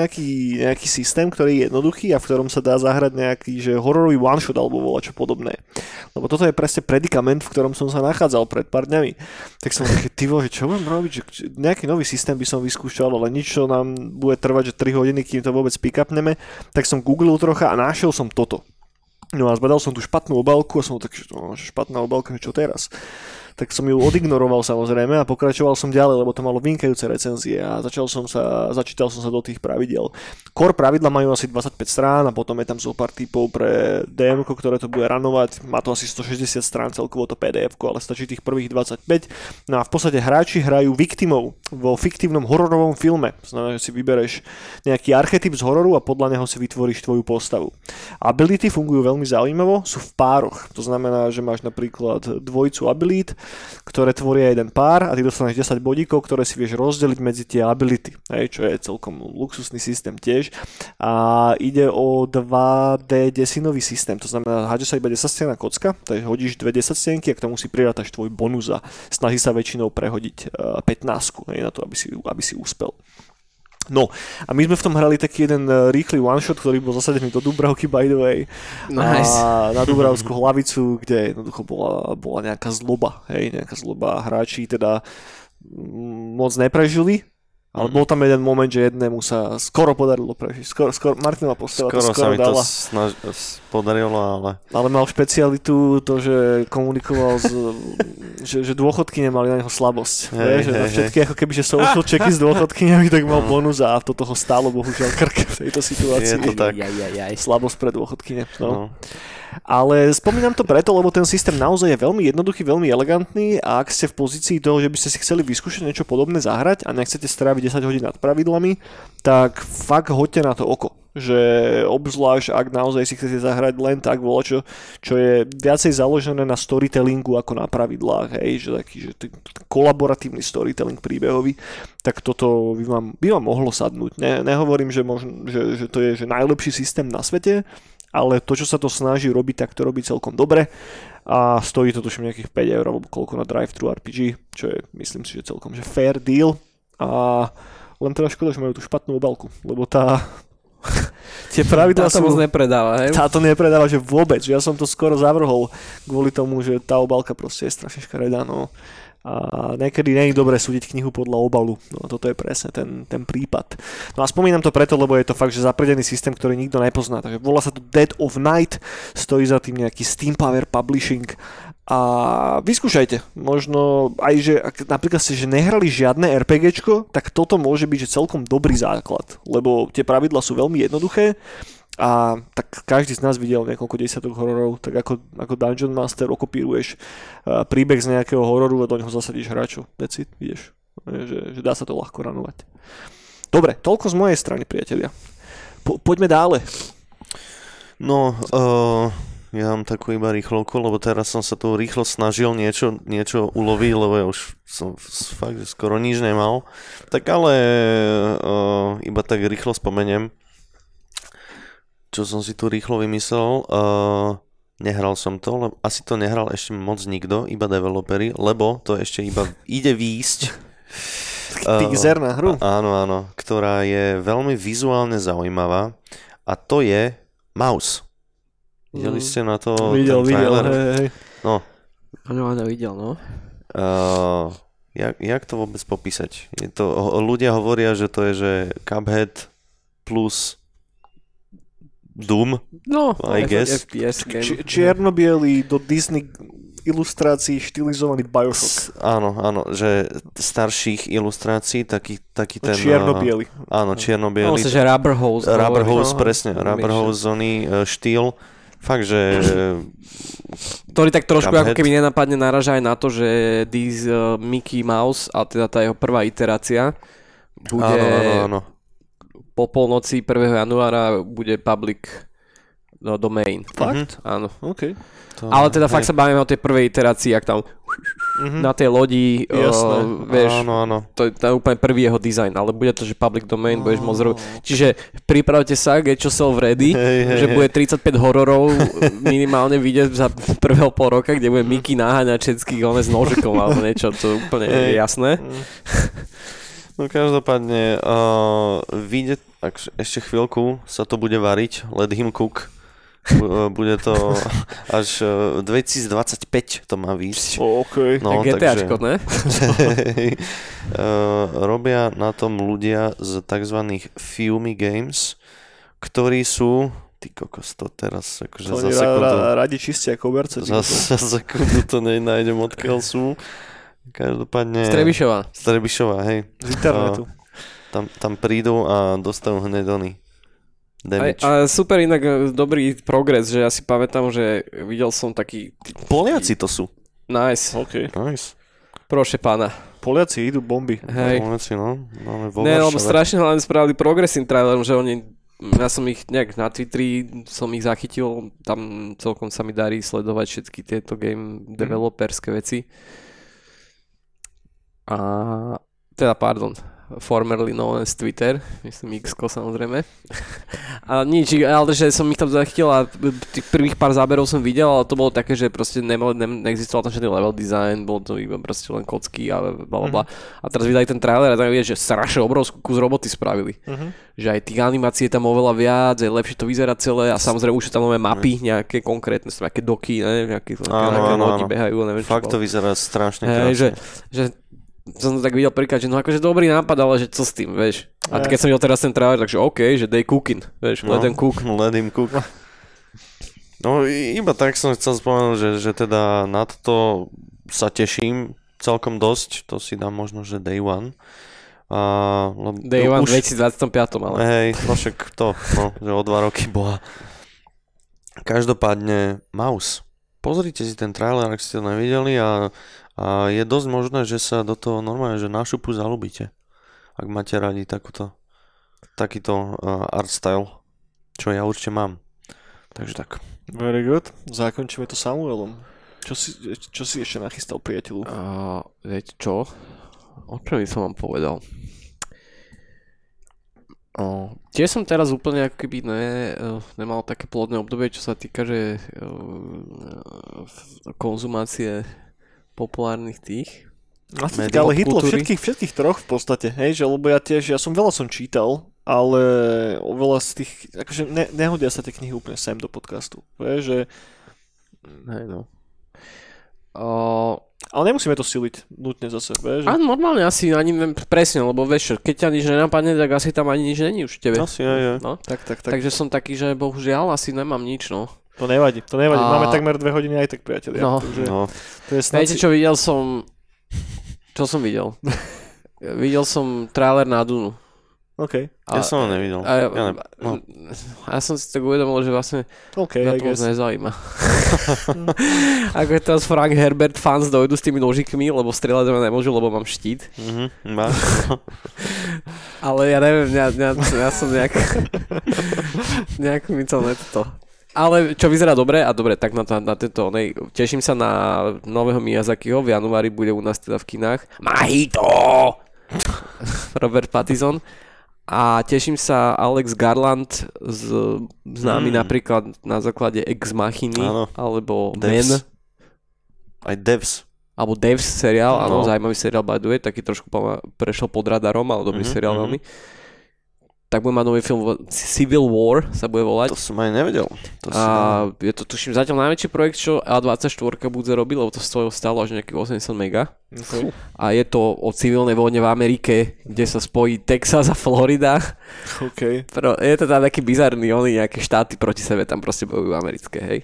nejaký systém, ktorý je jednoduchý a v ktorom sa dá zahrať nejaký, že hororový one-shot alebo volačo podobné. Lebo toto je presne predikament, v ktorom som sa nachádzal pred pár dňami. Tak som taký, že čo budem robiť? Že nejaký nový systém by som vyskúšal, ale nič, čo nám bude trvať, že 3 hodiny, kým to vôbec pick-upneme. Tak som googlil trocha a našiel som toto. No a zbadal som tú špatnú obálku a som taký, že špatná obálka, čo teraz? Tak som ju odignoroval samozrejme a pokračoval som ďalej, lebo to malo vynikajúce recenzie a začítal som sa do tých pravidiel. Core pravidla majú asi 25 strán a potom je tam zo pár typov pre DM-ko, ktoré to bude ranovať. Má to asi 160 strán celkovo to PDF-ko, ale stačí tých prvých 25. No a v podstate hráči hrajú viktimov vo fiktívnom hororovom filme. Znamená, že si vybereš nejaký archetyp z hororu a podľa neho si vytvoríš tvoju postavu. Ability fungujú veľmi zaujímavo, sú v pároch. To znamená, že máš napríklad dvojicu abilit, ktoré tvoria jeden pár a ty dostaneš 10 bodíkov, ktoré si vieš rozdeliť medzi tie ability, čo je celkom luxusný systém tiež. A ide o 2D desinový systém, to znamená, hádže sa iba 10 stená kocka, takže hodíš 2 10 stenky a k tomu si prirátaš tvoj bonus a snaží sa väčšinou prehodiť 15 na to, aby si uspel. No, a my sme v tom hrali taký jeden rýchly one-shot, ktorý bol zasadený do Dúbravky, by the way. Nice. A na Dúbravskú hlavicu, kde jednoducho bola nejaká zloba, hráči teda moc neprežili. Ale bol tam jeden moment, že jednému sa skoro podarilo prežiť. Martina postela to skoro dala. Podarilo, ale... Ale mal špecialitu to, že komunikoval, že dôchodky nemali na neho slabosť. Že všetky, ako keby, že social checky z dôchodky nemali, tak mal bonus a to toho stálo bohužiaľ krk v tejto situácii. Je to tak. Slabosť pre dôchodky. No. Ale spomínam to preto, lebo ten systém naozaj je veľmi jednoduchý, veľmi elegantný a ak ste v pozícii toho, že by ste si chceli vyskúšať niečo podobné zahrať a nechcete stráviť 10 hodín nad pravidlami, tak fakt hoďte na to oko. Že obzvlášť, ak naozaj si chcete zahrať len tak voľačo, čo je viacej založené na storytellingu ako na pravidlách, hej, že taký že kolaboratívny storytelling príbehový, tak toto by vám mohlo sadnúť. Nehovorím, že to je že najlepší systém na svete, ale to, čo sa to snaží robiť, tak to robí celkom dobre a stojí to tuším nejakých 5 eur alebo koľko na drive-thru RPG, čo je, myslím si, že celkom že fair deal a len teda škoda, že majú tú špatnú obálku, lebo tá... Tie pravidlá sú... Táto moc nepredáva, hej? Táto nepredáva, že vôbec, ja som to skoro zavrhol kvôli tomu, že tá obálka proste je strašne škaredá, no. A niekedy nie je dobré súdiť knihu podľa obalu. No toto je presne ten prípad. No a spomínam to preto, lebo je to fakt, že zapredený systém, ktorý nikto nepozná. Takže volá sa to Dead of Night, stojí za tým nejaký Steam Power Publishing a vyskúšajte. Možno aj, že ak napríklad ste, že nehrali žiadne RPGčko, tak toto môže byť, že celkom dobrý základ, lebo tie pravidlá sú veľmi jednoduché. A tak každý z nás videl niekoľko desiatok hororov, tak ako Dungeon Master okopíruješ príbeh z nejakého hororu a do neho zasadíš hráčov. Decid, vidíš, že dá sa to ľahko ranovať. Dobre, toľko z mojej strany, priatelia. Poďme dále. No, ja mám takú iba rýchlovku, lebo teraz som sa tu rýchlo snažil niečo uloviť, lebo ja už som fakt skoro nič nemal. Tak ale iba tak rýchlo spomeniem. Čo som si tu rýchlo vymyslel, nehral som to, lebo asi to nehral ešte moc nikto, iba developeri, lebo to ešte iba ide výjsť. Teaser na hru. Áno, ktorá je veľmi vizuálne zaujímavá a to je Mouse. Videli ste na to ten trailer? Videl, hej. No. Áno, videl, no. Jak to vôbec popísať? Je to, ľudia hovoria, že to je, že Cuphead plus Doom, no, I guess. Čierno-bielý do Disney ilustrácií štylizovaný Bioshock. Áno, áno, že starších ilustrácií, taký ten... Čierno-biely. Áno, čierno-biely. No, že Rubber Hose, presne, Rubber Hose zóny, štýl. Fakt, že... Ktorý tak trošku ako keby nenapadne naráža aj na to, že This Mickey Mouse, a teda tá jeho prvá iterácia, bude áno. Po polnoci 1. januára bude public domain. Fakt? Áno. Okay. To... Ale teda fakt sa bavíme o tej prvej iterácii, ak tam na tej lodi, vieš, áno. To je úplne prvý jeho dizajn, ale bude to, že public domain, budeš môcť robiť. Čiže pripravte sa, get yourself ready, že bude 35 hororov minimálne vidieť za prvého pol roka, kde bude Mickey naháňať všetkých s nožikom alebo niečo, to úplne je jasné. No každopádne, vyjde, ešte chvíľku sa to bude variť, let him cook. Bude to až 2025 to má výjsť. Okay. No, GTAčko, takže, ne? Robia na tom ľudia z tzv. Fiumy Games, ktorí sú... Ty kokos, to teraz akože to za sekundu... Radi čistia koberce. Za sekundu to nenájdem, odkiaľ sú. Každopádne... Strebišová, hej. Z internetu. Tam prídu a dostanú hneď oný. A super inak dobrý progres, že ja si pamätám, že videl som taký... Poliaci to sú. Nice. Okay. Nice. Proše pána. Poliaci idú bomby. Hej. Poliaci, no. Ne, lebo strašne hlavne spravili progresným trailerom, že oni... Ja som ich nejak na Twitteri som ich zachytil, tam celkom sa mi darí sledovať všetky tieto game developerské veci. A... Teda, pardon... formerly known as Twitter, myslím X-ko samozrejme. A nič, ale že som ich tam zachytil a tých prvých pár záberov som videl, ale to bolo také, že proste neexistoval tam žiadny level design, bolo to iba proste len kocky a blablabla. A teraz vydali ten trailer a tam vieš, že strašne obrovskú kus roboty spravili. Že aj tých animácií je tam oveľa viac, aj lepšie to vyzerá celé a samozrejme už sú tam nové mapy, nejaké konkrétne, nejaké doky, nejaké lodi behajú, neviem. Fakt to vyzerá strašne krásne. Som to tak videl príklad, že no akože dobrý nápad, ale že co s tým, vieš. A keď som videl teraz ten trailer, takže OK, že they cooking, vieš, let them cook. Let him cook. No iba tak som chcel spomenúť, že teda na to sa teším celkom dosť, to si dám možno, že day one. Day one v 2025, ale. Hej, však to, no, že o 2 roky boha. Každopádne, Mouse. Pozrite si ten trailer, ak ste to nevideli a je dosť možné, že sa do toho normálne, že na šupu zalúbite. Ak máte radi takýto art style, čo ja určite mám. Takže tak. Very good. Zakončíme to Samuelom. Čo si ešte nachystal, priateľu? Viete čo? O čo by som vám povedal? Tiež som teraz úplne ako keby nemal také plodné obdobie, čo sa týka, že konzumácie populárnych tých. Ale hitlo všetkých troch v podstate, hej, že lebo ja som veľa som čítal, ale veľa z tých, akože nehodia sa tie knihy úplne sem do podcastu, vieš, že... Hej, no. Ale nemusíme to siliť nutne zase, vieš, že... Áno, normálne asi ani neviem presne, lebo vieš, keď ťa nič nenapadne, tak asi tam ani nič není už tebe. Asi, aj. No? Tak. Takže som taký, že bohužiaľ asi nemám nič, no. To nevadí. Máme takmer 2 hodiny aj tak, priatelia. No. Takže, to je snad... Viete, čo som videl? Videl som trailer na Dunu. OK. Ja som ho nevidel. Ja som si tak uvedomil, že vlastne na to už nezaujíma. Ako je teraz Frank Herbert fans dojdu s tými nožikmi, lebo strieľať ma nemôžu, lebo mám štít. Ale ja neviem, ja som nejak mi to neto. Ale čo vyzerá dobre, tak na tento onej, teším sa na nového Miyazakiho, v januári bude u nás teda v kinách. Mahito! Robert Pattinson. A teším sa Alex Garland, známy napríklad na základe Ex Machiny, áno. Alebo Devs. Alebo Devs seriál, áno, zaujímavý seriál by the way, taký trošku prešiel pod radarom, ale dobrý seriál veľmi. Tak bude mať nový film Civil War, sa bude volať. To som aj nevedel. Je to tuším zatiaľ najväčší projekt, čo A24 bude robiť, lebo to svojho stalo až nejakých 80 mega. Okay. A je to o civilnej vojne v Amerike, kde sa spojí Texas a Florida. Okay. Je to tam taký bizarný, oni nejaké štáty proti sebe tam proste bojujú americké, hej.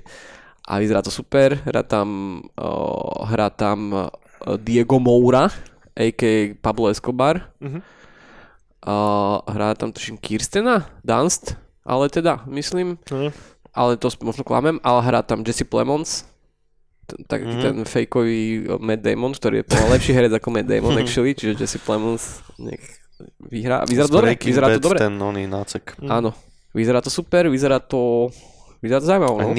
a vyzerá to super. Hrá tam Diego Moura, a.k.a. Pablo Escobar. Uh-huh. Hrá tam tuším Kirstena Dunst, ale teda myslím, ale to možno klamem, ale hrá tam Jesse Plemons, taký ten fejkový Matt Damon, ktorý je lepší herec ako Matt Damon actually, čiže Jesse Plemons nech vyhrá. Vyzerá to dobre. Ten oný nácek. Áno. Vyzerá to super, vyzerá to zaujímavé.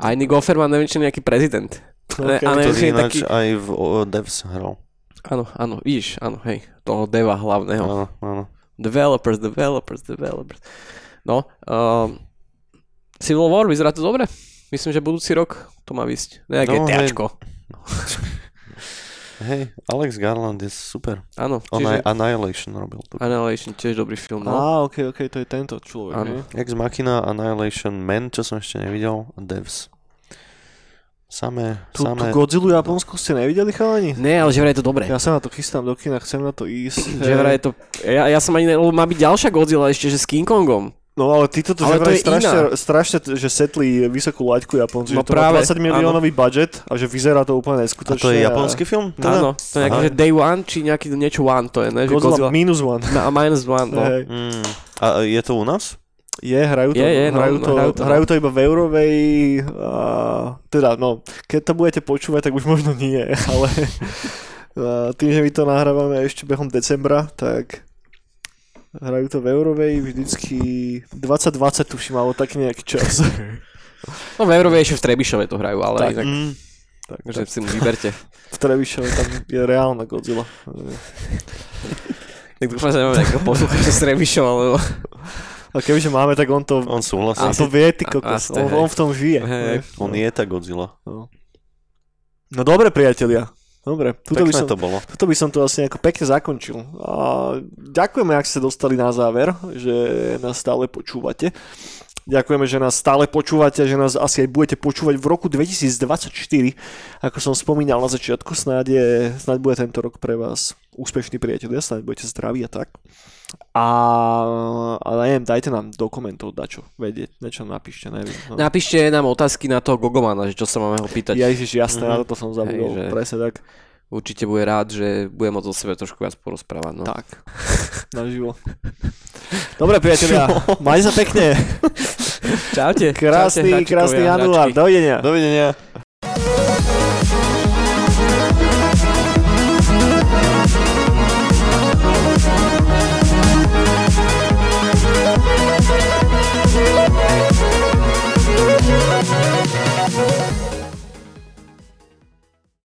Aj Nick Offerman. Neviem, či nejaký prezident. Okay. Ktorý ináč aj v Devs hral. Áno, vidíš, hej, toho Deva hlavného. Áno. Developers. No, Civil War, vyzerá to dobre. Myslím, že budúci rok to má vysť. Nejaké ťačko. Hej, Alex Garland je super. Áno. Čiže... On aj Annihilation robil. Annihilation, tiež dobrý film. Okay, to je tento človek. Áno. Ex Machina, Annihilation, Man, čo som ešte nevidel, a Devs. Samé... Tu Godzillu Japonsko ste nevideli, chalani? Ne, ale že vraj je to dobré. Ja sa na to chystám do kina, chcem na to ísť. Že vraj je to... Ja som ani... Má byť ďalšia Godzilla ešte, že s King Kongom. No ale títo to že vraj strašne, že setli vysokú laťku Japonci, no, že to má 20 miliónový budget a že vyzerá to úplne neskutočne. A to je japonský film? Teda? Áno, to je nejaký, že Day One, či nejaký niečo One to je, ne? Godzilla -1. -1, no. Hey. A je to u nás? Je, hrajú to iba v eurovej, teda no, keď to budete počúvať, tak už možno nie, ale tým, že my to nahrávame ešte behom decembra, tak hrajú to v eurovej vždycky 2020 tuším, alebo taký nejaký čas. No v eurovej ešte v Trebišove to hrajú, ale tak, inak, takže si mu vyberte. V Trebišove tam je reálna Godzilla. Tak dúfam, že nemáme nejakého posluchača z Trebišova, lebo... A kebyže máme, tak on to... On súhlasí. On to vie, ty kokos. On v tom žije. Hej. On je tá Godzilla. No dobre, priatelia. Dobre. Tuto by som to asi nejako pekne zakončil. A ďakujeme, ak ste dostali na záver, že nás stále počúvate. Ďakujeme, že nás stále počúvate, že nás asi aj budete počúvať v roku 2024. Ako som spomínal na začiatku, snáď bude tento rok pre vás úspešný, priateľ, snáď budete zdraví a tak. A neviem, dajte nám do komentov dačo vedieť, niečo napíšte, neviem. No. Napíšte nám otázky na toho Gogomana, že čo sa máme ho pýtať. Ježiš, jasné, ale to som zabudol, hej, že... presne tak. Určite bude rád, že budem môcť o sebe trošku viac porozprávať. No. Tak, naživo. Dobre, priatelia, majte sa pekne. Čaute. Krásny január. Dovidenia. Dovidenia.